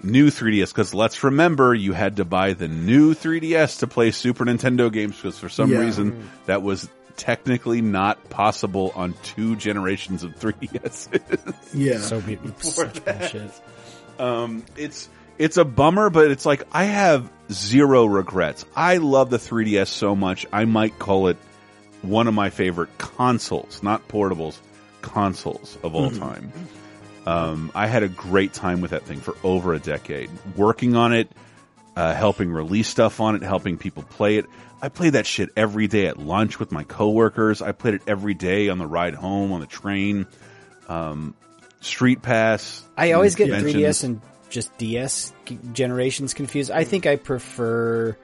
new 3DS. Because let's remember, you had to buy the new 3DS to play Super Nintendo games, because for some reason that was technically not possible on two generations of 3DSs. Yeah, so such bullshit. It's a bummer, but it's like I have zero regrets. I love the 3DS so much. I might call it one of my favorite consoles, not portables, consoles of all time. I had a great time with that thing for over a decade, working on it, helping release stuff on it, helping people play it. I played that shit every day at lunch with my coworkers. I played it every day on the ride home, on the train, Street Pass. I always get 3DS and just DS generations confused. I think I prefer,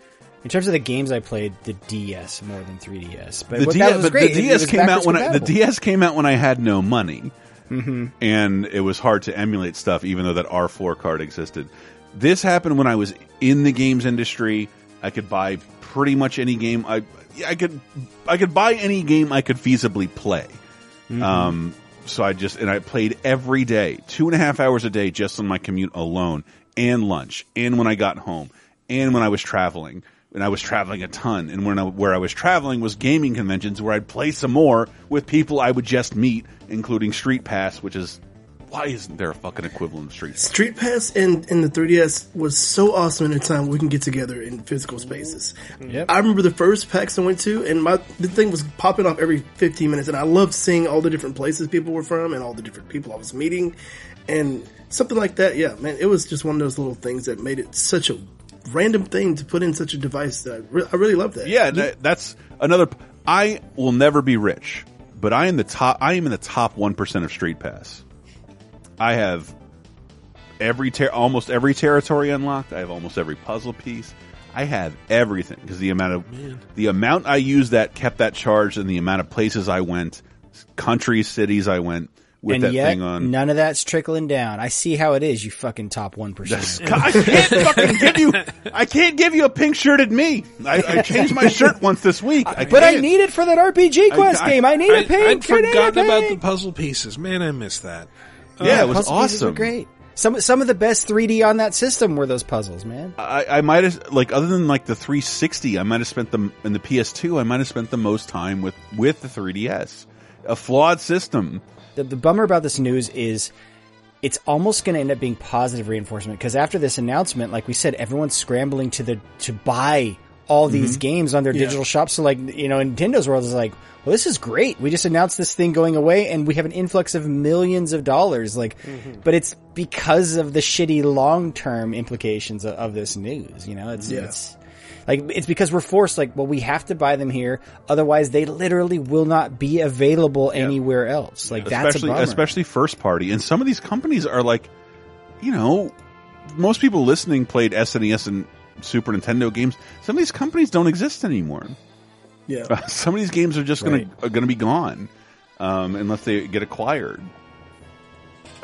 in terms of the games I played, the DS more than 3DS. But the DS came out when I had no money, and it was hard to emulate stuff, even though that R4 card existed. This happened when I was in the games industry. I could buy pretty much any game. I could buy any game I could feasibly play. So I just, and I played every day, 2.5 hours a day, just on my commute alone, and lunch, and when I got home, and when I was traveling, and I was traveling a ton. And where I was traveling was gaming conventions where I'd play some more with people I would just meet, including Street Pass, which is, why isn't there a fucking equivalent of Street Pass? Street Pass and the 3DS was so awesome in a time we can get together in physical spaces. Yep. I remember the first PAX I went to, and the thing was popping off every 15 minutes, and I loved seeing all the different places people were from and all the different people I was meeting. And something like that, yeah, man, it was just one of those little things that made it such a random thing to put in such a device that I really love that. Yeah, that's another... I will never be rich, but I am in the top 1% of Street Pass. I have almost every territory unlocked. I have almost every puzzle piece. I have everything because the amount I used that kept that charge, and the amount of places I went, countries, cities I went with, and that yet, thing on. None of that's trickling down. I see how it is. You fucking top 1%. I can't fucking give you. I can't give you a pink shirted me. I changed my shirt once this week. I need it for that RPG quest game. I need a pink. I'd forgotten about the puzzle pieces. Man, I missed that. Yeah, it was awesome. Were great. Some of the best 3D on that system were those puzzles, man. I might have, like, other than like the 360, I might have spent them in the PS2. I might have spent the most time with the 3DS. A flawed system. The bummer about this news is it's almost going to end up being positive reinforcement, because after this announcement, like we said, everyone's scrambling to buy all these games on their digital shops. So, like, you know, Nintendo's world is like, well, this is great. We just announced this thing going away, and we have an influx of millions of dollars. Like, but it's because of the shitty long-term implications of this news. You know, it's like, it's because we're forced, like, well, we have to buy them here. Otherwise, they literally will not be available anywhere else. Like, that's a bummer. Especially first party. And some of these companies are like, you know, most people listening played SNES and Super Nintendo games. Some of these companies don't exist anymore. Yeah, some of these games are just going to be gone unless they get acquired.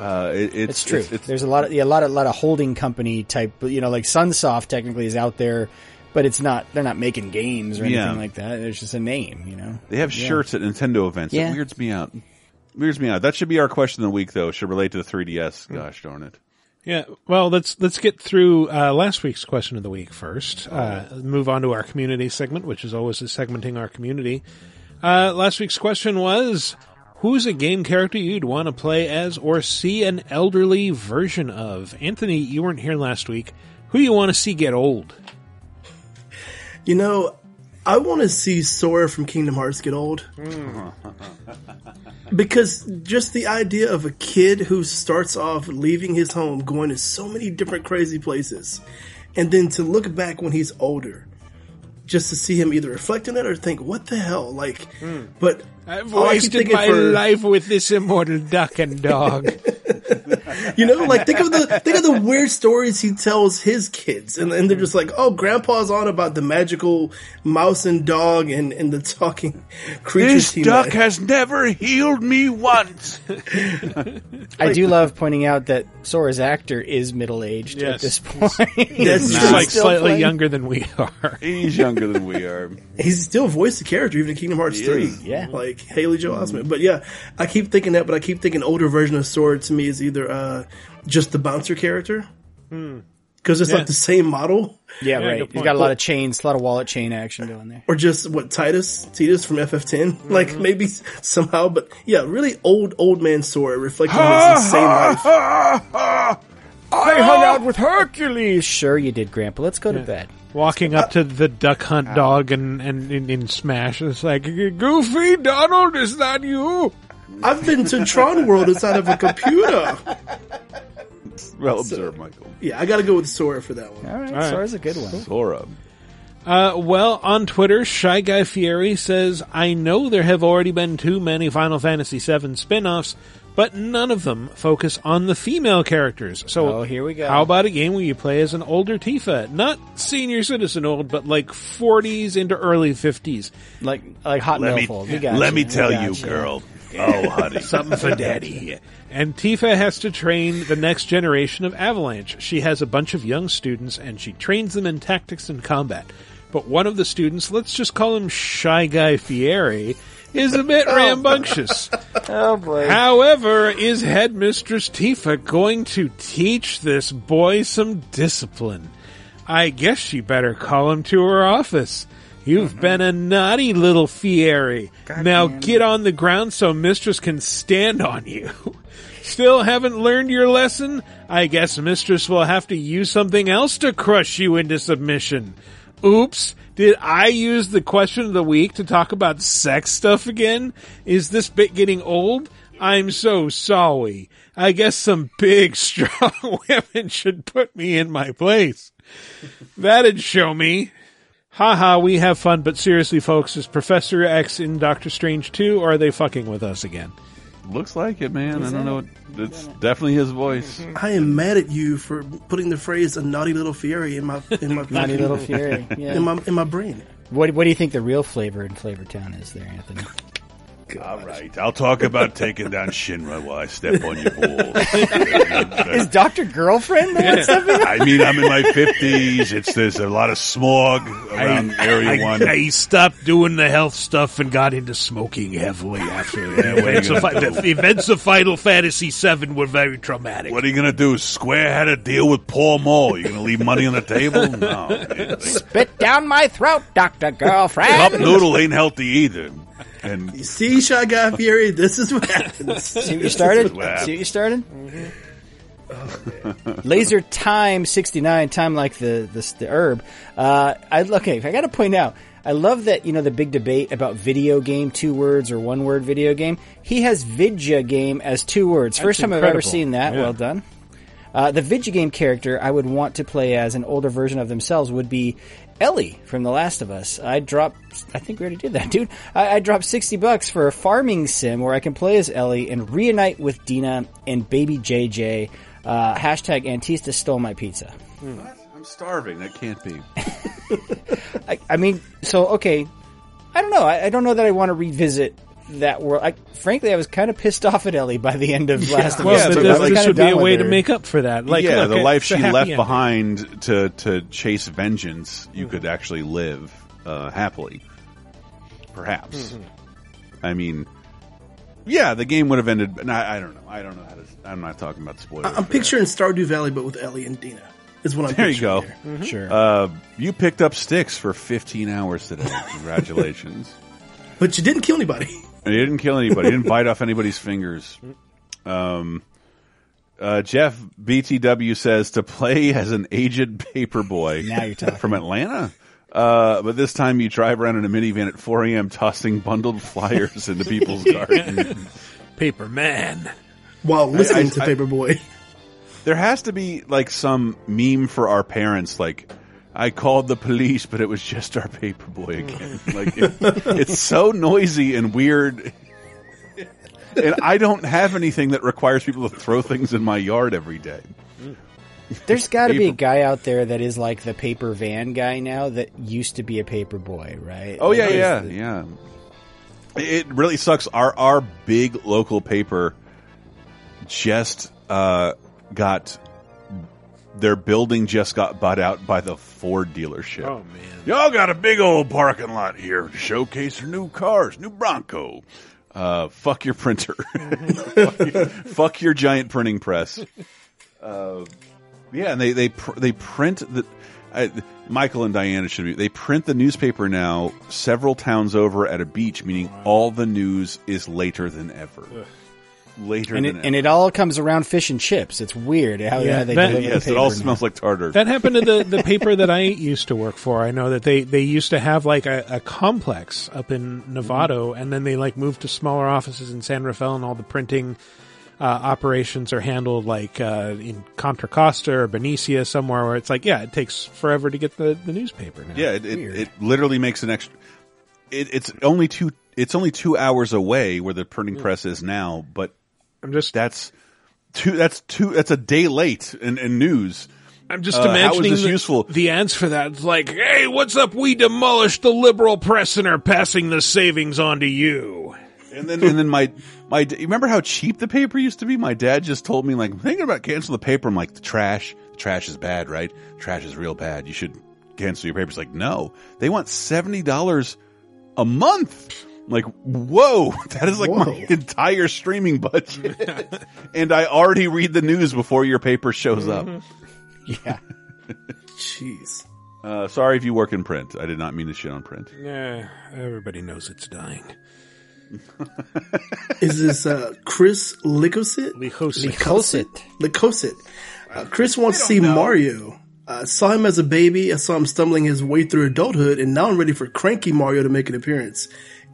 It's true. There's a lot of holding company type. You know, like Sunsoft technically is out there, but it's not. They're not making games or anything like that. It's just a name. You know, they have shirts at Nintendo events. It weirds me out. That should be our question of the week, though. It should relate to the 3DS. Gosh darn it. Yeah, well, let's get through last week's question of the week first. Move on to our community segment, which is always segmenting our community. Last week's question was, who's a game character you'd want to play as or see an elderly version of? Anthony, you weren't here last week. Who you want to see get old? You know, I want to see Sora from Kingdom Hearts get old. Because just the idea of a kid who starts off leaving his home, going to so many different crazy places, and then to look back when he's older, just to see him either reflect on it or think, what the hell? Like, but I've wasted my life with this immortal duck and dog. You know, like, think of the weird stories he tells his kids, and they're just like, oh, grandpa's on about the magical mouse and dog and the talking creatures. This duck has never healed me once. I do love pointing out that Sora's actor is middle-aged at this point. He's like slightly younger than we are. He's younger than we are. He's still voiced the character even in Kingdom Hearts 3. Yeah. Like Haley Joel Osment. But yeah, I keep thinking that, but I keep thinking older version of Sora to me is either just the bouncer character, because it's like the same model. Yeah, right. He's got a lot of chains, a lot of wallet chain action going there. Or just Titus from FF10, like maybe somehow. But yeah, really old man Sora reflecting on his insane life. I hung out with Hercules. Sure you did, Grandpa. Let's go to bed. Walking up to the duck hunt dog and in Smash, it's like, Goofy, Donald, is that you? I've been to Tron World inside of a computer. Well observed, Michael. Yeah, I got to go with Sora for that one. All right. Sora's a good one. Sora. Well, on Twitter, Shy Guy Fieri says, I know there have already been too many Final Fantasy VII spin-offs, but none of them focus on the female characters. So here we go. How about a game where you play as an older Tifa? Not senior citizen old, but like 40s into early 50s. Like hot milfold. Let me tell you, girl. Oh, honey. Something for daddy. And Tifa has to train the next generation of Avalanche. She has a bunch of young students, and she trains them in tactics and combat. But one of the students, let's just call him Shy Guy Fieri, is a bit rambunctious. Oh, boy. However, is Headmistress Tifa going to teach this boy some discipline? I guess she better call him to her office. You've been a naughty little Fieri. Now get on the ground so Mistress can stand on you. Still haven't learned your lesson? I guess Mistress will have to use something else to crush you into submission. Oops, did I use the question of the week to talk about sex stuff again? Is this bit getting old? I'm so sorry. I guess some big, strong women should put me in my place. That'd show me. Haha, we have fun, but seriously, folks, is Professor X in Doctor Strange 2, or are they fucking with us again? Looks like it, man. I don't know. It's definitely his voice. I am mad at you for putting the phrase "a naughty little Fieri" in my naughty little Fieri in my brain. What do you think the real flavor in Flavortown is, there, Anthony? God. All right, I'll talk about taking down Shinra while I step on your balls. Is Dr. Girlfriend the one stepping on? I mean, I'm in my 50s. There's a lot of smog around Area 1. I stopped doing the health stuff and got into smoking heavily after the events of Final Fantasy VII were very traumatic. What are you going to do? Square had a deal with Paul Mall. You're going to leave money on the table? No. Spit down my throat, Dr. Girlfriend. Cup noodle ain't healthy either. And you see, Shy Guy Fieri, this is what happens. See what you started? Mm-hmm. Oh, Laser Time 69, time like the herb. I got to point out, I love that, the big debate about video game, two words or one word video game. He has Vidjagame as two words. That's incredible. First time I've ever seen that. Yeah. Well done. The Vidjagame character I would want to play as an older version of themselves would be Ellie from The Last of Us. I think we already did that, dude. I dropped $60 for a farming sim where I can play as Ellie and reunite with Dina and baby JJ. Hashtag Antista stole my pizza. What? I'm starving. That can't be. Okay. I don't know. I don't know that I want to revisit that world. Frankly, I was kind of pissed off at Ellie by the end of Last of Us. Yeah, this would be a way to make up for that. The life she left behind to chase vengeance, you could actually live happily. Perhaps. Mm-hmm. I mean, yeah, the game would have ended. And I don't know. I don't know how to. I'm not talking about spoilers. I'm picturing Stardew Valley, but with Ellie and Dina. There you go. Mm-hmm. Sure. You picked up sticks for 15 hours today. Congratulations. But you didn't kill anybody. You didn't kill anybody. You didn't bite off anybody's fingers. Jeff BTW says to play as an aged paperboy. Now you're talking. From Atlanta. But this time you drive around in a minivan at 4 a.m. tossing bundled flyers into people's garden. Paper man. While listening to Paperboy. There has to be some meme for our parents, I called the police, but it was just our paperboy again. It's so noisy and weird. And I don't have anything that requires people to throw things in my yard every day. There's got to be a guy out there that is the paper van guy now that used to be a paperboy, right? Oh, yeah. It really sucks. Our big local paper just got... Their building just got bought out by the Ford dealership. Oh, man. Y'all got a big old parking lot here to showcase your new cars, new Bronco. Fuck your printer. Fuck your giant printing press. Yeah, and they print the... Michael and Diana should be... They print the newspaper now several towns over at a beach, meaning all the news is later than ever. Ugh. And it all comes around fish and chips. It's weird how they deliver the paper. It all smells like tartar. That happened to the paper that I used to work for. I know that they used to have a complex up in Novato, and then they moved to smaller offices in San Rafael, and all the printing operations are handled in Contra Costa or Benicia somewhere where it's it takes forever to get the newspaper now. Yeah, it literally makes an extra. It's only 2 hours away where the printing press is now, but I'm just that's a day late in news. I'm just imagining the ads for that. It's like, hey, what's up? We demolished the liberal press and are passing the savings on to you. And then my remember how cheap the paper used to be? My dad just told me, like, I'm thinking about canceling the paper. I'm like, the trash is bad, right? Trash is real bad. You should cancel your paper. It's like, no, they want $70 a month. I'm like, whoa, that is like my entire streaming budget. And I already read the news before your paper shows up. Yeah. Jeez. Sorry if you work in print. I did not mean to shit on print. Yeah, everybody knows it's dying. Is this Chris Licosit? Chris wants to see Mario. I saw him as a baby. I saw him stumbling his way through adulthood, and now I'm ready for cranky Mario to make an appearance.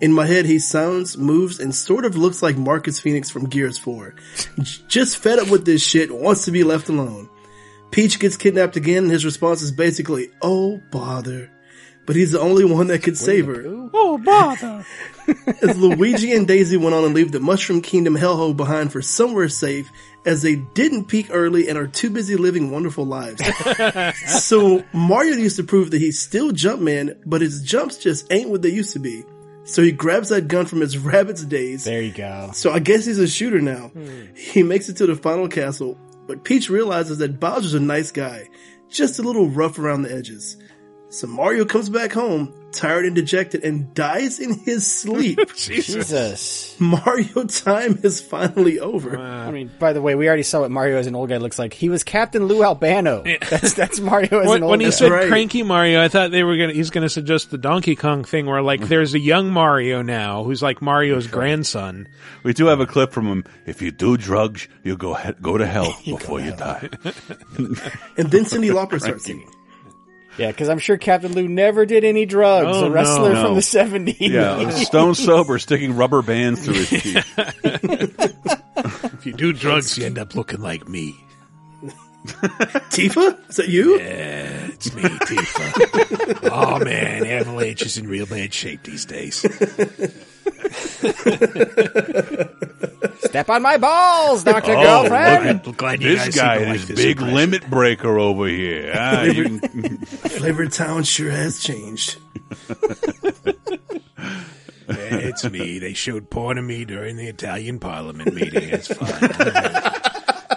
In my head, he sounds, moves, and sort of looks like Marcus Phoenix from Gears 4. Just fed up with this shit, wants to be left alone. Peach gets kidnapped again, and his response is basically, oh, bother. But he's the only one that could save her. Oh, bother. As Luigi and Daisy went on and leave the Mushroom Kingdom hellhole behind for somewhere safe, as they didn't peak early and are too busy living wonderful lives. So Mario needs to prove that he's still Jumpman, but his jumps just ain't what they used to be. So he grabs that gun from his rabbit's days. There you go. So I guess he's a shooter now. He makes it to the final castle, but Peach realizes that Bowser's a nice guy, just a little rough around the edges. So Mario comes back home, tired and dejected, and dies in his sleep. Jesus. Mario time is finally over. I mean, by the way, we already saw what Mario as an old guy looks like. He was Captain Lou Albano. Yeah. That's Mario as an old guy. When he said cranky Mario, I thought he's going to suggest the Donkey Kong thing where, like, there's a young Mario now who's like Mario's grandson. We do have a clip from him. If you do drugs, you'll go to hell before you die. And then Cyndi Lauper starts singing. Yeah, because I'm sure Captain Lou never did any drugs. A wrestler from the 70s. Yeah, stone sober, sticking rubber bands through his teeth. If you do drugs, you end up looking like me. Tifa? Is that you? Yeah, it's me, Tifa. Oh, man, Avalanche is in real bad shape these days. Step on my balls, Dr. Girlfriend. Glad you this guy is like big impression. Limit breaker over here. Flavor Town sure has changed. It's me. They showed porn of me during the Italian Parliament meeting. It's fine.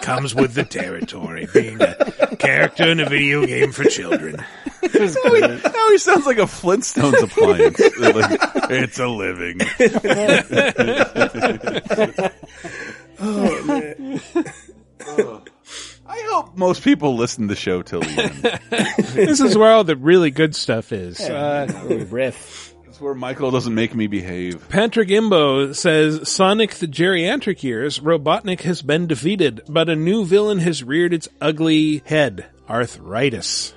Comes with the territory, being a character in a video game for children. Now he sounds like a Flintstones appliance. Like, it's a living. Oh, man. I hope most people listen to the show till the end. This is where all the really good stuff is. Riff. It's where Michael doesn't make me behave. Patrick Imbo says, Sonic the Geriatric Years, Robotnik has been defeated, but a new villain has reared its ugly head, arthritis.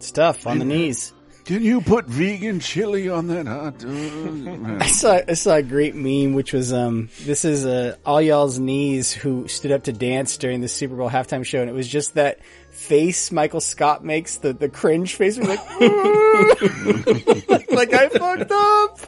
Stuff on the knees. Did you put vegan chili on that hot dog? I saw a great meme, which was, this is all y'all's knees who stood up to dance during the Super Bowl halftime show, and it was just that face Michael Scott makes, the cringe face, was like, like I fucked up.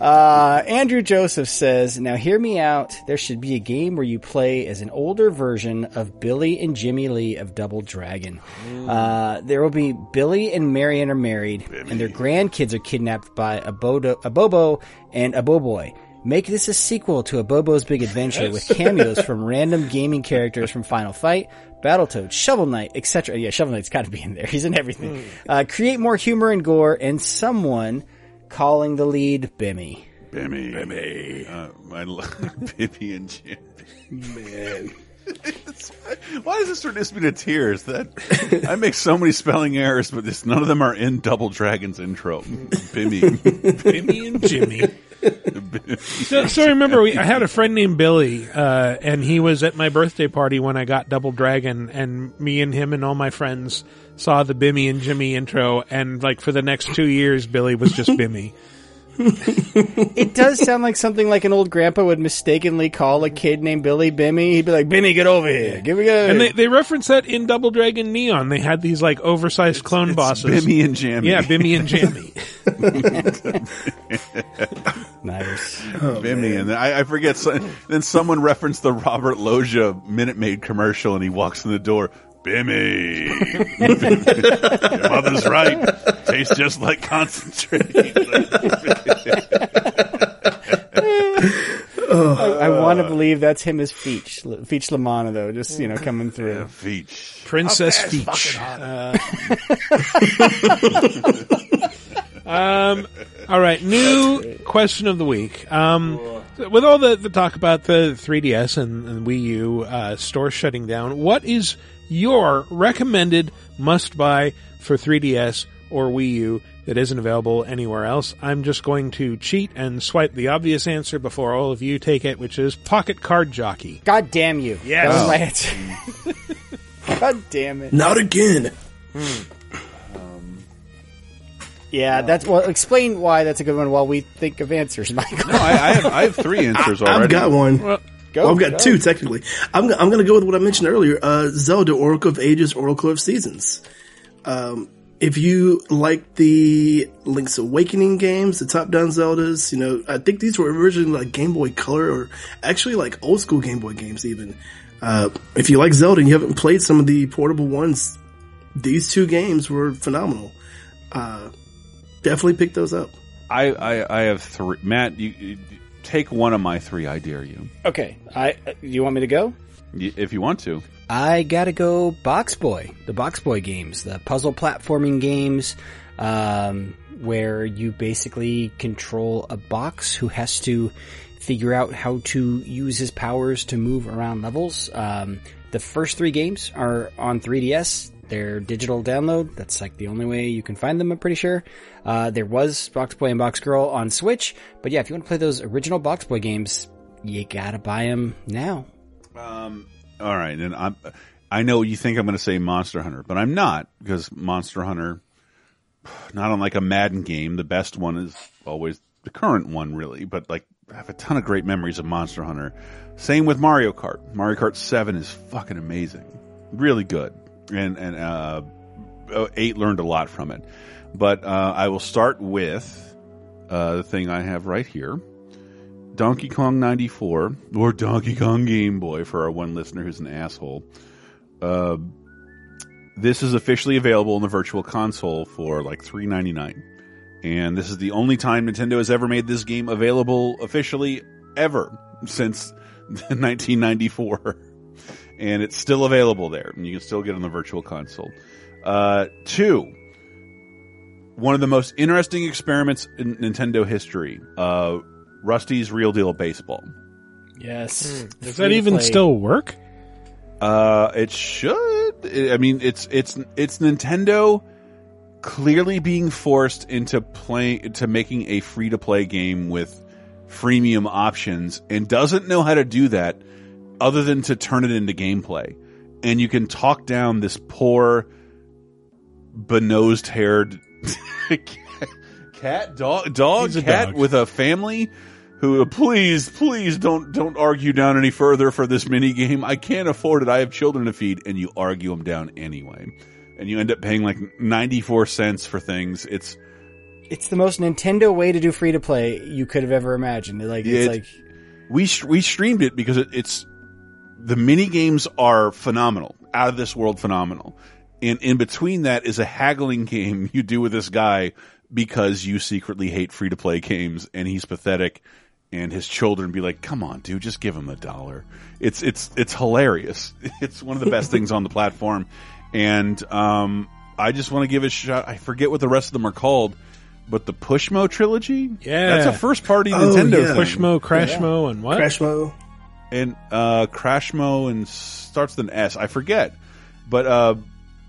Andrew Joseph says, now hear me out. There should be a game where you play as an older version of Billy and Jimmy Lee of Double Dragon. There will be Billy and Marion are married, and their grandkids are kidnapped by Abobo and Aboboy. Make this a sequel to Abobo's Big Adventure with cameos from random gaming characters from Final Fight, Battletoads, Shovel Knight, etc. Yeah, Shovel Knight's gotta be in there. He's in everything. Create more humor and gore, and someone calling the lead Bimmy. Bimmy. I love Bimmy and Jim. Man. Why does this reduce me to tears? That I make so many spelling errors, but none of them are in Double Dragon's intro. Bimmy and Jimmy. So remember, I had a friend named Billy, and he was at my birthday party when I got Double Dragon, and me and him and all my friends saw the Bimmy and Jimmy intro, and like for the next 2 years, Billy was just Bimmy. It does sound like something like an old grandpa would mistakenly call a kid named Billy Bimmy. He'd be like, Bimmy, get over here. Give me a... And they reference that in Double Dragon Neon. They had these like oversized clone bosses. Bimmy and Jammy. Yeah, Bimmy and Jammy. Nice. Oh, Vimney, and I forget. Then someone referenced the Robert Loggia Minute Maid commercial, and he walks in the door. Bimmy, your mother's right. Tastes just like concentrate. I want to believe that's him as Feech LaManna, though, just, you know, coming through. Yeah, Feech. Princess Feech. All right, new question of the week. With all the talk about the 3DS and Wii U store shutting down, what is your recommended must-buy for 3DS or Wii U that isn't available anywhere else? I'm just going to cheat and swipe the obvious answer before all of you take it, which is Pocket Card Jockey. God damn you. Yes. That was my answer. God damn it. Not again. Yeah, that's explain why that's a good one while we think of answers, Michael. No, I have three answers already. I've got one. Well, I've got two, technically. I'm going to go with what I mentioned earlier, Zelda, Oracle of Ages, Oracle of Seasons. If you like the Link's Awakening games, the top-down Zeldas, you know, I think these were originally like Game Boy Color or actually like old-school Game Boy games even. If you like Zelda and you haven't played some of the portable ones, these two games were phenomenal. Definitely pick those up. I have three. Matt, you take one of my three, I dare you. Okay. You want me to go? If you want to. I gotta go Box Boy. The Box Boy games, the puzzle platforming games, where you basically control a box who has to figure out how to use his powers to move around levels. The first three games are on 3DS. They're digital download. That's like the only way you can find them, I'm pretty sure. There was Box Boy and Box Girl on Switch. But yeah, if you want to play those original Box Boy games, you gotta buy them now. All right, and I know you think I'm going to say Monster Hunter, but I'm not, because Monster Hunter, not unlike a Madden game, the best one is always the current one, really. But like, I have a ton of great memories of Monster Hunter. Same with Mario Kart. Mario Kart 7 is fucking amazing, really good, and 8 learned a lot from it. But I will start with the thing I have right here. Donkey Kong 94, or Donkey Kong Game Boy for our one listener who's an asshole. This is officially available in the Virtual Console for like $3.99. And this is the only time Nintendo has ever made this game available officially ever since 1994. And it's still available there. And you can still get it on the Virtual Console. 2. One of the most interesting experiments in Nintendo history. Rusty's Real Deal Baseball. Yes. Does that even still work? It should. I mean, it's Nintendo clearly being forced into making a free-to-play game with freemium options, and doesn't know how to do that other than to turn it into gameplay. And you can talk down this poor, benosed-haired cat with a family who please don't argue down any further for this mini game. I can't afford it. I have children to feed, and you argue them down anyway, and you end up paying like 94 cents for things. It's the most Nintendo way to do free to play you could have ever imagined. Like we streamed it because it's the mini games are phenomenal, out of this world phenomenal, and in between that is a haggling game you do with this guy. Because you secretly hate free-to-play games, and he's pathetic, and his children be like, "Come on, dude, just give him $1." It's hilarious. It's one of the best things on the platform, and I just want to give it a shot. I forget what the rest of them are called, but the Pushmo trilogy, that's a first-party Nintendo thing. Pushmo, Crashmo, and what? Crashmo and Crashmo and starts with an S. I forget, but.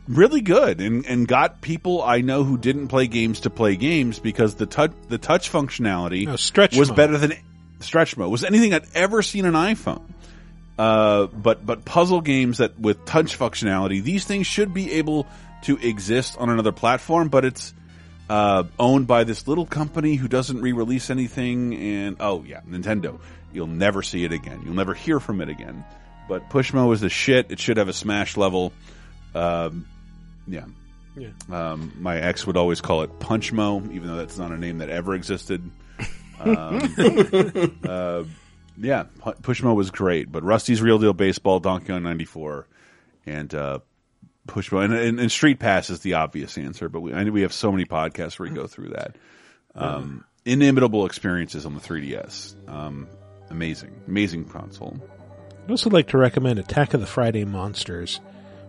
Really good, and got people I know who didn't play games to play games, because the touch functionality was better than stretch mode was anything I'd ever seen on iPhone. But puzzle games that with touch functionality, these things should be able to exist on another platform, but it's owned by this little company who doesn't re-release anything, and Nintendo. You'll never see it again. You'll never hear from it again. But Pushmo is the shit. It should have a Smash level. My ex would always call it Punchmo, even though that's not a name that ever existed. Yeah, Pushmo was great, but Rusty's Real Deal Baseball, Donkey Kong 94, and Pushmo. And Street Pass is the obvious answer, but I know we have so many podcasts where we go through that. Inimitable experiences on the 3DS. Amazing. Amazing console. I'd also like to recommend Attack of the Friday Monsters,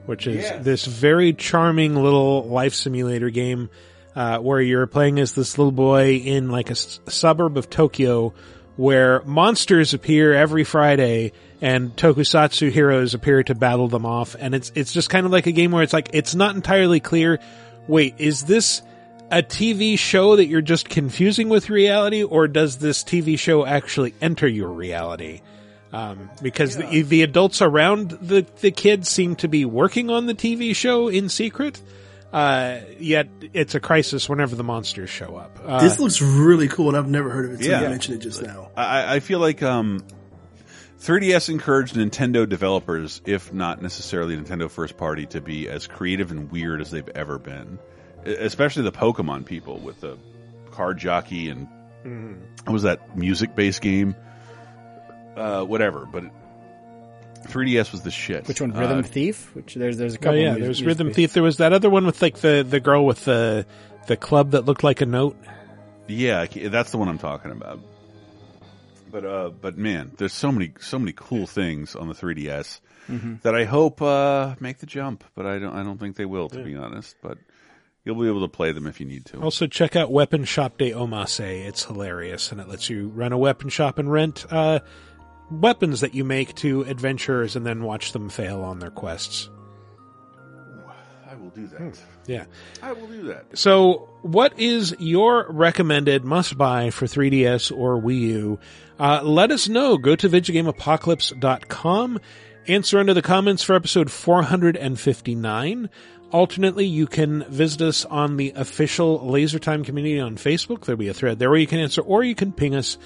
which is this very charming little life simulator game where you're playing as this little boy in like a suburb of Tokyo where monsters appear every Friday and tokusatsu heroes appear to battle them off. And it's just kind of like a game where it's like, it's not entirely clear. Wait, is this a TV show that you're just confusing with reality, or does this TV show actually enter your reality? Because the adults around the kids seem to be working on the TV show in secret. Yet it's a crisis whenever the monsters show up. This looks really cool, and I've never heard of it until you mentioned it just now. I feel like 3DS encouraged Nintendo developers, if not necessarily Nintendo first party, to be as creative and weird as they've ever been. Especially the Pokemon people with the card jockey and what was that music-based game? Whatever, but 3DS was the shit. Which one? Rhythm Thief? Which there's a couple. Oh yeah, there's Rhythm Thief. There was that other one with like the girl with the club that looked like a note. Yeah, that's the one I'm talking about. But man, there's so many cool things on the 3DS that I hope make the jump, but I don't think they will, to be honest. But you'll be able to play them if you need to. Also, check out Weapon Shop de Omaze. It's hilarious, and it lets you run a weapon shop and rent weapons that you make to adventurers and then watch them fail on their quests. I will do that. Yeah. I will do that. So what is your recommended must-buy for 3DS or Wii U? Let us know. Go to VidjagameApocalypse.com. Answer under the comments for episode 459. Alternately, you can visit us on the official LaserTime community on Facebook. There'll be a thread there where you can answer, or you can ping us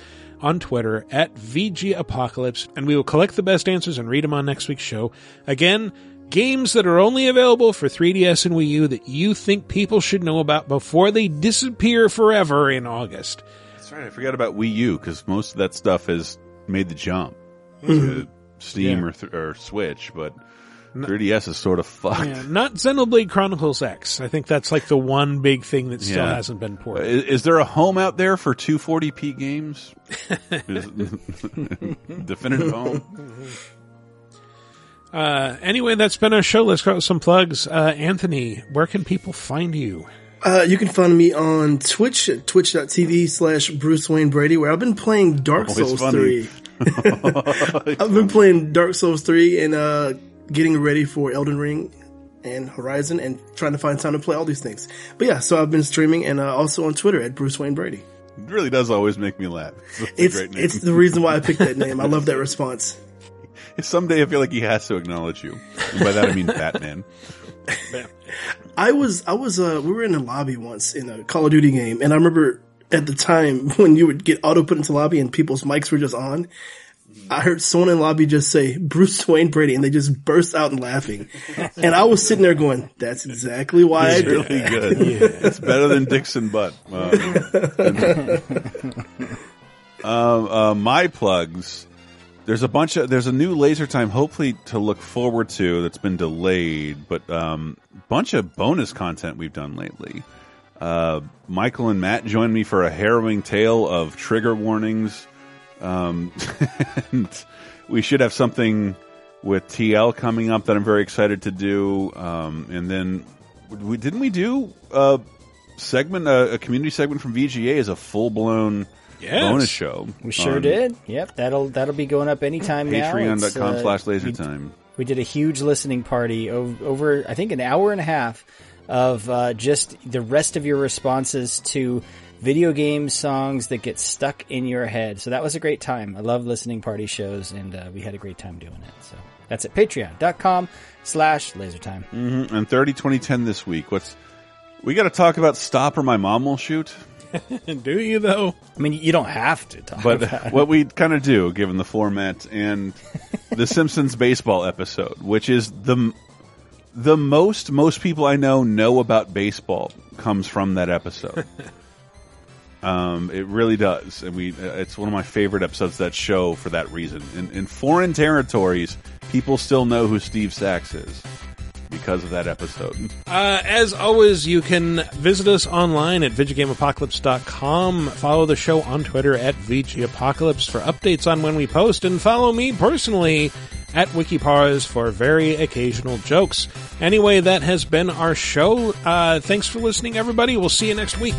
on Twitter at VG Apocalypse, and we will collect the best answers and read them on next week's show. Again, games that are only available for 3DS and Wii U that you think people should know about before they disappear forever in August. That's right. I forgot about Wii U because most of that stuff has made the jump to Steam or Switch, but 3DS is sort of fucked. Yeah, not Xenoblade Chronicles X. I think that's like the one big thing that still hasn't been ported. Is there a home out there for 240p games? Definitive home. Anyway, that's been our show. Let's go with some plugs. Anthony, where can people find you? You can find me on Twitch at twitch.tv/BruceWayneBrady, where I've been playing Dark Souls 3. And getting ready for Elden Ring and Horizon and trying to find time to play all these things. But yeah, so I've been streaming and also on Twitter at Bruce Wayne Brady. It really does always make me laugh. It's a great name. It's the reason why I picked that name. I love that response. Someday I feel like he has to acknowledge you. And by that I mean Batman. I was we were in a lobby once in a Call of Duty game, and I remember at the time when you would get auto put into lobby and people's mics were just on, I heard someone in the lobby just say, Bruce Wayne Brady, and they just burst out laughing. And I was sitting there going, that's exactly why I did that. Really good. Yeah. It's better than Dixon Butt. My plugs, there's a new LaserTime hopefully to look forward to that's been delayed, but bunch of bonus content we've done lately. Michael and Matt joined me for a harrowing tale of trigger warnings. And we should have something with TL coming up that I'm very excited to do. And then didn't we do a segment, a community segment from VGA as a full blown bonus show? We sure did. Yep. That'll be going up anytime now. Patreon.com/LaserTime. We did a huge listening party over I think an hour and a half of, just the rest of your responses to video game songs that get stuck in your head. So that was a great time. I love listening party shows, and we had a great time doing it. So that's at patreon.com/LaserTime. And 30/20/10 this week. We got to talk about Stop or My Mom Will Shoot. Do you, though? I mean, you don't have to talk about it. What we kind of do, given the format, and the Simpsons baseball episode, which is the most people I know about baseball comes from that episode. It really does, and it's one of my favorite episodes of that show for that reason. In foreign territories, people still know who Steve Sachs is because of that episode. As always, you can visit us online at VidjagameApocalypse.com. Follow the show on Twitter at VGApocalypse for updates on when we post, and follow me personally at Wikipars for very occasional jokes. Anyway, that has been our show. Thanks for listening, everybody. We'll see you next week.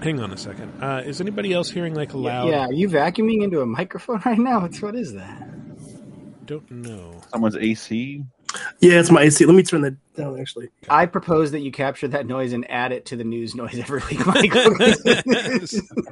Hang on a second. Is anybody else hearing like a loud... Yeah, are you vacuuming into a microphone right now? What is that? Don't know. Someone's AC? Yeah, it's my AC. Let me turn that down, actually. I propose that you capture that noise and add it to the news noise every week, Michael.